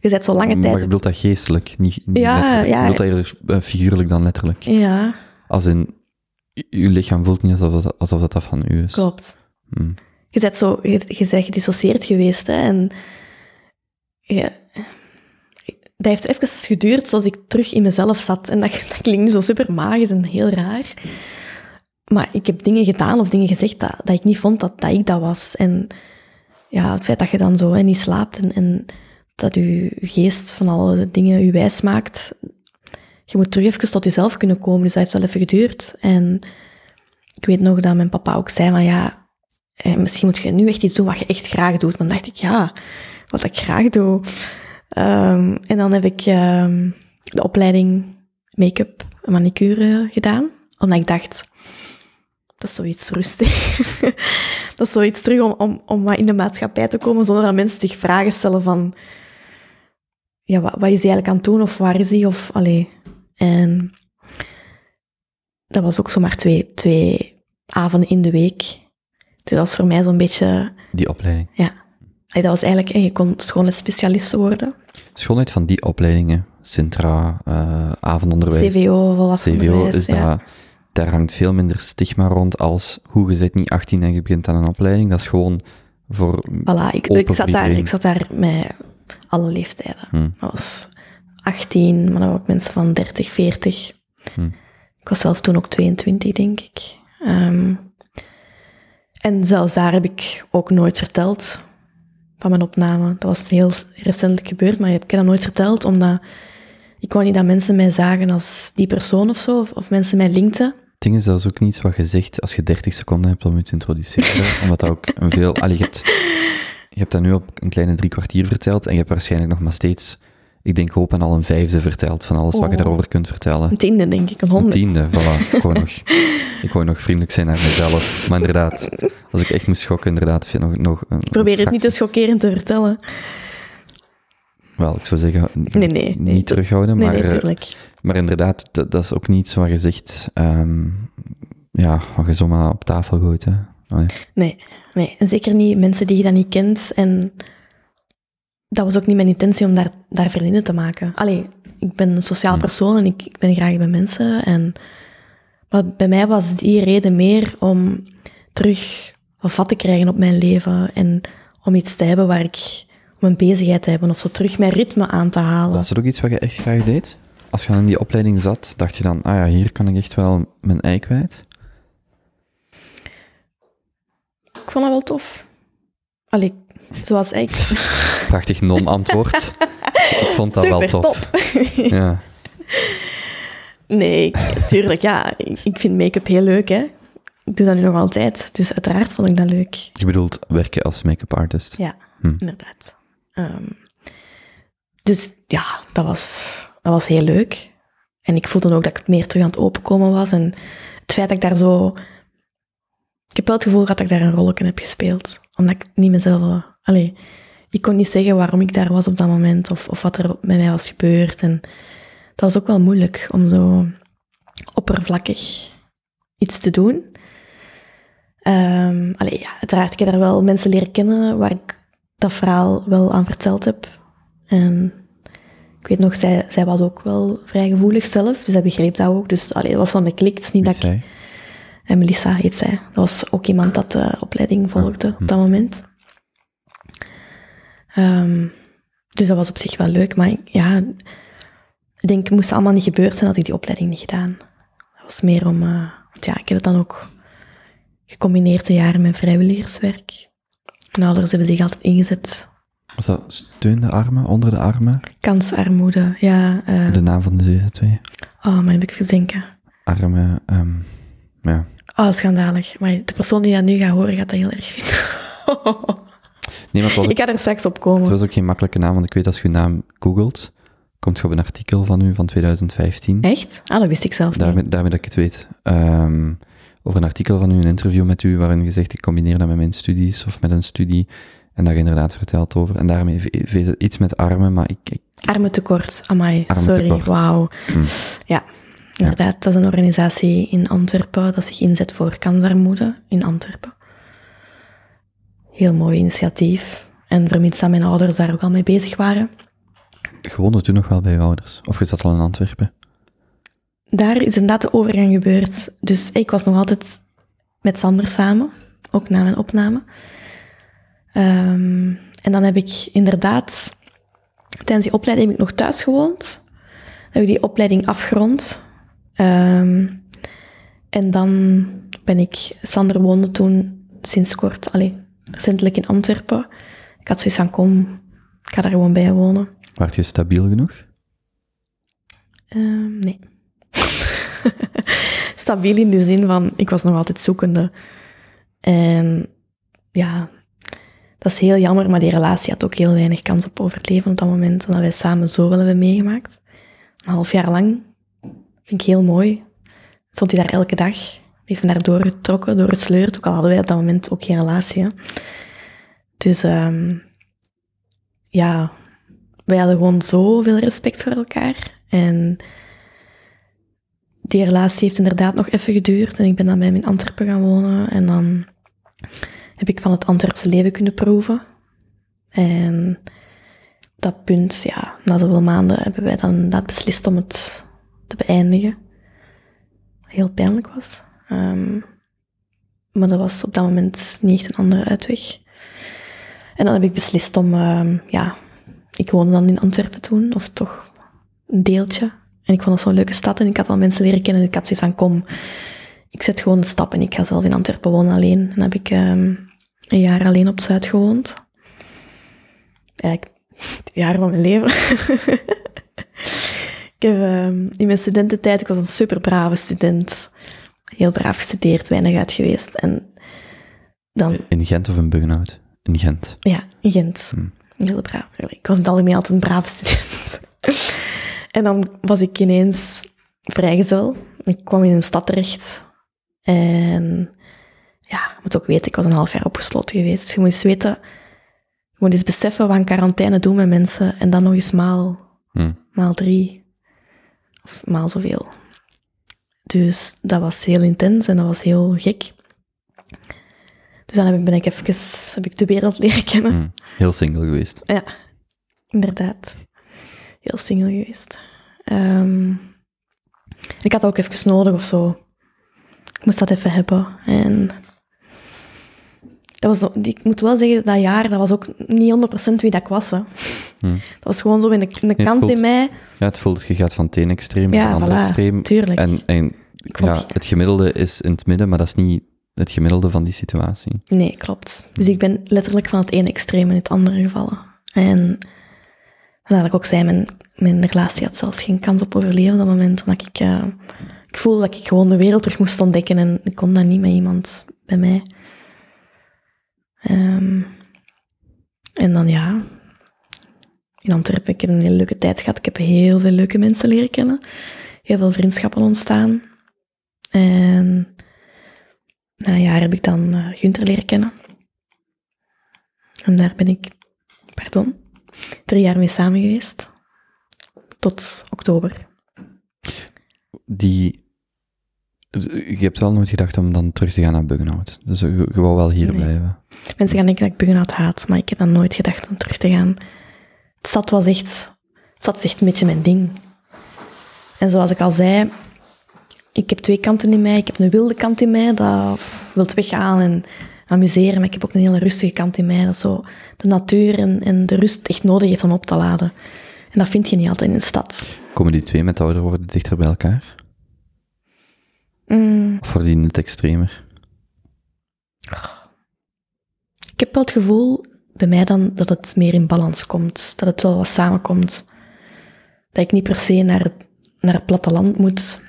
Je bent zo lange tijd... Maar je bedoelt dat geestelijk, niet letterlijk. Ja. Je bedoelt dat figuurlijk dan letterlijk. Ja. Als in, je lichaam voelt niet alsof dat van u is. Klopt. Je bent zo gedissocieerd geweest, hè. En dat heeft even geduurd, zoals ik terug in mezelf zat. En dat klinkt nu zo super magisch en heel raar. Maar ik heb dingen gedaan of dingen gezegd dat ik niet vond dat ik dat was. En ja, het feit dat je dan zo niet slaapt en dat je geest van alle dingen je wijs maakt. Je moet terug even tot jezelf kunnen komen. Dus dat heeft wel even geduurd. En ik weet nog dat mijn papa ook zei van ja, misschien moet je nu echt iets doen wat je echt graag doet. Maar dan dacht ik, ja, wat ik graag doe. En dan heb ik de opleiding make-up en manicure gedaan. Omdat ik dacht, dat is zoiets rustig. Dat is zoiets terug om in de maatschappij te komen zonder dat mensen zich vragen stellen van... Ja, wat is hij eigenlijk aan het doen? Of waar is hij? Of, allee. En dat was ook zomaar twee avonden in de week. Dus dat was voor mij zo'n beetje... Die opleiding? Ja. Allee, dat was eigenlijk... Je kon schoonheidsspecialist worden. Schoonheid van die opleidingen? Sintra, avondonderwijs? CVO, volwassenonderwijs. CVO is ja. Daar hangt veel minder stigma rond als hoe je bent niet 18 en je begint aan een opleiding. Dat is gewoon voor... Voilà, ik zat daar met... Alle leeftijden. Dat was 18, maar dan ook mensen van 30, 40. Ik was zelf toen ook 22, denk ik. En zelfs daar heb ik ook nooit verteld van mijn opname. Dat was heel recentelijk gebeurd, maar ik heb dat nooit verteld, omdat ik wou niet dat mensen mij zagen als die persoon of zo, of mensen mij linkten. Het ding is, dat is ook niet wat je zegt als je 30 seconden hebt om je te introduceren, omdat dat ook een veel... Je hebt dat nu op een kleine 3 kwartier verteld en je hebt waarschijnlijk nog maar steeds, ik denk hoop en al 1/5 verteld van alles wat je daarover kunt vertellen. 1/10, denk ik, 100. 1/10, voilà. Ik wou nog vriendelijk zijn naar mezelf. Maar inderdaad, als ik echt moest schokken, inderdaad, nog een probeer het niet te schokkerend te vertellen. Wel, ik zou zeggen, niet terughouden, maar inderdaad, dat is ook niet zo wat je zegt, wat je zomaar op tafel gooit, hè. Nee, en zeker niet mensen die je dat niet kent. En dat was ook niet mijn intentie om daar vriendinnen te maken. Allee, ik ben een sociaal persoon en ik ben graag bij mensen. Maar bij mij was die reden meer om terug wat vat te krijgen op mijn leven. En om iets te hebben om een bezigheid te hebben. Of zo terug mijn ritme aan te halen. Was dat ook iets wat je echt graag deed? Als je dan in die opleiding zat, dacht je dan, hier kan ik echt wel mijn ei kwijt? Ik vond dat wel tof. Allee, zoals ik. Prachtig non-antwoord. Ik vond dat super, wel tof. Ja. Nee, tuurlijk, ja. Ik vind make-up heel leuk, hè. Ik doe dat nu nog altijd, dus uiteraard vond ik dat leuk. Je bedoelt werken als make-up artist? Ja, inderdaad. Dus ja, dat was heel leuk. En ik voelde ook dat ik meer terug aan het openkomen was. En het feit dat ik daar zo... Ik heb wel het gevoel dat ik daar een rol in heb gespeeld. Omdat ik niet mezelf... ik kon niet zeggen waarom ik daar was op dat moment. Of wat er met mij was gebeurd. En dat was ook wel moeilijk om zo oppervlakkig iets te doen. Uiteraard heb ik daar wel mensen leren kennen waar ik dat verhaal wel aan verteld heb. En ik weet nog, zij was ook wel vrij gevoelig zelf, dus zij begreep dat ook. Dus dat was wel mijn klik. Het is niet dat ik... En Melissa heet zij. Dat was ook iemand dat de opleiding volgde op dat moment. Dus dat was op zich wel leuk, maar ik denk, het moest allemaal niet gebeurd zijn, had ik die opleiding niet gedaan. Dat was meer om... ik heb het dan ook gecombineerd de jaren met vrijwilligerswerk. Mijn ouders hebben zich altijd ingezet. Was dat steun de armen, onder de armen? Kansarmoede, ja. De naam van deze twee? Oh, maar heb ik denken. Armen, ja. Oh, schandalig. Maar de persoon die dat nu gaat horen, gaat dat heel erg vinden. Nee, maar ik ga er straks op komen. Het was ook geen makkelijke naam, want ik weet, als je je naam googelt, komt je op een artikel van u van 2015. Echt? Ah, dat wist ik zelfs niet. Daarmee dat ik het weet. Over een artikel van u, een interview met u, waarin je zegt, ik combineer dat met mijn studies of met een studie. En daar inderdaad verteld over. En daarmee iets met armen, maar ik... Armentekort, amai, sorry, wauw. Ja, inderdaad, dat is een organisatie in Antwerpen dat zich inzet voor kansarmoede in Antwerpen. Heel mooi initiatief. En vermits dat mijn ouders daar ook al mee bezig waren. Je woonde toen nog wel bij je ouders? Of je zat al in Antwerpen? Daar is inderdaad de overgang gebeurd. Dus ik was nog altijd met Sander samen, ook na mijn opname. En dan heb ik inderdaad, tijdens die opleiding heb ik nog thuis gewoond. Dan heb ik die opleiding afgerond. En dan ben ik... Sander woonde toen sinds kort, recentelijk in Antwerpen. Ik had zoiets van, ik ga daar gewoon bij wonen. Waart je stabiel genoeg? Nee. Stabiel in de zin van, ik was nog altijd zoekende. En ja... Dat is heel jammer, maar die relatie had ook heel weinig kans op overleven op dat moment, omdat wij samen zoveel hebben meegemaakt. Een half jaar lang. Vind ik heel mooi. Stond hij daar elke dag. Die heeft hem daar doorgetrokken, doorgesleurd. Ook al hadden wij op dat moment ook geen relatie. Hè. Dus wij hadden gewoon zoveel respect voor elkaar. En die relatie heeft inderdaad nog even geduurd. En ik ben dan bij hem in Antwerpen gaan wonen. En dan... heb ik van het Antwerpse leven kunnen proeven. En op dat punt, na zoveel maanden hebben wij dan inderdaad beslist om het te beëindigen. Heel pijnlijk was. Maar dat was op dat moment niet echt een andere uitweg. En dan heb ik beslist om, ik woonde dan in Antwerpen toen, of toch een deeltje. En ik vond dat zo'n leuke stad en ik had al mensen leren kennen en ik had zoiets van, ik zet gewoon de stap en ik ga zelf in Antwerpen wonen alleen. En dan heb ik een jaar alleen op Zuid gewoond. Eigenlijk het jaar van mijn leven. Ik heb in mijn studententijd, ik was een superbrave student. Heel braaf gestudeerd, weinig uit geweest. En dan... In Gent of in Buggenhout? In Gent. Ja, in Gent. Heel braaf. Ik was in het algemeen altijd een brave student. En dan was ik ineens vrijgezel. Ik kwam in een stad terecht. En je moet ook weten, ik was een half jaar opgesloten geweest. Je moet eens beseffen wat een quarantaine doet met mensen. En dan nog eens maal 3. Of maal zoveel. Dus dat was heel intens en dat was heel gek. Dus dan heb ik de wereld leren kennen. Heel single geweest. Ja, inderdaad. Heel single geweest. Ik had dat ook even nodig of zo. Ik moest dat even hebben. En dat was, ik moet wel zeggen, dat jaar, dat was ook niet 100% wie dat ik was. Hè. Dat was gewoon zo in de kant voelt, in mij. Ja, het voelt, je gaat van het ene extreem naar het andere extreem. Tuurlijk. En het gemiddelde is in het midden, maar dat is niet het gemiddelde van die situatie. Nee, klopt. Dus ik ben letterlijk van het ene extreem in het andere gevallen. En dat ik ook zei, mijn relatie had zelfs geen kans op overleven op dat moment. Omdat ik voelde dat ik gewoon de wereld terug moest ontdekken. En ik kon dat niet met iemand bij mij. En dan in Antwerpen heb ik een hele leuke tijd gehad. Ik heb heel veel leuke mensen leren kennen. Heel veel vriendschappen ontstaan. En na een jaar heb ik dan Gunther leren kennen. En daar ben ik, 3 jaar mee samen geweest. Tot oktober. Die Je hebt wel nooit gedacht om dan terug te gaan naar Buggenhout. Dus je wou wel hier blijven. Mensen gaan denken dat ik Buggenhout haat, maar ik heb dan nooit gedacht om terug te gaan. Het stad is echt een beetje mijn ding. En zoals ik al zei, ik heb twee kanten in mij. Ik heb een wilde kant in mij, dat wilt weggaan en amuseren. Maar ik heb ook een hele rustige kant in mij, dat zo de natuur en de rust echt nodig heeft om op te laden. En dat vind je niet altijd in de stad. Komen die twee met ouder worden dichter bij elkaar? Of wordt die het extremer? Ik heb wel het gevoel, bij mij dan, dat het meer in balans komt. Dat het wel wat samenkomt. Dat ik niet per se naar het platteland moet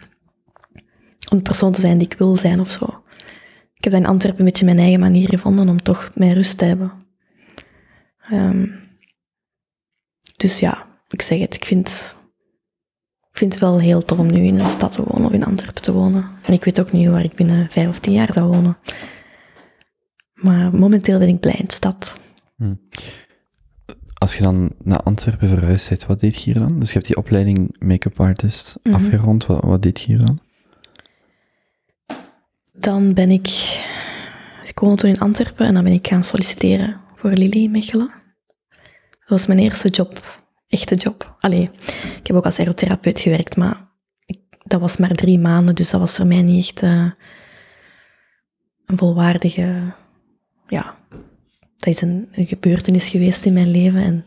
om de persoon te zijn die ik wil zijn of zo. Ik heb in Antwerpen een beetje mijn eigen manier gevonden om toch mijn rust te hebben. Dus ja, ik zeg het, ik vind het wel heel tof om nu in een stad te wonen of in Antwerpen te wonen. En ik weet ook niet waar ik binnen 5 of 10 jaar zou wonen. Maar momenteel ben ik blij in de stad. Als je dan naar Antwerpen verhuisd bent, wat deed je hier dan? Dus je hebt die opleiding make-up artist afgerond, wat deed je hier dan? Dan ben ik woonde toen in Antwerpen en dan ben ik gaan solliciteren voor Lilli in Mechelen. Dat was mijn eerste job, echte job. Allee, ik heb ook als aerotherapeut gewerkt, maar dat was maar 3 maanden, dus dat was voor mij niet echt een volwaardige... Ja, dat is een gebeurtenis geweest in mijn leven en een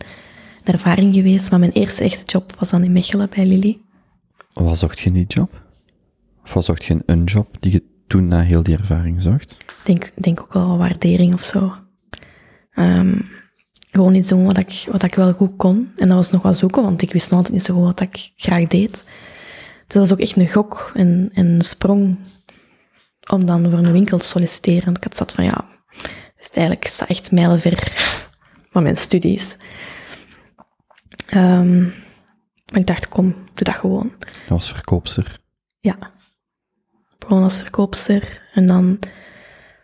ervaring geweest, maar mijn eerste echte job was dan in Mechelen bij Lilli. Wat zocht je in die job? Of wat zocht je in een job die je toen na heel die ervaring zocht? Ik denk ook wel waardering of zo. Gewoon iets doen wat ik wel goed kon. En dat was nog wel zoeken, want ik wist nog altijd niet zo goed wat ik graag deed. Dat was ook echt een gok en een sprong om dan voor een winkel te solliciteren. Ik had zat van, ja, het eigenlijk staat echt mijlenver van mijn studies. Maar ik dacht, kom, doe dat gewoon. Dat was verkoopster. Ja. Begonnen als verkoopster en dan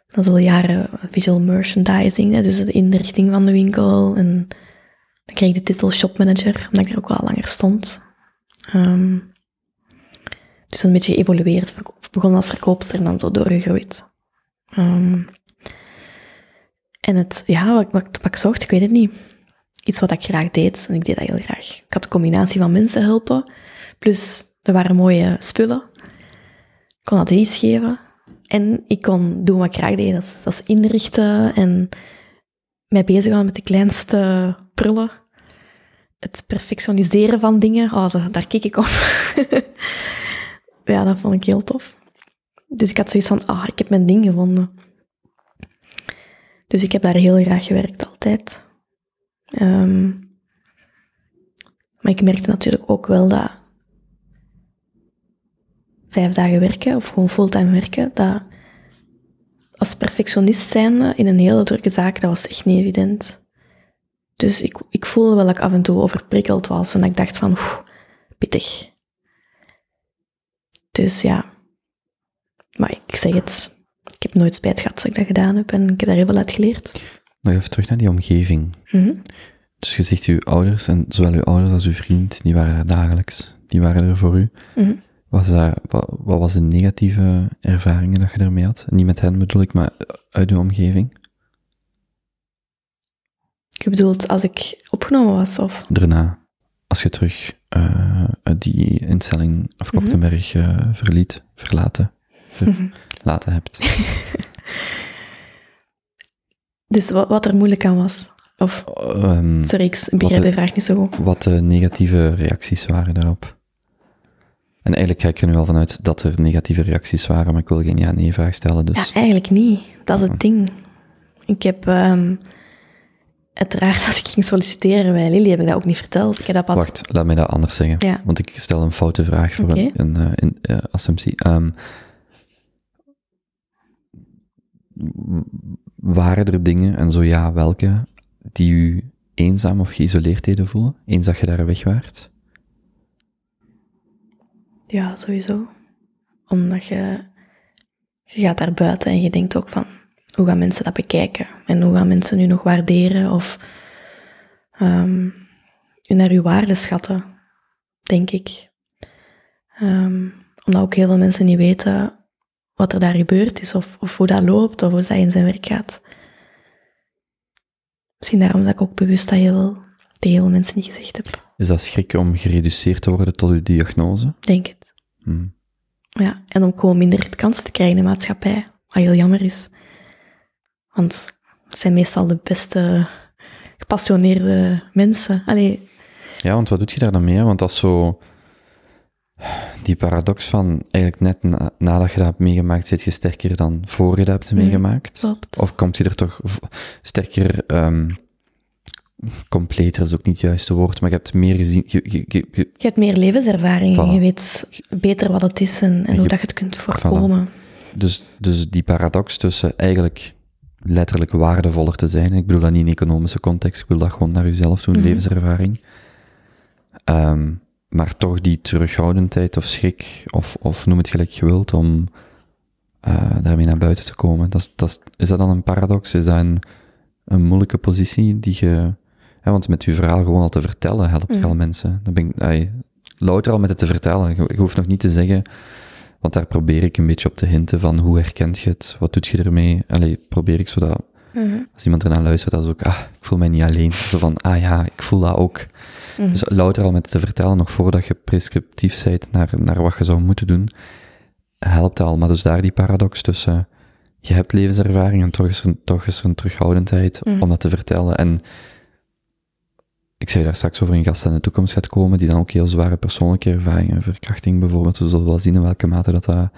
al jaren visual merchandising, hè, dus de inrichting van de winkel. En dan kreeg ik de titel shopmanager, omdat ik er ook wel langer stond. Dus een beetje geëvolueerd. Begonnen als verkoopster en dan zo doorgegroeid. En het, ja, wat ik zocht, ik weet het niet. Iets wat ik graag deed, en ik deed dat heel graag. Ik had een combinatie van mensen helpen, plus er waren mooie spullen. Ik kon advies geven en ik kon doen wat ik graag deed. Dat is inrichten en mij bezighouden met de kleinste prullen. Het perfectioniseren van dingen, daar keek ik op. Ja, dat vond ik heel tof. Dus ik had zoiets van, ik heb mijn ding gevonden. Dus ik heb daar heel graag gewerkt, altijd. Maar ik merkte natuurlijk ook wel dat 5 dagen werken, of gewoon fulltime werken, dat als perfectionist zijnde in een hele drukke zaak, dat was echt niet evident. Dus ik voelde wel dat ik af en toe overprikkeld was en dat ik dacht van, pittig. Dus ja, maar ik zeg het, ik heb nooit spijt gehad dat ik dat gedaan heb en ik heb daar heel veel uit geleerd. Nou, even terug naar die omgeving. Dus je zegt, uw ouders, en zowel uw ouders als uw vriend, die waren er dagelijks, die waren er voor u. Wat was de negatieve ervaringen dat je ermee had? Niet met hen bedoel ik, maar uit de omgeving? Je bedoelt als ik opgenomen was? Of? Daarna, als je terug die instelling of Kortenberg verlaten hebt. Dus wat er moeilijk aan was? Of, sorry, ik begrijp de vraag niet zo goed. Wat de negatieve reacties waren daarop? En eigenlijk ga ik er nu al vanuit dat er negatieve reacties waren, maar ik wil geen ja-nee-vraag stellen. Dus. Ja, eigenlijk niet. Dat is het ding. Ik heb... uiteraard, als ik ging solliciteren bij Lilli, heb ik dat ook niet verteld. Ik heb dat pas... Wacht, laat mij dat anders zeggen. Ja. Want ik stel een foute vraag voor een assumptie. Waren er dingen, en zo ja, welke, die u eenzaam of geïsoleerd deden voelen, eens dat je daar weg waart? Ja, sowieso. Omdat je gaat daar buiten en je denkt ook van, hoe gaan mensen dat bekijken? En hoe gaan mensen nu nog waarderen? Of naar uw waarde schatten, denk ik. Omdat ook heel veel mensen niet weten wat er daar gebeurd is, of hoe dat loopt, of hoe dat in zijn werk gaat. Misschien daarom dat ik ook bewust dat heel veel mensen niet gezegd heb. Is dat schrik om gereduceerd te worden tot uw diagnose? Denk het. Hmm. Ja, en om gewoon minder kansen te krijgen in de maatschappij, wat heel jammer is. Want het zijn meestal de beste gepassioneerde mensen. Allee. Ja, want wat doet je daar dan mee? Want dat is zo... Die paradox van eigenlijk net nadat je dat hebt meegemaakt, zit je sterker dan voor je dat hebt meegemaakt. Klopt. Of komt je er toch sterker... completer is ook niet het juiste woord, maar je hebt meer gezien... Je hebt meer levenservaring, voilà. En je weet beter wat het is en hoe dat je het kunt voorkomen. Voilà. Dus die paradox tussen eigenlijk letterlijk waardevoller te zijn, ik bedoel dat niet in economische context, ik bedoel dat gewoon naar jezelf toe, levenservaring, maar toch die terughoudendheid of schrik, of noem het gelijk je wilt, om daarmee naar buiten te komen. Is dat dan een paradox? Is dat een moeilijke positie die je... Ja, want met je verhaal gewoon al te vertellen, helpt je al mensen. Dan ben ik louter al met het te vertellen. Ik hoef nog niet te zeggen, want daar probeer ik een beetje op te hinten van hoe herkent je het, wat doet je ermee? Allee, probeer ik zodat als iemand ernaar luistert, dat is ook, ik voel mij niet alleen. Zo van, ja, ik voel dat ook. Dus louter al met het te vertellen, nog voordat je prescriptief bent naar wat je zou moeten doen, helpt al. Maar dus daar die paradox tussen, je hebt levenservaring en toch is er een terughoudendheid om dat te vertellen. En ik zei daar straks over een gast aan de toekomst gaat komen, die dan ook heel zware persoonlijke ervaringen, verkrachting bijvoorbeeld, we zullen wel zien in welke mate dat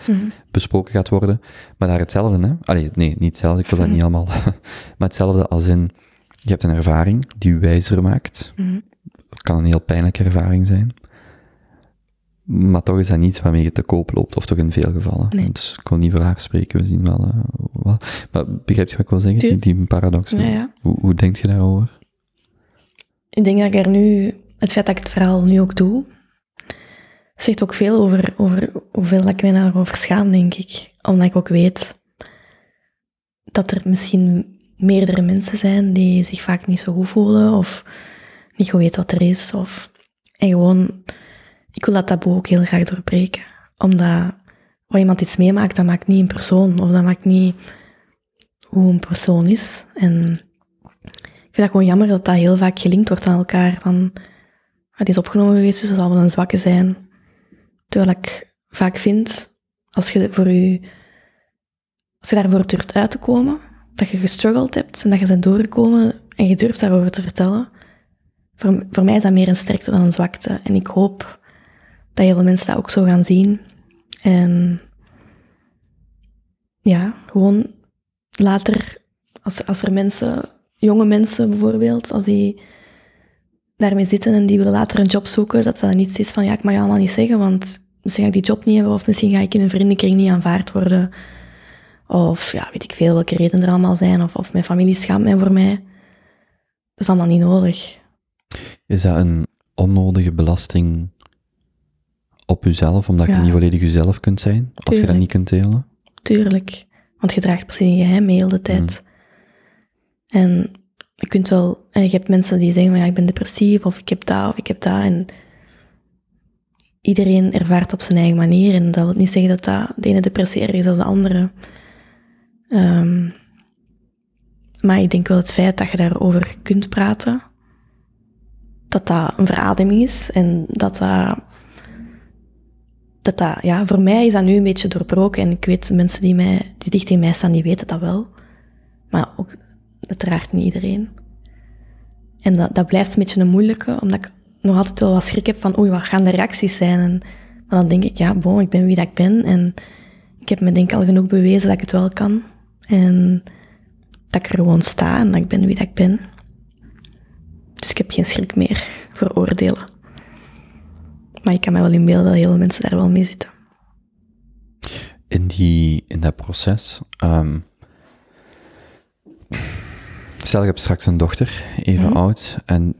besproken gaat worden. Maar daar hetzelfde, hè? Allee, nee, niet hetzelfde, ik wil dat niet allemaal. Maar hetzelfde als in, je hebt een ervaring die je wijzer maakt. Dat kan een heel pijnlijke ervaring zijn. Maar toch is dat niets waarmee je te koop loopt, of toch in veel gevallen. Nee. Dus ik wil niet voor haar spreken, we zien wel... Maar begrijp je wat ik wil zeggen? Die paradox. Ja, ja. Hoe denk je daarover? Ik denk dat ik er nu... Het feit dat ik het verhaal nu ook doe, zegt ook veel over hoeveel ik mij daarover schaam, denk ik. Omdat ik ook weet dat er misschien meerdere mensen zijn die zich vaak niet zo goed voelen, of niet goed weten wat er is. En gewoon... Ik wil dat taboe ook heel graag doorbreken. Omdat wat iemand iets meemaakt, dat maakt niet een persoon. Of dat maakt niet hoe een persoon is. En ik vind dat gewoon jammer dat dat heel vaak gelinkt wordt aan elkaar. Van, het is opgenomen geweest, dus dat zal wel een zwakke zijn. Terwijl ik vaak vind, als je daarvoor durft uit te komen, dat je gestruggeld hebt en dat je bent doorgekomen en je durft daarover te vertellen. Voor mij is dat meer een sterkte dan een zwakte. En ik hoop... dat heel veel mensen dat ook zo gaan zien. En ja, gewoon later, als er mensen, jonge mensen bijvoorbeeld, als die daarmee zitten en die willen later een job zoeken, dat dat niets is van, ja, ik mag het allemaal niet zeggen, want misschien ga ik die job niet hebben, of misschien ga ik in een vriendenkring niet aanvaard worden. Of ja, weet ik veel welke redenen er allemaal zijn, of mijn familie schaamt mij voor mij. Dat is allemaal niet nodig. Is dat een onnodige belasting... op jezelf, omdat je niet volledig jezelf kunt zijn, als je dat niet kunt delen? Tuurlijk, want je draagt precies een geheim mee heel de tijd. En je kunt wel... En je hebt mensen die zeggen, ik ben depressief, of ik heb dat, en iedereen ervaart op zijn eigen manier, en dat wil niet zeggen dat de ene depressie erger is dan de andere. Maar ik denk wel het feit dat je daarover kunt praten, dat dat een verademing is, en dat voor mij is dat nu een beetje doorbroken. En ik weet, mensen die dicht in mij staan, die weten dat wel. Maar ook, uiteraard niet iedereen. En dat blijft een beetje een moeilijke, omdat ik nog altijd wel wat schrik heb van, wat gaan de reacties zijn? Maar dan denk ik, ik ben wie dat ik ben. En ik heb me denk ik al genoeg bewezen dat ik het wel kan. En dat ik er gewoon sta en dat ik ben wie dat ik ben. Dus ik heb geen schrik meer voor oordelen. Maar ik kan mij wel inbeelden dat heel veel mensen daar wel mee zitten. In dat proces... stel, ik heb straks een dochter, even oud, en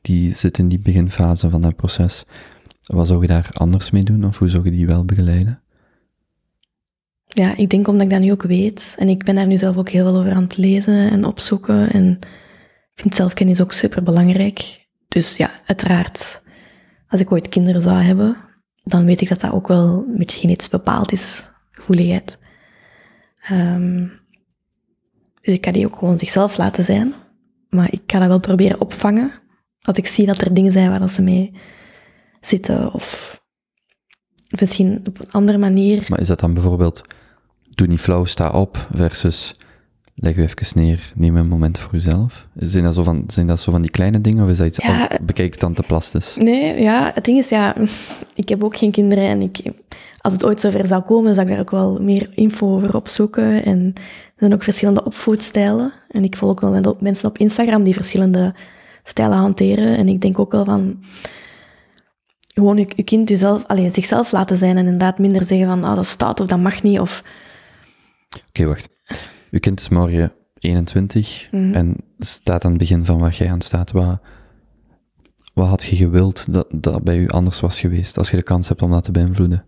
die zit in die beginfase van dat proces. Wat zou je daar anders mee doen, of hoe zou je die wel begeleiden? Ja, ik denk omdat ik dat nu ook weet. En ik ben daar nu zelf ook heel veel over aan het lezen en opzoeken. En ik vind zelfkennis ook superbelangrijk. Dus ja, uiteraard... Als ik ooit kinderen zou hebben, dan weet ik dat dat ook wel een beetje genetisch bepaald is, gevoeligheid. Dus ik kan die ook gewoon zichzelf laten zijn. Maar ik kan dat wel proberen opvangen. Als ik zie dat er dingen zijn waar ze mee zitten. Of misschien op een andere manier. Maar is dat dan bijvoorbeeld... Doe niet flauw, sta op, versus... Leg je even neer, neem een moment voor jezelf. Zijn dat zo van die kleine dingen, of is dat iets... Ja, bekijk het dan te plastisch? Nee, ja, het ding is, ja... Ik heb ook geen kinderen en als het ooit zover zou komen, zou ik daar ook wel meer info over opzoeken. En er zijn ook verschillende opvoedstijlen. En ik volg ook wel mensen op Instagram die verschillende stijlen hanteren. En ik denk ook wel van... Gewoon je kind zichzelf laten zijn en inderdaad minder zeggen van... Oh, dat staat of dat mag niet, of... Oké, wacht. Uw kind is morgen 21 en staat aan het begin van waar jij aan staat. Wat had je gewild dat bij u anders was geweest, als je de kans hebt om dat te beïnvloeden?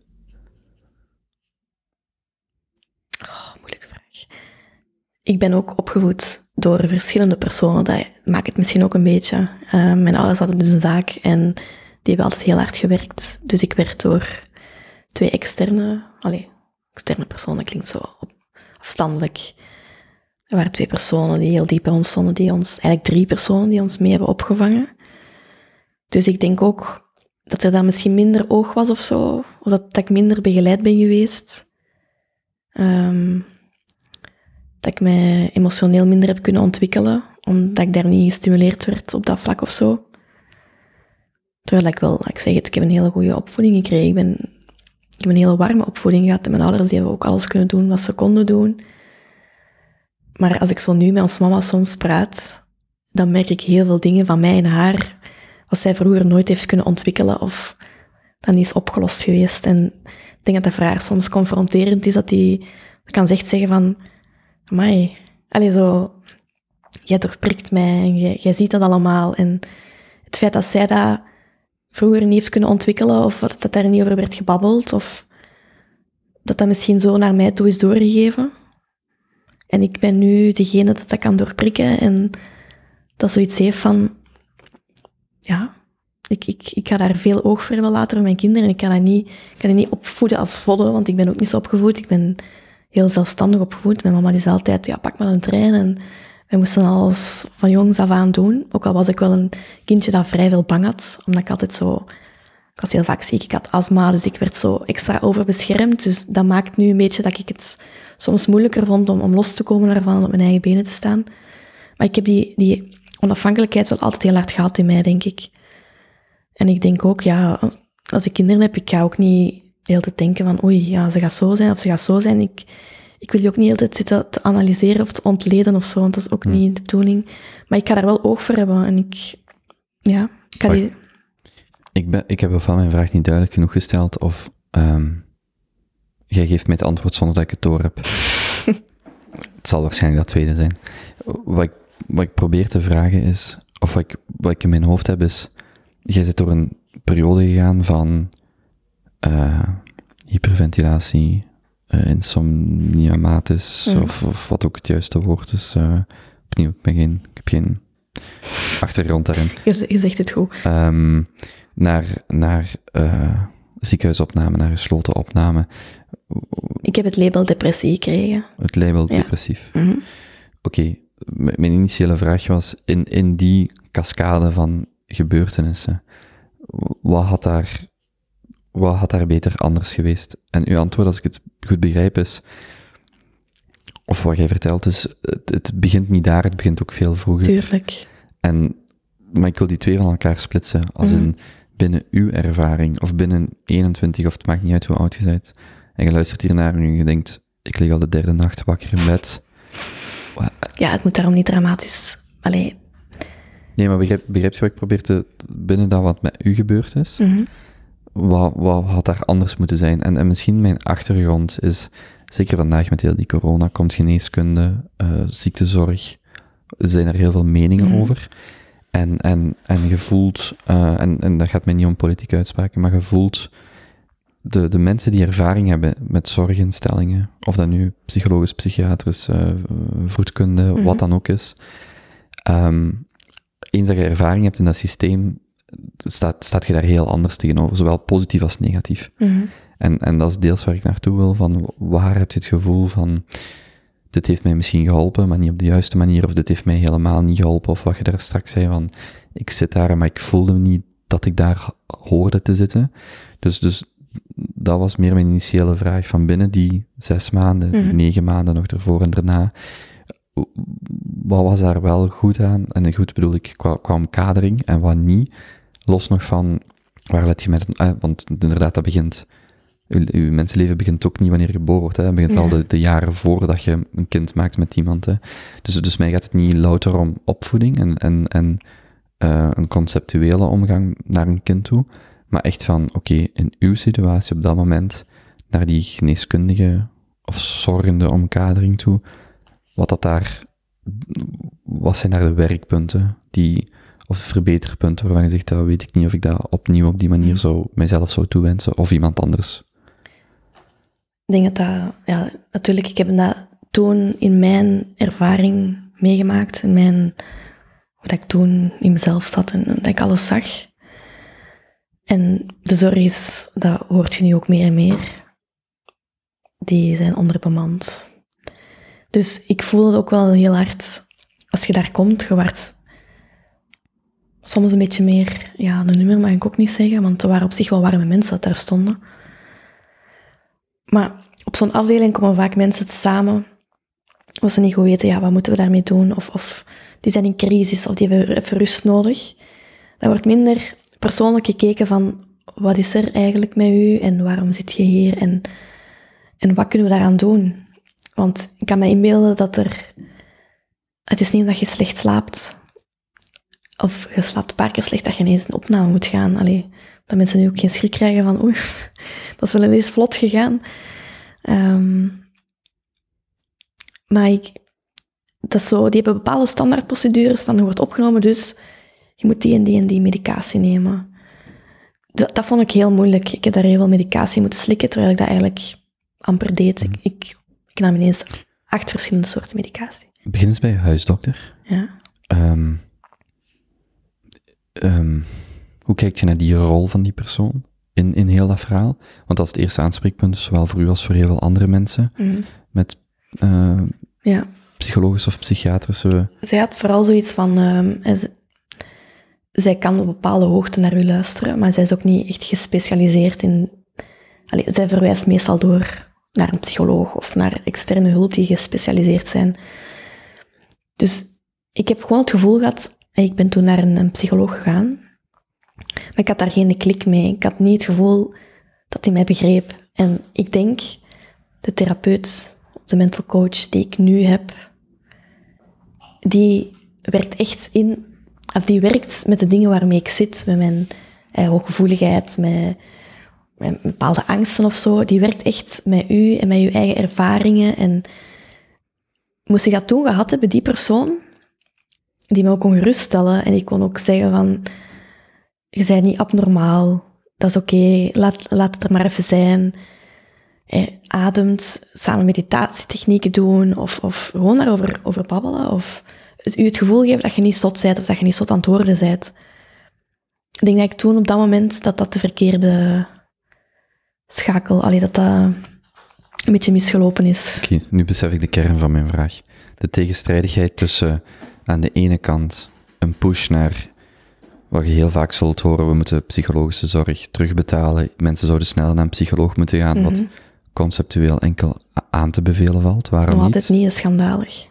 Oh, moeilijke vraag. Ik ben ook opgevoed door verschillende personen. Dat maakt het misschien ook een beetje. Mijn ouders hadden dus een zaak en die hebben altijd heel hard gewerkt. Dus ik werd door twee externe personen, klinkt zo afstandelijk. Er waren twee personen die heel diep bij ons stonden, eigenlijk drie personen die ons mee hebben opgevangen. Dus ik denk ook dat er daar misschien minder oog was of zo, of dat ik minder begeleid ben geweest. Dat ik mij emotioneel minder heb kunnen ontwikkelen, omdat ik daar niet gestimuleerd werd op dat vlak of zo. Terwijl ik wel, ik zeg het, ik heb een hele goede opvoeding gekregen. Ik heb een hele warme opvoeding gehad en mijn ouders die hebben ook alles kunnen doen wat ze konden doen. Maar als ik zo nu met ons mama soms praat, dan merk ik heel veel dingen van mij en haar, wat zij vroeger nooit heeft kunnen ontwikkelen of dat niet is opgelost geweest. En ik denk dat dat voor haar soms confronterend is, dat die kan echt zeggen van, amai, allez zo, jij doorprikt mij en jij ziet dat allemaal. En het feit dat zij dat vroeger niet heeft kunnen ontwikkelen of dat daar niet over werd gebabbeld of dat misschien zo naar mij toe is doorgegeven. En ik ben nu degene dat kan doorprikken en dat zoiets heeft van... Ja, ik ga daar veel oog voor hebben later voor mijn kinderen. En ik kan dat niet opvoeden als vodden, want ik ben ook niet zo opgevoed. Ik ben heel zelfstandig opgevoed. Mijn mama is altijd, ja, pak maar een trein. En wij moesten alles van jongs af aan doen. Ook al was ik wel een kindje dat vrij veel bang had. Omdat ik altijd zo... Ik was heel vaak ziek, ik had astma, dus ik werd zo extra overbeschermd. Dus dat maakt nu een beetje dat ik het soms moeilijker vond om los te komen daarvan en op mijn eigen benen te staan. Maar ik heb die onafhankelijkheid wel altijd heel hard gehad in mij, denk ik. En ik denk ook, ja, als ik kinderen heb, ik ga ook niet de hele tijd denken van oei, ja, ze gaat zo zijn of ze gaat zo zijn. Ik wil je ook niet de hele tijd zitten te analyseren of te ontleden of zo, want dat is ook niet de bedoeling. Maar ik ga daar wel oog voor hebben en ik ga die... Ik heb van mijn vraag niet duidelijk genoeg gesteld of... Jij geeft mij het antwoord zonder dat ik het door heb. Het zal waarschijnlijk dat tweede zijn. Wat ik probeer te vragen is... Of wat ik in mijn hoofd heb is... Jij zit door een periode gegaan van... hyperventilatie... insomniamatisch... Mm. Of wat ook het juiste woord is. Opnieuw, ik heb geen... achtergrond daarin. Je zegt het goed. Naar ziekenhuisopname, naar gesloten opname. Ik heb het label depressie gekregen. Het label depressief. Mm-hmm. Oké, mijn initiële vraag was, in die cascade van gebeurtenissen, wat had daar beter anders geweest? En uw antwoord, als ik het goed begrijp, is... Of wat jij vertelt is, het begint niet daar, het begint ook veel vroeger. Tuurlijk. Maar ik wil die twee van elkaar splitsen. Als in binnen uw ervaring, of binnen 21, of het maakt niet uit hoe oud je bent. En je luistert hiernaar en je denkt, ik lig al de derde nacht wakker in bed. Ja, het moet daarom niet dramatisch. Allee. Nee, maar begrijp je wat ik probeer binnen dat wat met u gebeurd is? Mm-hmm. Wat had daar anders moeten zijn? En misschien mijn achtergrond is... Zeker vandaag met heel die corona komt geneeskunde, ziektezorg. Er zijn er heel veel meningen over. En gevoeld, en dat gaat mij niet om politieke uitspraken, maar gevoeld de mensen die ervaring hebben met zorginstellingen, of dat nu psychologisch, psychiatrisch, voedkunde, wat dan ook is. Eens dat je ervaring hebt in dat systeem, staat je daar heel anders tegenover, zowel positief als negatief. En dat is deels waar ik naartoe wil, van waar heb je het gevoel van dit heeft mij misschien geholpen, maar niet op de juiste manier, of dit heeft mij helemaal niet geholpen, of wat je daar straks zei van, ik zit daar, maar ik voelde niet dat ik daar hoorde te zitten. Dus dat was meer mijn initiële vraag van binnen die 6 maanden, mm-hmm. die 9 maanden nog ervoor en daarna, wat was daar wel goed aan? En goed bedoel ik qua omkadering en wat niet, los nog van, waar let je met, want inderdaad dat begint... Je mensenleven begint ook niet wanneer je geboren wordt. Hè. Het begint al de jaren voordat je een kind maakt met iemand. Hè. Dus mij gaat het niet louter om opvoeding en een conceptuele omgang naar een kind toe. Maar echt van, oké, in uw situatie op dat moment, naar die geneeskundige of zorgende omkadering toe, wat zijn daar de werkpunten of verbeterpunten waarvan je zegt, dat weet ik niet of ik dat opnieuw op die manier zou mijzelf zou toewensen of iemand anders. Ik denk dat natuurlijk, ik heb dat toen in mijn ervaring meegemaakt, wat ik toen in mezelf zat en dat ik alles zag. En de zorg is, dat hoort je nu ook meer en meer, die zijn onderbemand. Dus ik voel het ook wel heel hard, als je daar komt, je wordt soms een beetje meer, de nummer mag ik ook niet zeggen, want er waren op zich wel warme mensen dat daar stonden. Maar op zo'n afdeling komen vaak mensen samen, als ze niet goed weten, wat moeten we daarmee doen? Of die zijn in crisis, of die hebben even rust nodig. Daar wordt minder persoonlijk gekeken van, wat is er eigenlijk met u? En waarom zit je hier? En wat kunnen we daaraan doen? Want ik kan me inbeelden dat het is niet omdat je slecht slaapt, of je slaapt een paar keer slecht, dat je ineens in opname moet gaan. Allee, dat mensen nu ook geen schrik krijgen van, oei, dat is wel ineens vlot gegaan. Maar die hebben bepaalde standaardprocedures van, je wordt opgenomen, dus je moet die en die en die medicatie nemen. Dat vond ik heel moeilijk. Ik heb daar heel veel medicatie moeten slikken, terwijl ik dat eigenlijk amper deed. Ik nam ineens 8 verschillende soorten medicatie. Begin eens bij je huisdokter. Ja. Hoe kijk je naar die rol van die persoon in heel dat verhaal? Want dat is het eerste aanspreekpunt, zowel voor u als voor heel veel andere mensen met psychologische of psychiatrische... Zij had vooral zoiets van... zij kan op bepaalde hoogte naar u luisteren, maar zij is ook niet echt gespecialiseerd in... Allee, zij verwijst meestal door naar een psycholoog of naar externe hulp die gespecialiseerd zijn. Dus ik heb gewoon het gevoel gehad... Ik ben toen naar een psycholoog gegaan, maar ik had daar geen klik mee. Ik had niet het gevoel dat hij mij begreep. En ik denk, de therapeut, de mental coach die ik nu heb, die werkt echt die werkt met de dingen waarmee ik zit, met mijn hooggevoeligheid, met bepaalde angsten of zo. Die werkt echt met u en met uw eigen ervaringen. En moest ik dat toen gehad hebben, die persoon, die me ook kon geruststellen. En die kon ook zeggen van, je bent niet abnormaal, dat is oké, laat het er maar even zijn. Ademt, samen meditatietechnieken doen, of gewoon daarover babbelen, of het gevoel geven dat je niet zot bent, of dat je niet zot aan het worden bent. Ik denk dat ik toen op dat moment, dat de verkeerde schakel, dat een beetje misgelopen is. Oké, nu besef ik de kern van mijn vraag. De tegenstrijdigheid tussen... Aan de ene kant een push naar, wat je heel vaak zult horen, we moeten psychologische zorg terugbetalen. Mensen zouden snel naar een psycholoog moeten gaan, wat conceptueel enkel aan te bevelen valt. Waarom niet? Altijd niet, is schandalig.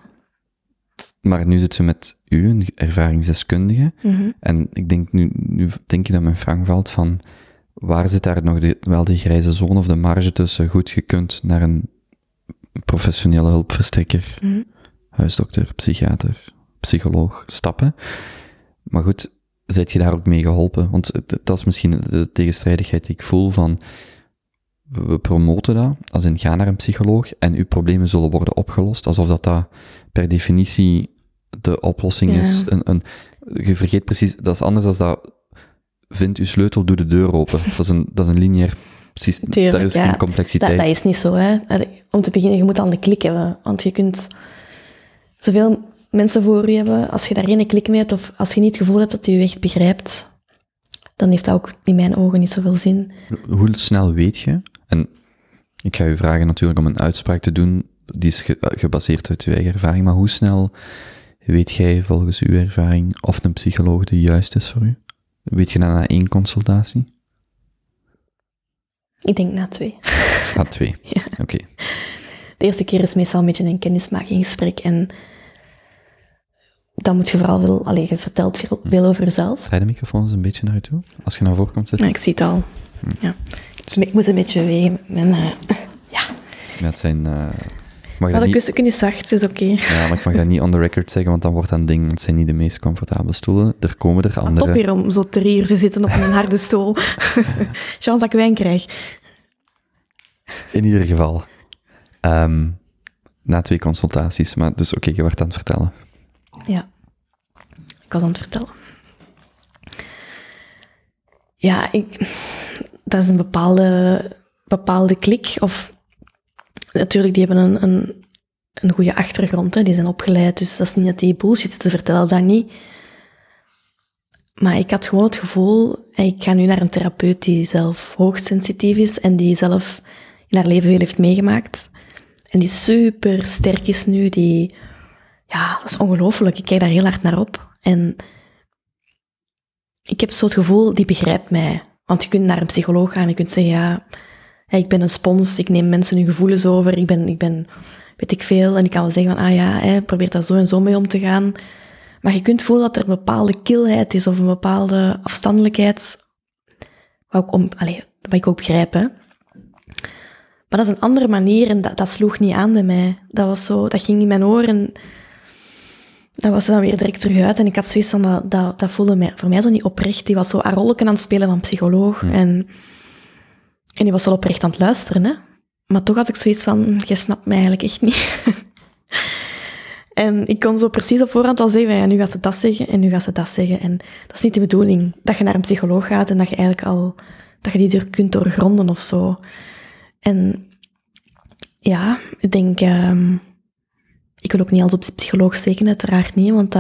Maar nu zitten we met u, een ervaringsdeskundige. En ik denk, nu denk je dat mijn vraag valt van, waar zit daar nog de grijze zone of de marge tussen goed gekund naar een professionele hulpverstrekker, huisdokter, psychiater... psycholoog stappen. Maar goed, zijt je daar ook mee geholpen? Want dat is misschien de tegenstrijdigheid die ik voel van, we promoten dat, als in ga naar een psycholoog en uw problemen zullen worden opgelost, alsof dat per definitie de oplossing is. Je vergeet precies, dat is anders dan dat, vind uw sleutel, doe de deur open. Dat is een lineair systeem. Tuurlijk, daar is geen complexiteit. Dat is niet zo, hè. Om te beginnen, je moet aan de klik hebben, want je kunt zoveel mensen voor je hebben, als je daar geen klik mee hebt of als je niet het gevoel hebt dat hij je echt begrijpt, dan heeft dat ook in mijn ogen niet zoveel zin. Hoe snel weet je? En ik ga je vragen natuurlijk om een uitspraak te doen die is gebaseerd uit uw eigen ervaring, maar hoe snel weet jij volgens uw ervaring of een psycholoog de juiste is voor u? Weet je dat na 1 consultatie? Ik denk na 2. Na 2? Ja. Oké. Okay. De eerste keer is meestal een beetje een kennismakingsgesprek en dan moet je vooral wel... Allee, je vertelt veel over jezelf. Draai de microfoon eens een beetje naar je toe. Als je naar voren komt zitten. Ja, ik zie het al. Ja. Ik moet een beetje bewegen. Ja. Ja, het zijn... Maar dat kussen kun je zacht, is oké. Ja, maar ik mag dat niet on the record zeggen, want dan wordt dat een ding. Het zijn niet de meest comfortabele stoelen. Er komen er andere... Top hier om zo 3 uur te zitten op een harde stoel. Chance dat ik wijn krijg. In ieder geval. Na 2 consultaties. Maar dus oké, je werd aan het vertellen. Ja, ik was aan het vertellen. Ja, dat is een bepaalde klik. Of, natuurlijk, die hebben een goede achtergrond. Hè. Die zijn opgeleid, dus dat is niet dat die bullshit te vertellen, dat niet. Maar ik had gewoon het gevoel, ik ga nu naar een therapeut die zelf hoogsensitief is en die zelf in haar leven veel heeft meegemaakt. En die super sterk is nu, die... Ja, dat is ongelooflijk. Ik kijk daar heel hard naar op. En ik heb zo het gevoel, die begrijpt mij. Want je kunt naar een psycholoog gaan en je kunt zeggen, ja, ik ben een spons, ik neem mensen hun gevoelens over, ik ben weet ik veel. En ik kan wel zeggen van, ah ja, probeer daar zo en zo mee om te gaan. Maar je kunt voelen dat er een bepaalde kilheid is of een bepaalde afstandelijkheid, wat ik ook begrijp, hè. Maar dat is een andere manier en dat sloeg niet aan bij mij. Dat was zo, dat ging in mijn oren... Dat was dan weer direct terug uit. En ik had zoiets van, dat voelde mij, voor mij zo niet oprecht. Die was zo haar rolleken aan het spelen van psycholoog. Ja. En die was wel oprecht aan het luisteren. Hè? Maar toch had ik zoiets van, jij snapt mij eigenlijk echt niet. En ik kon zo precies op voorhand al zeggen, ja, nu gaat ze dat zeggen en nu gaat ze dat zeggen. En dat is niet de bedoeling. Dat je naar een psycholoog gaat en dat je eigenlijk al... Dat je die deur kunt doorgronden of zo. En ja, ik denk... Ik wil ook niet alles op psycholoog steken, uiteraard niet, want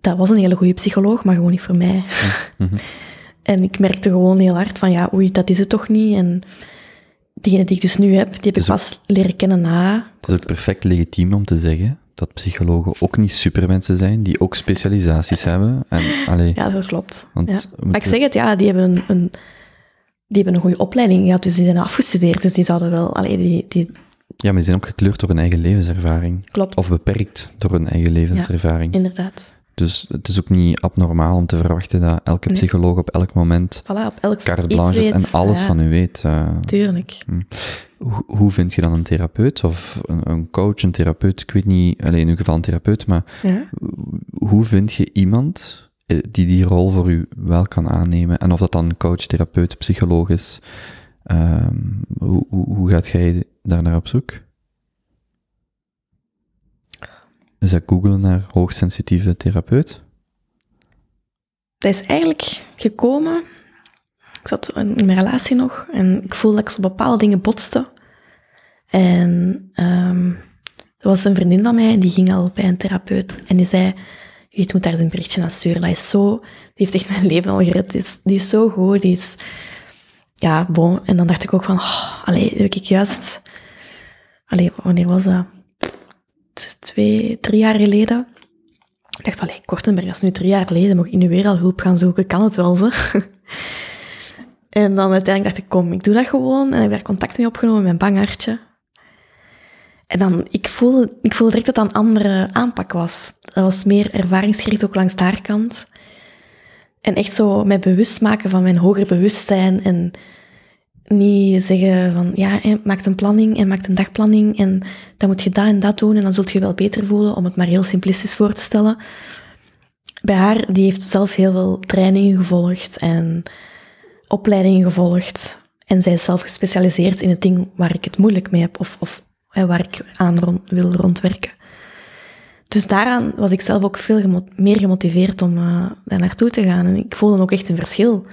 dat was een hele goede psycholoog, maar gewoon niet voor mij. Mm-hmm. En ik merkte gewoon heel hard van, ja, oei, dat is het toch niet. En diegene die ik dus nu heb, die heb ik pas leren kennen na... Het is ook perfect legitiem om te zeggen dat psychologen ook niet supermensen zijn, die ook specialisaties hebben. En, allee, ja, dat klopt. Ja. Maar ik zeg het, ja, die hebben een goede opleiding gehad, dus die zijn afgestudeerd, dus die zouden wel... Allee, ja, maar die zijn ook gekleurd door hun eigen levenservaring. Klopt. Of beperkt door hun eigen levenservaring. Ja, inderdaad. Dus het is ook niet abnormaal om te verwachten dat elke psycholoog op elk moment... Voilà, op elk carte blanche weet, en alles van u weet. Tuurlijk. Hoe vind je dan een therapeut? Of een coach, een therapeut? Ik weet niet, alleen in uw geval een therapeut, maar... Ja. Hoe vind je iemand die rol voor u wel kan aannemen? En of dat dan coach, therapeut, psycholoog is... Hoe gaat jij daarnaar op zoek? Is dat googlen naar hoogsensitieve therapeut? Dat is eigenlijk gekomen... Ik zat in mijn relatie nog en ik voelde dat ik zo bepaalde dingen botste. En er was een vriendin van mij en die ging al bij een therapeut. En die zei, je moet daar eens een berichtje aan sturen. Dat is zo... Die heeft echt mijn leven al gered. Die is zo goed, die is... Ja, bon. En dan dacht ik ook van... Oh, heb ik juist... Wanneer was dat? 2, 3 jaar geleden. Ik dacht, Kortenberg, dat is nu 3 jaar geleden. Mag ik nu weer al hulp gaan zoeken? Kan het wel, zeg. En dan uiteindelijk dacht ik, kom, ik doe dat gewoon. En ik heb daar contact mee opgenomen met mijn bang hartje. En dan, ik voelde direct dat dat een andere aanpak was. Dat was meer ervaringsgericht, ook langs haar kant. En echt zo mij bewust maken van mijn hoger bewustzijn en niet zeggen van, ja, maak een planning en maak een dagplanning en dan moet je dat en dat doen en dan zult je wel beter voelen, om het maar heel simplistisch voor te stellen. Bij haar, die heeft zelf heel veel trainingen gevolgd en opleidingen gevolgd en zij is zelf gespecialiseerd in het ding waar ik het moeilijk mee heb of waar ik aan wil rondwerken. Dus daaraan was ik zelf ook veel meer gemotiveerd om daar naartoe te gaan. En ik voelde ook echt een verschil.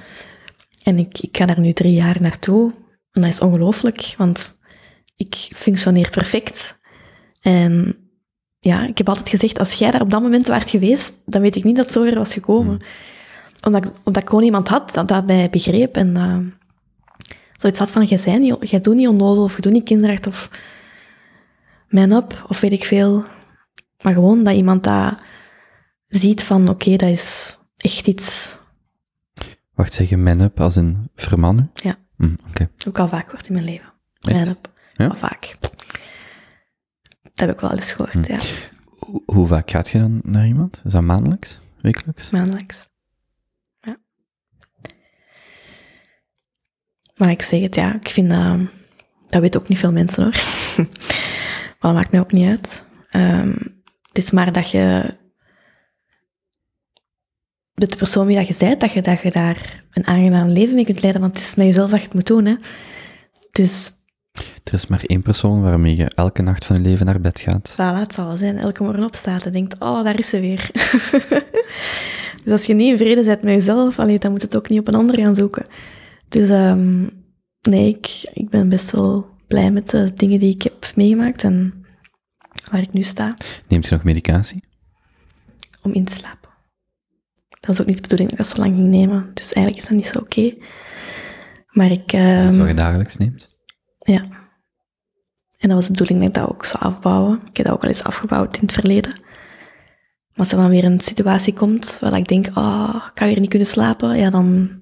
En ik ga daar nu 3 jaar naartoe. En dat is ongelooflijk, want ik functioneer perfect. En ja, ik heb altijd gezegd, als jij daar op dat moment waart geweest, dan weet ik niet dat het zo weer was gekomen. Omdat ik gewoon iemand had dat mij begreep. En zoiets had van, jij doet niet onnozel of je doet niet kinderachtig of... man-up of weet ik veel. Maar gewoon dat iemand dat ziet van oké, dat is echt iets... Wacht, zeg je man-up als een vermannen? Ja. Okay. Ook al vaak wordt in mijn leven. Man-up. Ja? Al vaak. Dat heb ik wel eens gehoord, ja. Hoe vaak gaat je dan naar iemand? Is dat maandelijks? Wekelijks? Maandelijks. Ja. Maar ik zeg het, ja, ik vind dat weten ook niet veel mensen, hoor. Maar dat maakt mij ook niet uit. Het is maar dat je... de persoon wie dat je bent, dat je daar een aangenaam leven mee kunt leiden, want het is met jezelf dat je het moet doen, hè. Dus... Er is maar één persoon waarmee je elke nacht van je leven naar bed gaat. Voilà, het zal wel zijn. Elke morgen opstaat en denkt, oh, daar is ze weer. Dus als je niet in vrede bent met jezelf, dan moet het ook niet op een ander gaan zoeken. Dus nee, ik ben best wel blij met de dingen die ik heb meegemaakt en waar ik nu sta. Neemt je nog medicatie? Om in te slapen. Dat was ook niet de bedoeling dat ik dat zo lang ging nemen. Dus eigenlijk is dat niet zo oké. Maar ik... Is dat wat je dagelijks neemt? Ja. En dat was de bedoeling dat ik dat ook zou afbouwen. Ik heb dat ook al eens afgebouwd in het verleden. Maar als er dan weer een situatie komt waar ik denk, ik kan weer niet kunnen slapen, ja, dan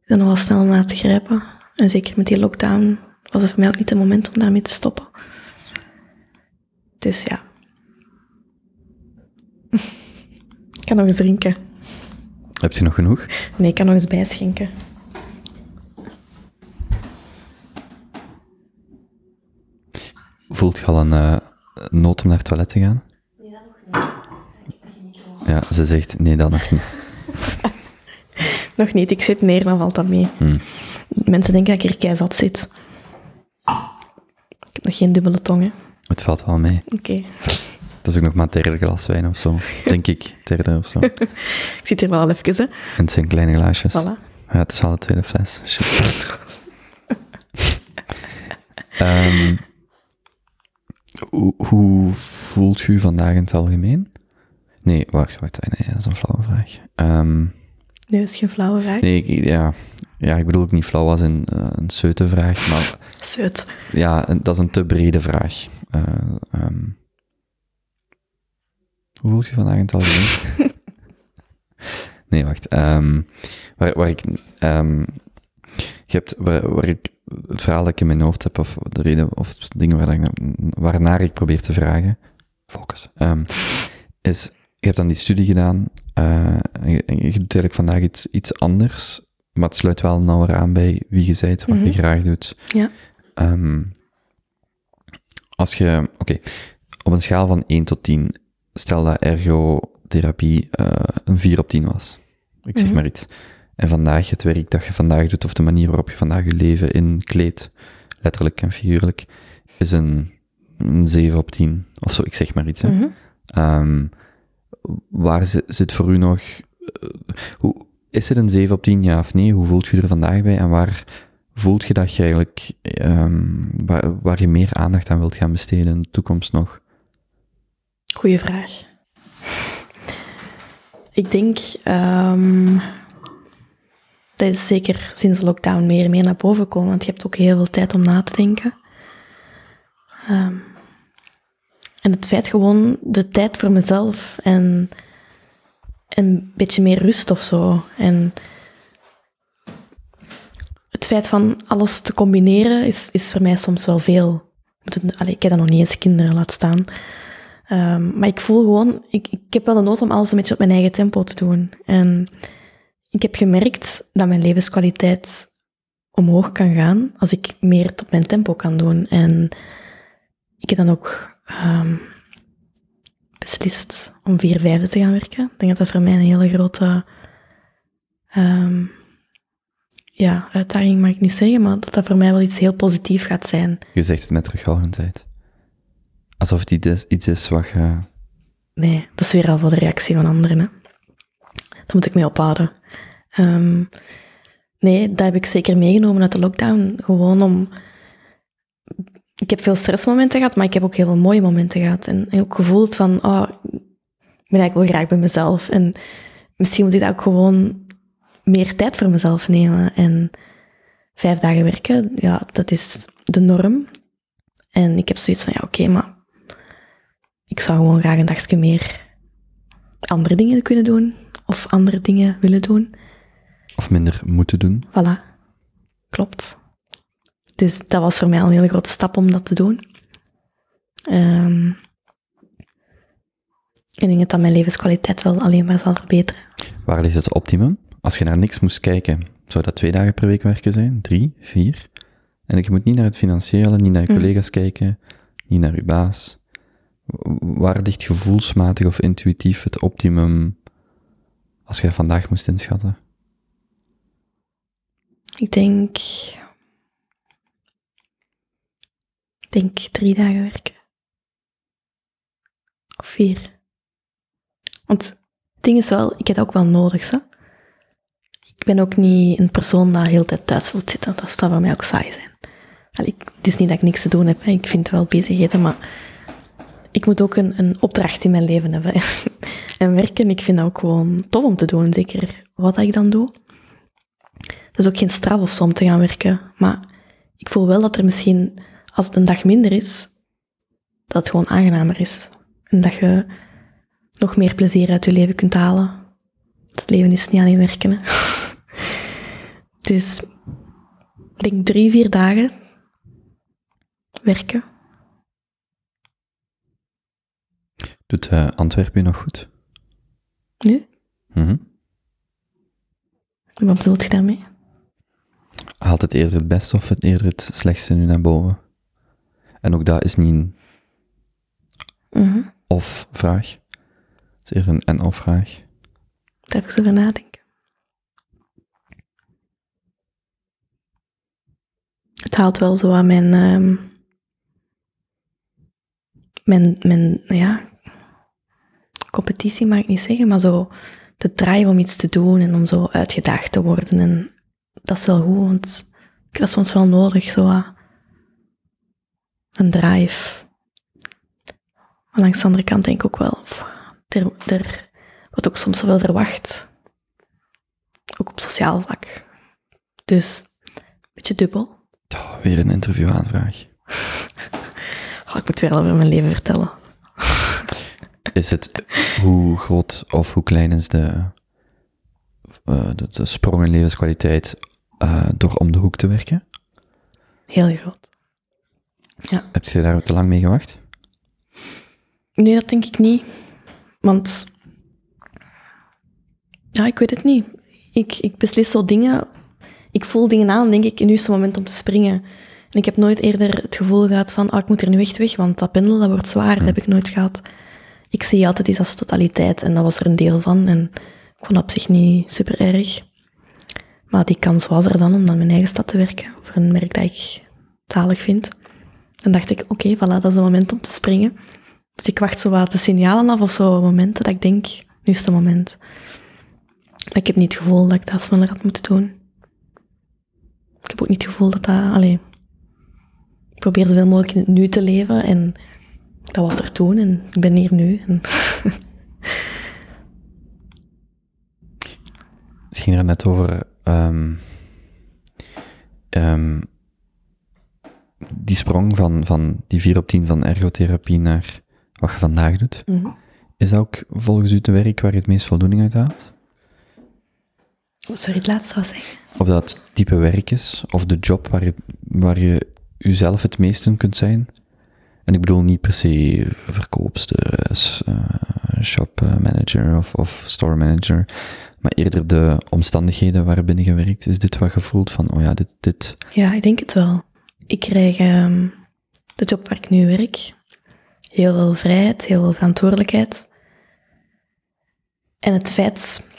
is dat nogal snel om naar te grijpen. En zeker met die lockdown was het voor mij ook niet het moment om daarmee te stoppen. Dus ja. Ik kan nog eens drinken. Heb je nog genoeg? Nee, ik kan nog eens bijschenken. Voelt je al een nood om naar het toilet te gaan? Nee, dat nog niet. Ja, ze zegt, nee, dat nog niet. Nog niet, ik zit neer, dan valt dat mee. Mensen denken dat ik hier keizat zit. Ik heb nog geen dubbele tongen. Het valt wel mee. Oké. Dat is ook nog maar een derde glas wijn of zo, denk ik. Derde of zo. Ik zit hier wel al even, hè. En het zijn kleine glaasjes. Voilà. Ja, het is wel de tweede fles. Hoe voelt u vandaag in het algemeen? Nee, wacht. Nee, dat is een flauwe vraag. Nee, dat is geen flauwe vraag. Nee, ik bedoel ook niet flauw als een zeute vraag, maar... Zeut. Ja, dat is een te brede vraag. Hoe voelt je vandaag in het algemeen? Nee, wacht. Het verhaal dat ik in mijn hoofd heb, of de reden, of de dingen waarnaar ik probeer te vragen, focus, is, je hebt dan die studie gedaan, en je doet eigenlijk vandaag iets anders, maar het sluit wel nauwer aan bij wie je bent, wat je graag doet. Ja. Als je, op een schaal van 1 tot 10, stel dat ergotherapie een 4 op 10 was. Ik zeg maar iets. En vandaag, het werk dat je vandaag doet, of de manier waarop je vandaag je leven inkleedt, letterlijk en figuurlijk, is een 7 op 10. Of zo, ik zeg maar iets. Hè. Waar zit voor u nog... is het een 7 op 10, ja of nee? Hoe voelt je er vandaag bij? En waar voelt je dat je eigenlijk... waar je meer aandacht aan wilt gaan besteden in de toekomst nog? Goeie vraag. Ik denk... dat is zeker sinds de lockdown meer en meer naar boven komen, want je hebt ook heel veel tijd om na te denken. En het feit gewoon, de tijd voor mezelf en een beetje meer rust of zo. En het feit van alles te combineren is voor mij soms wel veel. Ik heb dat nog niet eens kinderen laten staan. Maar ik voel gewoon, ik heb wel de nood om alles een beetje op mijn eigen tempo te doen. En... ik heb gemerkt dat mijn levenskwaliteit omhoog kan gaan als ik meer tot mijn tempo kan doen. En ik heb dan ook beslist om 4/5 te gaan werken. Ik denk dat dat voor mij een hele grote uitdaging, mag ik niet zeggen, maar dat dat voor mij wel iets heel positiefs gaat zijn. Je zegt het met terughoudendheid. Alsof het iets is wat je... Nee, dat is weer al voor de reactie van anderen, hè. Daar moet ik mee ophouden. Nee, dat heb ik zeker meegenomen uit de lockdown. Gewoon om... Ik heb veel stressmomenten gehad, maar ik heb ook heel veel mooie momenten gehad. En ook gevoeld van, ik ben eigenlijk wel graag bij mezelf. En misschien moet ik ook gewoon meer tijd voor mezelf nemen. En 5 dagen werken, ja, dat is de norm. En ik heb zoiets van, maar ik zou gewoon graag een dagje meer andere dingen kunnen doen. Of andere dingen willen doen. Of minder moeten doen. Voilà. Klopt. Dus dat was voor mij al een hele grote stap om dat te doen. Ik denk dat mijn levenskwaliteit wel alleen maar zal verbeteren. Waar ligt het optimum? Als je naar niks moest kijken, zou dat 2 dagen per week werken zijn? 3, 4? En ik moet niet naar het financiële, niet naar je collega's kijken, niet naar je baas. Waar ligt gevoelsmatig of intuïtief het optimum als jij vandaag moest inschatten? Ik denk 3 dagen werken. Of 4. Want het ding is wel, ik heb dat ook wel nodig, hè. Ik ben ook niet een persoon dat de hele tijd thuis wilt zitten. Dat zou voor mij ook saai zijn. Allee, het is niet dat ik niks te doen heb, hè. Ik vind wel bezigheden, maar ik moet ook een opdracht in mijn leven hebben. En werken, ik vind dat ook gewoon tof om te doen, zeker wat ik dan doe. Het is ook geen straf of zo om te gaan werken, maar ik voel wel dat er misschien, als het een dag minder is, dat het gewoon aangenamer is. En dat je nog meer plezier uit je leven kunt halen. Het leven is niet alleen werken, hè. Dus ik denk 3, 4 dagen werken. Doet Antwerpen je nog goed? Nu? Mm-hmm. Wat bedoelt je daarmee? Haalt het eerder het beste of het eerder het slechtste nu naar boven? En ook dat is niet een of-vraag. Het is eerder een en-of-vraag. Daar heb ik zo over nadenken. Het haalt wel zo aan mijn ja, competitie mag ik niet zeggen, maar zo de drive om iets te doen en om zo uitgedaagd te worden. En dat is wel goed, want ik heb dat soms wel nodig, zo een drive. Maar langs de andere kant denk ik ook wel, er wordt ook soms wel verwacht. Ook op sociaal vlak. Dus, een beetje dubbel. Oh, weer een interviewaanvraag. Oh, ik moet weer al over mijn leven vertellen. Is het, hoe groot of hoe klein is de sprong in levenskwaliteit door om de hoek te werken? Heel groot. Ja. Heb je daar te lang mee gewacht? Nee, dat denk ik niet. Want, ja, ik weet het niet. Ik beslis zo dingen, ik voel dingen aan en denk ik, nu is het moment om te springen. En ik heb nooit eerder het gevoel gehad van, ik moet er nu echt weg, want dat pendel, dat wordt zwaar, dat heb ik nooit gehad. Ik zie altijd iets als totaliteit en dat was er een deel van en ik vond dat op zich niet super erg. Maar die kans was er dan om dan mijn eigen stad te werken voor een merk dat ik zalig vind. Dan dacht ik, oké, voilà, dat is het moment om te springen. Dus ik wacht zo wat de signalen af of zo momenten dat ik denk, nu is het moment. Maar ik heb niet het gevoel dat ik dat sneller had moeten doen. Ik heb ook niet het gevoel dat dat, ik probeer zoveel mogelijk in het nu te leven en dat was er toen en ik ben hier nu. Het ging er net over die sprong van die 4 op 10 van ergotherapie naar wat je vandaag doet. Mm-hmm. Is dat ook volgens u het werk waar je het meest voldoening uit haalt? Sorry, het laatste was zeggen. Of dat het type werk is, of de job waar je uzelf het meest in kunt zijn. En ik bedoel niet per se verkoopster, shopmanager of store manager, maar eerder de omstandigheden waarbinnen je werkt. Is dit wat je voelt van, oh ja, dit... Ja, ik denk het wel. Ik krijg de job waar ik nu werk. Heel veel vrijheid, heel veel verantwoordelijkheid. En het feit...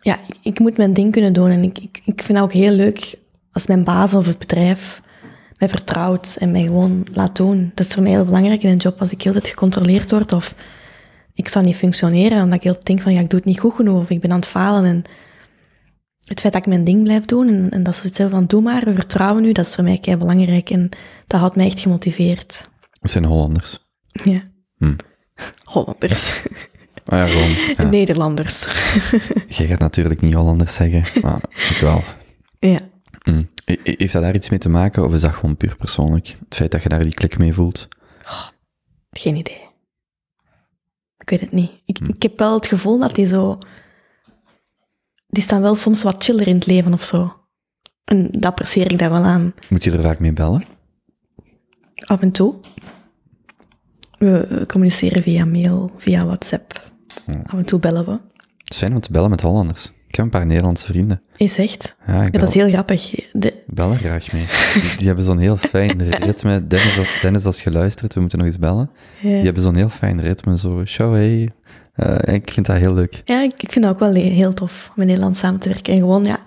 Ja, ik moet mijn ding kunnen doen en ik vind dat ook heel leuk als mijn baas of het bedrijf mij vertrouwt en mij gewoon laat doen. Dat is voor mij heel belangrijk in een job. Als ik heel de tijd gecontroleerd word of ik zou niet functioneren, omdat ik heel denk van, ja, ik doe het niet goed genoeg of ik ben aan het falen. En het feit dat ik mijn ding blijf doen en dat ze iets hebben van, doe maar, we vertrouwen u, dat is voor mij kei belangrijk en dat houdt mij echt gemotiveerd. Het zijn Hollanders. Ja. Hollanders. Oh ja, gewoon, ja. Nederlanders. Jij gaat natuurlijk niet Hollanders zeggen, maar ik wel. Ja. Heeft dat daar iets mee te maken, of is dat gewoon puur persoonlijk? Het feit dat je daar die klik mee voelt? Geen idee. Ik weet het niet. Ik heb wel het gevoel dat die zo... Die staan wel soms wat chiller in het leven of zo. En dat apprecieer ik daar wel aan. Moet je er vaak mee bellen? Af en toe. We communiceren via mail, via WhatsApp. Ja. Af en toe bellen we. Het is fijn om te bellen met Hollanders. Ik heb een paar Nederlandse vrienden. Is echt? Ja, dat is heel grappig. Bellen graag mee. Die hebben zo'n heel fijn ritme. Dennis, als je luistert, we moeten nog eens bellen. Ja. Die hebben zo'n heel fijn ritme. Zo, show, hey. Ik vind dat heel leuk. Ja, ik vind dat ook wel heel tof om in Nederland samen te werken. En gewoon, ja,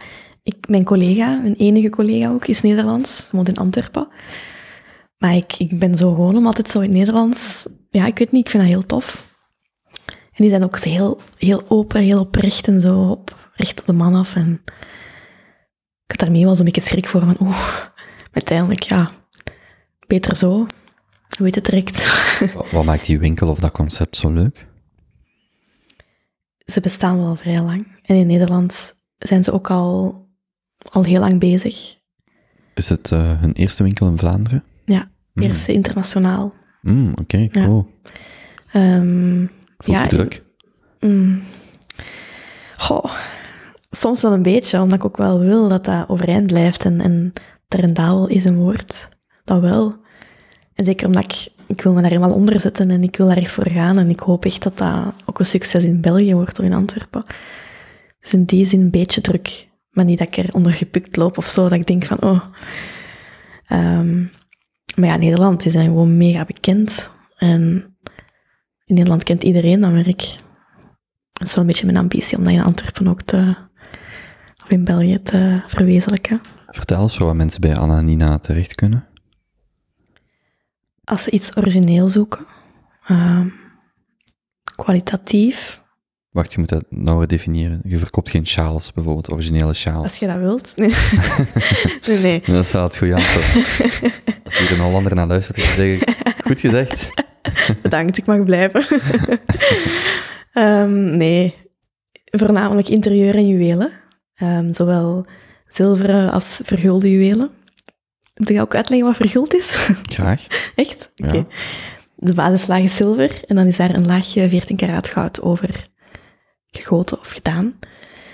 mijn collega, mijn enige collega ook, is Nederlands. Woont in Antwerpen. Maar ik ben zo gewoon om altijd zo in het Nederlands. Ja, ik weet niet, ik vind dat heel tof. En die zijn ook heel, heel open, heel oprecht en zo, recht op de man af. En ik had daarmee wel zo'n beetje schrik voor, van uiteindelijk, ja, beter zo. Hoe heet het direct? Wat maakt die winkel of dat concept zo leuk? Ze bestaan wel vrij lang. En in Nederland zijn ze ook al heel lang bezig. Is het hun eerste winkel in Vlaanderen? Ja, eerste internationaal. Oké, cool. Ja. Voelt je druk? Soms wel een beetje, omdat ik ook wel wil dat dat overeind blijft en dat rendabel is een woord. Dat wel. En zeker omdat ik wil me daar helemaal onder zetten en ik wil daar echt voor gaan. En ik hoop echt dat dat ook een succes in België wordt of in Antwerpen. Dus in die zin een beetje druk. Maar niet dat ik er onder gepukt loop of zo, dat ik denk van Maar ja, Nederland is dan gewoon mega bekend. En in Nederland kent iedereen dat werk. Dat is wel een beetje mijn ambitie om dat in Antwerpen ook of in België te verwezenlijken. Vertel eens wat mensen bij Anna en Nina terecht kunnen. Als ze iets origineel zoeken, kwalitatief. Wacht, je moet dat nauwer definiëren. Je verkoopt geen sjaals, bijvoorbeeld, originele sjaals. Als je dat wilt, nee. nee. Dat is wel het goede antwoord. Als hier een Hollander naar luistert, dan zeg ik, goed gezegd. Bedankt, ik mag blijven. Nee, voornamelijk interieur en juwelen. Zowel zilveren als vergulde juwelen. Moet ik ook uitleggen wat verguld is? Graag. Echt? Oké. Okay. Ja. De basislaag is zilver en dan is daar een laagje 14 karaat goud over gegoten of gedaan.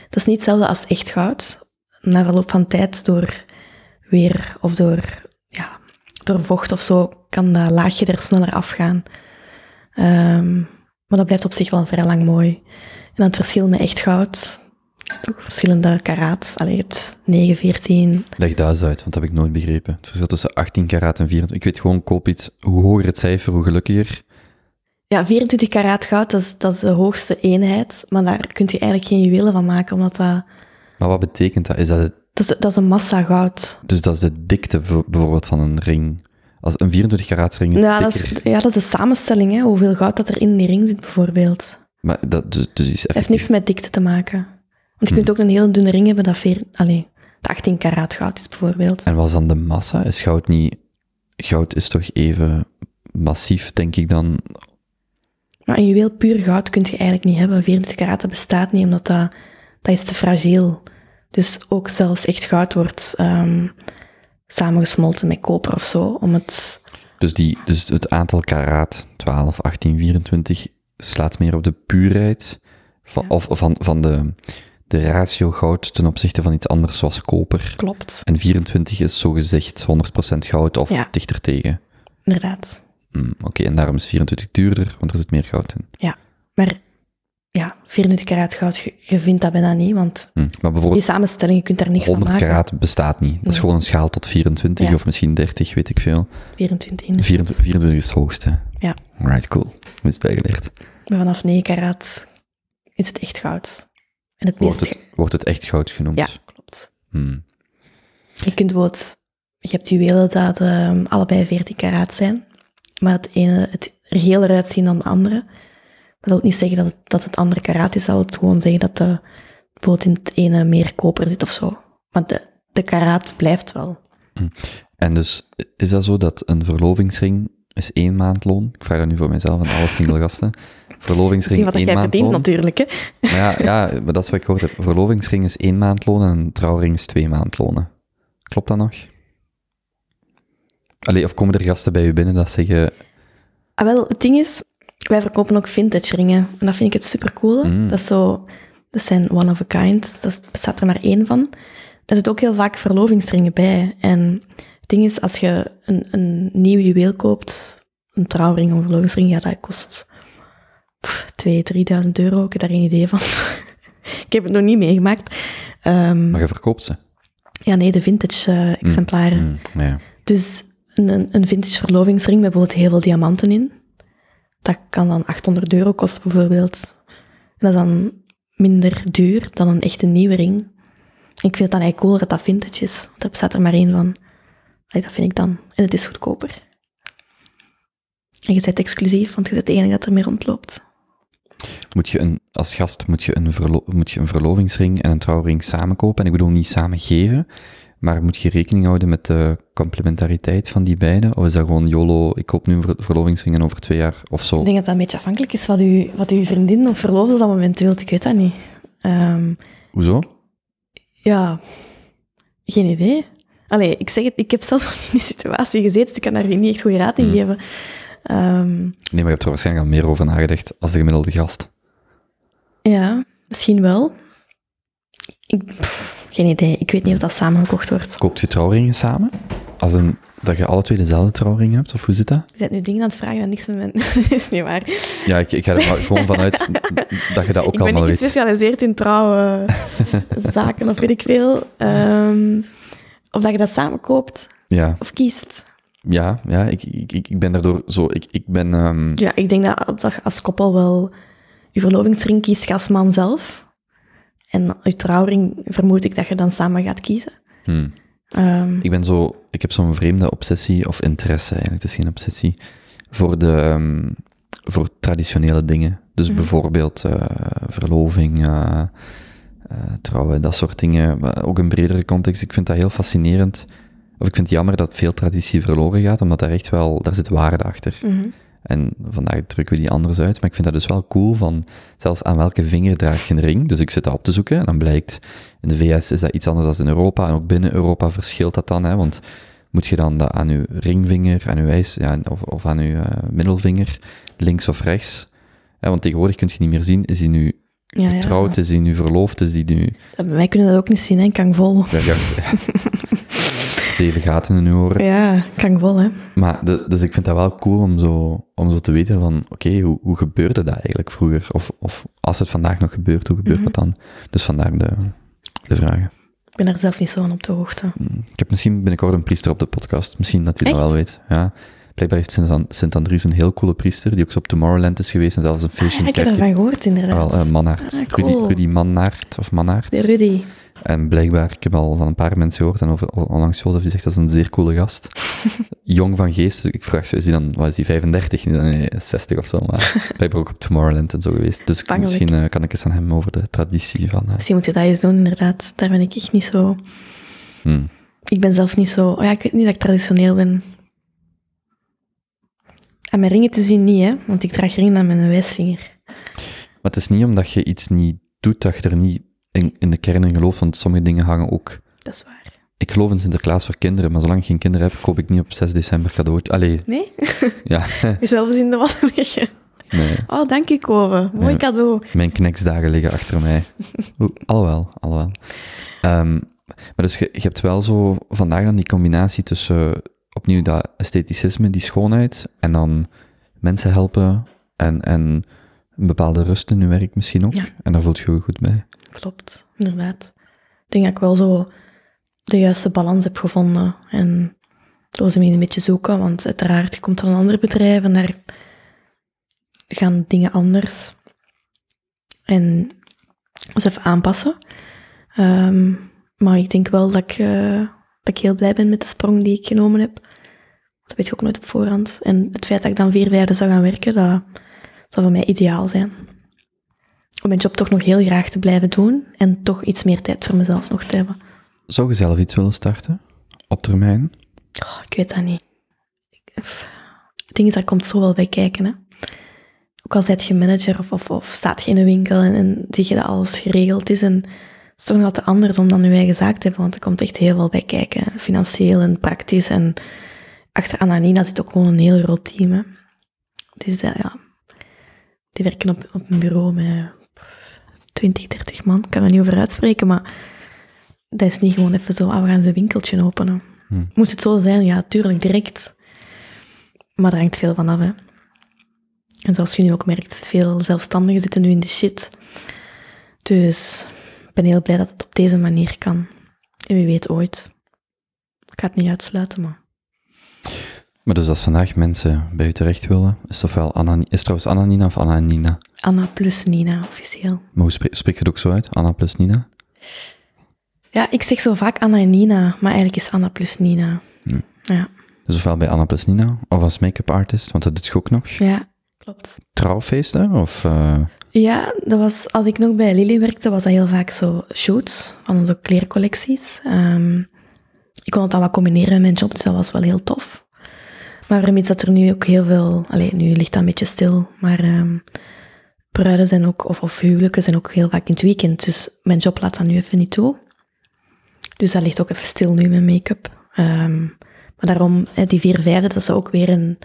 Dat is niet hetzelfde als echt goud. Na verloop van tijd door weer of door vocht of zo kan dat laagje er sneller afgaan. Maar dat blijft op zich wel vrij lang mooi. En dan het verschil met echt goud, ook verschillende karaat. Allee, je hebt 9, 14... Leg dat eens uit, want dat heb ik nooit begrepen. Het verschil tussen 18 karaat en 24... Ik weet gewoon, koop iets, hoe hoger het cijfer, hoe gelukkiger. Ja, 24 karaat goud, dat is de hoogste eenheid. Maar daar kun je eigenlijk geen juwelen van maken, omdat dat... Maar wat betekent dat? Is dat het... Dat is een massa goud. Dus dat is de dikte bijvoorbeeld van een ring. Als een 24 karaat ring is dat is de samenstelling, hè? Hoeveel goud dat er in die ring zit bijvoorbeeld. Maar dat dus is heeft niks met dikte te maken. Want je kunt ook een hele dunne ring hebben dat 18 karaat goud is bijvoorbeeld. En wat is dan de massa? Is goud niet... Goud is toch even massief, denk ik dan? Maar een juweel puur goud kun je eigenlijk niet hebben. 24 karaat, dat bestaat niet, omdat dat is te fragiel. Dus ook zelfs echt goud wordt samengesmolten met koper of zo. Om het... Dus het aantal karaat, 12, 18, 24, slaat meer op de puurheid van de ratio goud ten opzichte van iets anders zoals koper. Klopt. En 24 is zogezegd 100% goud of dichter tegen. Inderdaad. Oké, en daarom is 24 duurder, want er zit meer goud in. Ja, maar... Ja, 24 karaat goud, je vindt dat bijna niet, want die samenstelling, je kunt daar niks van maken. 100 karaat bestaat niet. Dat is gewoon een schaal tot 24 of misschien 30, weet ik veel. 24 is het hoogste. Ja. Right, cool. Is bijgeleerd. Maar vanaf 9 karaat is het echt goud. En het wordt het echt goud genoemd? Ja, klopt. Je hebt juwelen dat allebei 14 karaat zijn, maar het ene het reëler uitzien dan het andere. Dat wil niet zeggen dat het andere karaat is. Dat wil gewoon zeggen dat de boot in het ene meer koper zit of zo. Maar de karaat blijft wel. En dus is dat zo dat een verlovingsring is 1 maandloon? Ik vraag dat nu voor mijzelf en alle single gasten. Verlovingsring 1 maandloon. Wat jij verdient natuurlijk, hè? Ja, maar dat is wat ik hoorde. Verlovingsring is 1 maandloon en een trouwring is 2 maandlonen. Klopt dat nog? Allee, of komen er gasten bij u binnen dat zeggen... Ah, wel, het ding is, wij verkopen ook vintage ringen. En dat vind ik het supercool. Mm. Dat zijn one of a kind. Dat bestaat er maar één van. Daar zit ook heel vaak verlovingsringen bij. En het ding is, als je een nieuw juweel koopt, een trouwring of een verlovingsring, ja, dat kost 2.000-3.000 euro. Ik heb daar geen idee van. Ik heb het nog niet meegemaakt. Maar je verkoopt ze? Ja, nee, de vintage exemplaren. Ja. Dus een vintage verlovingsring met bijvoorbeeld heel veel diamanten in, dat kan dan €800 kosten bijvoorbeeld. En dat is dan minder duur dan een echte nieuwe ring. En ik vind het dan eigenlijk cooler dat dat vintage is. Want daar bestaat er maar één van. Allee, dat vind ik dan. En het is goedkoper. En je bent exclusief, want je bent de enige dat ermee rondloopt. Als gast moet je een verlovingsring en een trouwring samen kopen. En ik bedoel niet samen geven, maar moet je rekening houden met de complementariteit van die beide? Of is dat gewoon YOLO, ik koop nu een verlovingsring en over 2 jaar of zo? Ik denk dat dat een beetje afhankelijk is wat uw vriendin of verloofde op dat moment wilt. Ik weet dat niet. Hoezo? Ja, geen idee. Allee, ik zeg het, ik heb zelf nog in die situatie gezeten, dus ik kan daar niet echt goede raad in geven. Nee, maar je hebt er waarschijnlijk al meer over nagedacht als de gemiddelde gast. Ja, misschien wel. Geen idee. Ik weet niet of dat samengekocht wordt. Koopt je trouwringen samen? Dat je alle twee dezelfde trouwring hebt? Of hoe zit dat? Je bent nu dingen aan het vragen dat niks met mijn... Dat is niet waar. Ja, ik ga er gewoon vanuit dat je dat ook allemaal weet. Ik ben niet gespecialiseerd in trouwzaken of weet ik veel. Of dat je dat samen koopt. Ja. Of kiest. Ja, ik ben daardoor zo... Ik ben... Ja, ik denk dat als koppel wel je verlovingsring kiest, gasman zelf. En je trouwring vermoed ik dat je dan samen gaat kiezen. Ik heb zo'n vreemde obsessie, of interesse eigenlijk, het is geen obsessie, voor traditionele dingen. Dus bijvoorbeeld verloving, trouwen, dat soort dingen. Maar ook in bredere context, ik vind dat heel fascinerend. Of ik vind het jammer dat veel traditie verloren gaat, omdat daar echt wel, daar zit waarde achter. En vandaag drukken we die anders uit, maar ik vind dat dus wel cool van, zelfs aan welke vinger draagt je een ring, dus ik zit dat op te zoeken en dan blijkt, in de VS is dat iets anders dan in Europa, en ook binnen Europa verschilt dat dan, hè, want moet je dan dat aan je ringvinger, aan je wijs, ja, of aan je middelvinger, links of rechts, hè, want tegenwoordig kun je niet meer zien, is die nu getrouwd, is die nu verloofd, is die nu... Bij mij kunnen dat ook niet zien, hè, kangvol. Ja. 7 gaten in uw oren. Ja, kangvol, hè. Maar dus ik vind dat wel cool om zo te weten van, oké, hoe gebeurde dat eigenlijk vroeger? Of als het vandaag nog gebeurt, hoe gebeurt dat dan? Dus vandaar de vragen. Ik ben er zelf niet zo aan op de hoogte. Ik heb misschien binnenkort een priester op de podcast. Misschien dat hij dat wel weet. Ja. Blijkbaar heeft Sint-Andries een heel coole priester, die ook zo op Tomorrowland is geweest en zelfs een feestje in kerkje. Ik heb ervan gehoord, inderdaad. Wel, Mannaert. Ah, cool. Rudy Mannaert, of Mannaert. De Rudy. En blijkbaar, ik heb al van een paar mensen gehoord, en onlangs Jozef, die zegt dat is een zeer coole gast. Jong van geest, dus ik vraag zo, is die 35? Nee, 60 of zo, maar blijkbaar ook op Tomorrowland en zo geweest. Dus misschien kan ik eens aan hem over de traditie van... Misschien moet je dat eens doen, inderdaad. Daar ben ik echt niet zo... Ik ben zelf niet zo... Oh ja, ik weet niet dat ik traditioneel ben. Aan mijn ringen te zien niet, hè, want ik draag ringen aan mijn wijsvinger. Maar het is niet omdat je iets niet doet, dat je er niet in de kern in gelooft, want sommige dingen hangen ook. Dat is waar. Ik geloof in Sinterklaas voor kinderen, maar zolang ik geen kinderen heb, koop ik niet op 6 december cadeautjes. Allee. Nee? Ja. Jezelf eens in de watten liggen. Nee. Oh, dank je, Kobe. Mooi cadeau. Mijn kneksdagen liggen achter mij. Alhoewel. Maar dus je hebt wel zo vandaag dan die combinatie tussen... opnieuw dat estheticisme, die schoonheid, en dan mensen helpen en een bepaalde rust in hun werk misschien ook. Ja. En daar voelt je je goed bij. Klopt, inderdaad. Ik denk dat ik wel zo de juiste balans heb gevonden. En door ze mee een beetje zoeken, want uiteraard, je komt van een ander bedrijf en daar gaan dingen anders. En dus even aanpassen. Maar ik denk wel dat ik heel blij ben met de sprong die ik genomen heb. Dat weet je ook nooit op voorhand. En het feit dat ik dan 4 jaar zou gaan werken, dat zou voor mij ideaal zijn. Om mijn job toch nog heel graag te blijven doen en toch iets meer tijd voor mezelf nog te hebben. Zou je zelf iets willen starten? Op termijn? Oh, ik weet dat niet. Het ding is, daar komt zo wel bij kijken, hè. Ook al zijt je manager of staat je in een winkel en zie je dat alles geregeld is en... Het is toch nog altijd anders om dan je eigen zaak te hebben, want er komt echt heel veel bij kijken. Financieel en praktisch. En achter Anna en Nina zit ook gewoon een heel groot team. Hè. Dus ja, die werken op een bureau met 20, 30 man. Ik kan er niet over uitspreken, maar dat is niet gewoon even zo, we gaan zo'n winkeltje openen. Moest het zo zijn, ja, tuurlijk, direct. Maar daar hangt veel van af, hè. En zoals je nu ook merkt, veel zelfstandigen zitten nu in de shit. Dus ik ben heel blij dat het op deze manier kan. En wie weet ooit. Ik ga het niet uitsluiten, maar... Maar dus als vandaag mensen bij u terecht willen, is het trouwens Anna Nina of Anna en Nina? Anna plus Nina, officieel. Maar hoe spreek je het ook zo uit? Anna plus Nina? Ja, ik zeg zo vaak Anna en Nina, maar eigenlijk is Anna plus Nina. Ja. Dus ofwel bij Anna plus Nina, of als make-up artist, want dat doet je ook nog. Ja, klopt. Trouwfeesten, of... Ja, dat was, als ik nog bij Lilli werkte, was dat heel vaak zo shoots van onze kleercollecties. Ik kon het dan wat combineren met mijn job, dus dat was wel heel tof. Maar vermits dat er nu ook heel veel... nu ligt dat een beetje stil, maar bruiden zijn ook, of huwelijken zijn ook heel vaak in het weekend. Dus mijn job laat dat nu even niet toe. Dus dat ligt ook even stil nu, mijn make-up. Maar daarom, die 4/5, dat zou ook weer een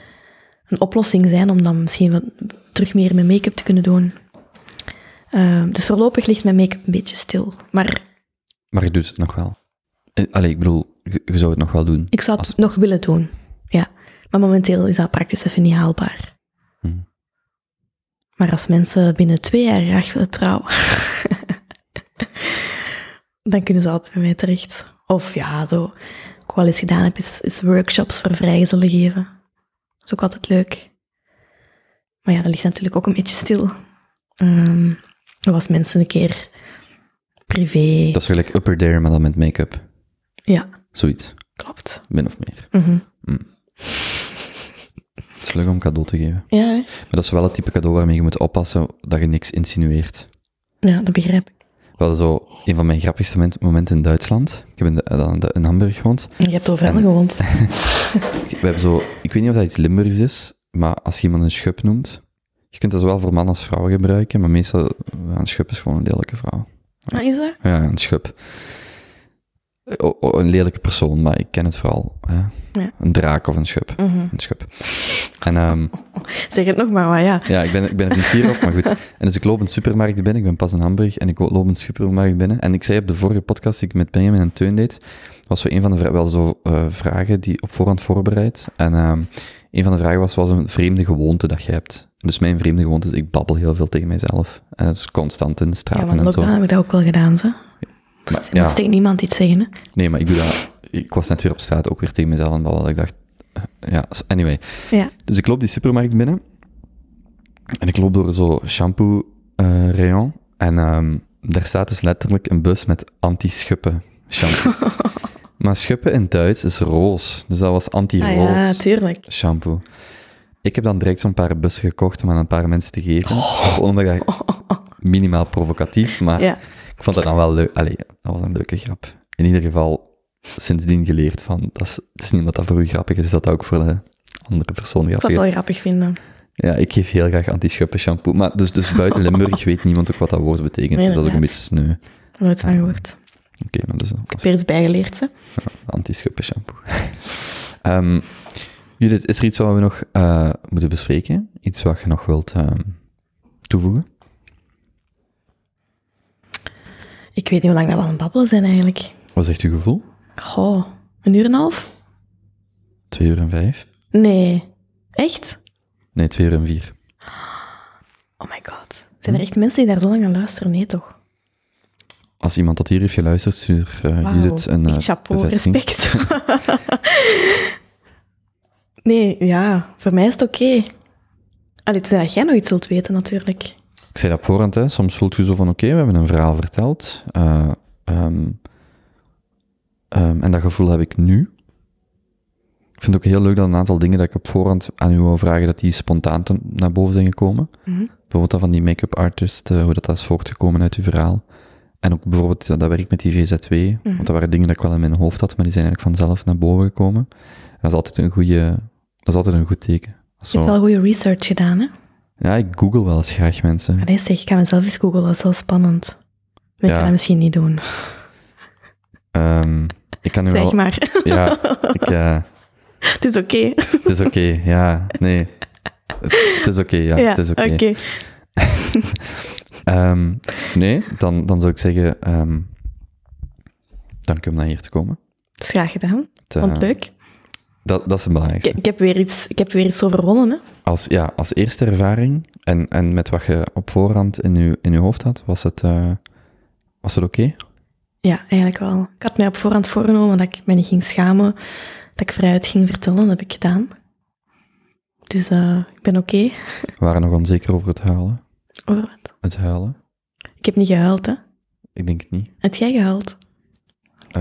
oplossing zijn om dan misschien wat terug meer mijn make-up te kunnen doen. Dus voorlopig ligt mijn make-up een beetje stil. Maar je doet het nog wel? Allee, ik bedoel, je zou het nog wel doen? Ik zou het nog willen doen, ja. Maar momenteel is dat praktisch even niet haalbaar. Maar als mensen binnen 2 jaar graag willen trouwen, dan kunnen ze altijd bij mij terecht. Of ja, zo, wat ik wel eens gedaan heb, is workshops voor vrijgezellen geven. Dat is ook altijd leuk. Maar ja, dat ligt natuurlijk ook een beetje stil. Er was mensen een keer privé... Dat is gelijk upper there, maar dan met make-up. Ja. Zoiets. Klopt. Min of meer. Het is leuk om cadeau te geven. Ja. Hè? Maar dat is wel het type cadeau waarmee je moet oppassen dat je niks insinueert. Ja, dat begrijp ik. Wel zo, een van mijn grappigste momenten in Duitsland. Ik heb in Hamburg gewoond. Je hebt overal gewoond. We hebben zo, ik weet niet of dat iets Limburgs is, maar als je iemand een schub noemt, je kunt dat zowel voor mannen als vrouwen gebruiken, maar meestal, een schub is gewoon een lelijke vrouw. Ah, is dat? Ja, een schub. Een lelijke persoon, maar ik ken het vooral. Hè? Ja. Een draak of een schub. Een schub. En, zeg het nog maar, ja. Ja, ik ben er niet fier op, maar goed. En dus ik loop een supermarkt binnen, ik ben pas in Hamburg, en ik loop een supermarkt binnen. En ik zei op de vorige podcast die ik met Benjamin en Teun deed, was zo een van de vragen die op voorhand voorbereid. En een van de vragen was een vreemde gewoonte dat je hebt. Dus mijn vreemde gewoonte is, ik babbel heel veel tegen mijzelf. En dat is constant in de straten en zo. Ja, heb ik dat ook wel gedaan, zo. Moest ik niemand iets zeggen, hè? Nee, maar ik doe dat... Ik was net weer op straat, ook weer tegen mezelf aan ballen. Ik dacht... Ja, anyway. Ja. Dus ik loop die supermarkt binnen. En ik loop door zo'n shampoo-rayon. En daar staat dus letterlijk een bus met anti-schuppen shampoo. Maar schuppen in Duits is roos. Dus dat was anti-roos shampoo. Ik heb dan direct zo'n paar bussen gekocht om aan een paar mensen te geven. Omdat ik dacht, minimaal provocatief, maar... Ja. Ik vond dat dan wel leuk. Allee, dat was een leuke grap. In ieder geval, sindsdien geleerd van... Het is niet omdat dat voor u grappig is, dat ook voor de andere persoon grappig is. Ik zou het wel grappig vinden. Ja, ik geef heel graag anti-schuppen shampoo. Maar dus buiten Limburg weet niemand ook wat dat woord betekent. Nee, dus dat is ook een beetje sneu. Nooit van gehoord. Oké, maar dus... Ik heb weer iets bijgeleerd, hè. Ja, anti-schuppen shampoo. Judith, is er iets wat we nog moeten bespreken? Iets wat je nog wilt toevoegen? Ik weet niet hoe lang dat we aan het babbelen zijn, eigenlijk. Wat is echt uw gevoel? Goh, 1,5 uur? 2,5 uur? Nee. Echt? Nee, 2,4 uur. Oh my god. Zijn er echt mensen die daar zo lang aan luisteren? Nee, toch? Als iemand tot hier heeft geluisterd, stuur Judith een chapeau, respect. Nee, ja, voor mij is het oké. Allee, tenzij dat jij nog iets wilt weten, natuurlijk. Ik zei dat op voorhand, hè. Soms voelt je zo van, oké, we hebben een verhaal verteld. En dat gevoel heb ik nu. Ik vind het ook heel leuk dat een aantal dingen dat ik op voorhand aan u wou vragen, dat die spontaan naar boven zijn gekomen. Bijvoorbeeld dat van die make-up artist, hoe dat is voortgekomen uit uw verhaal. En ook bijvoorbeeld dat werk met die VZW, want dat waren dingen dat ik wel in mijn hoofd had, maar die zijn eigenlijk vanzelf naar boven gekomen. En dat is altijd een goed teken. Je hebt wel goede research gedaan, hè? Ja, ik google wel eens graag mensen. Allee, zeg, ik kan mezelf eens googlen, dat is wel spannend. Maar ik kan dat misschien niet doen. Ik kan nu zeg wel... maar. Ja, ik... Het is oké. Het is oké, ja, nee. Het is oké, ja. Ja, het is oké. Okay. Nee, dan zou ik zeggen... dank u om naar hier te komen. Dat is graag gedaan. Vond het leuk. Dat is het belangrijkste. Ik heb weer iets overwonnen, hè? Als eerste ervaring, en met wat je op voorhand in je hoofd had, was het oké? Ja, eigenlijk wel. Ik had mij op voorhand voorgenomen dat ik mij niet ging schamen, dat ik vrijuit ging vertellen, dat heb ik gedaan. Dus ik ben oké. We waren nog onzeker over het huilen. Over wat? Het huilen. Ik heb niet gehuild, hè? Ik denk het niet. Heb jij gehuild?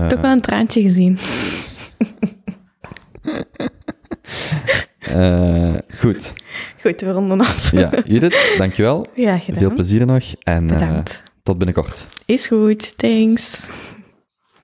Toch wel een traantje gezien. Goed. Goed, we ronden af. Ja, Judith, dankjewel. Ja, gedaan. Veel plezier nog en bedankt. Tot binnenkort. Is goed, thanks.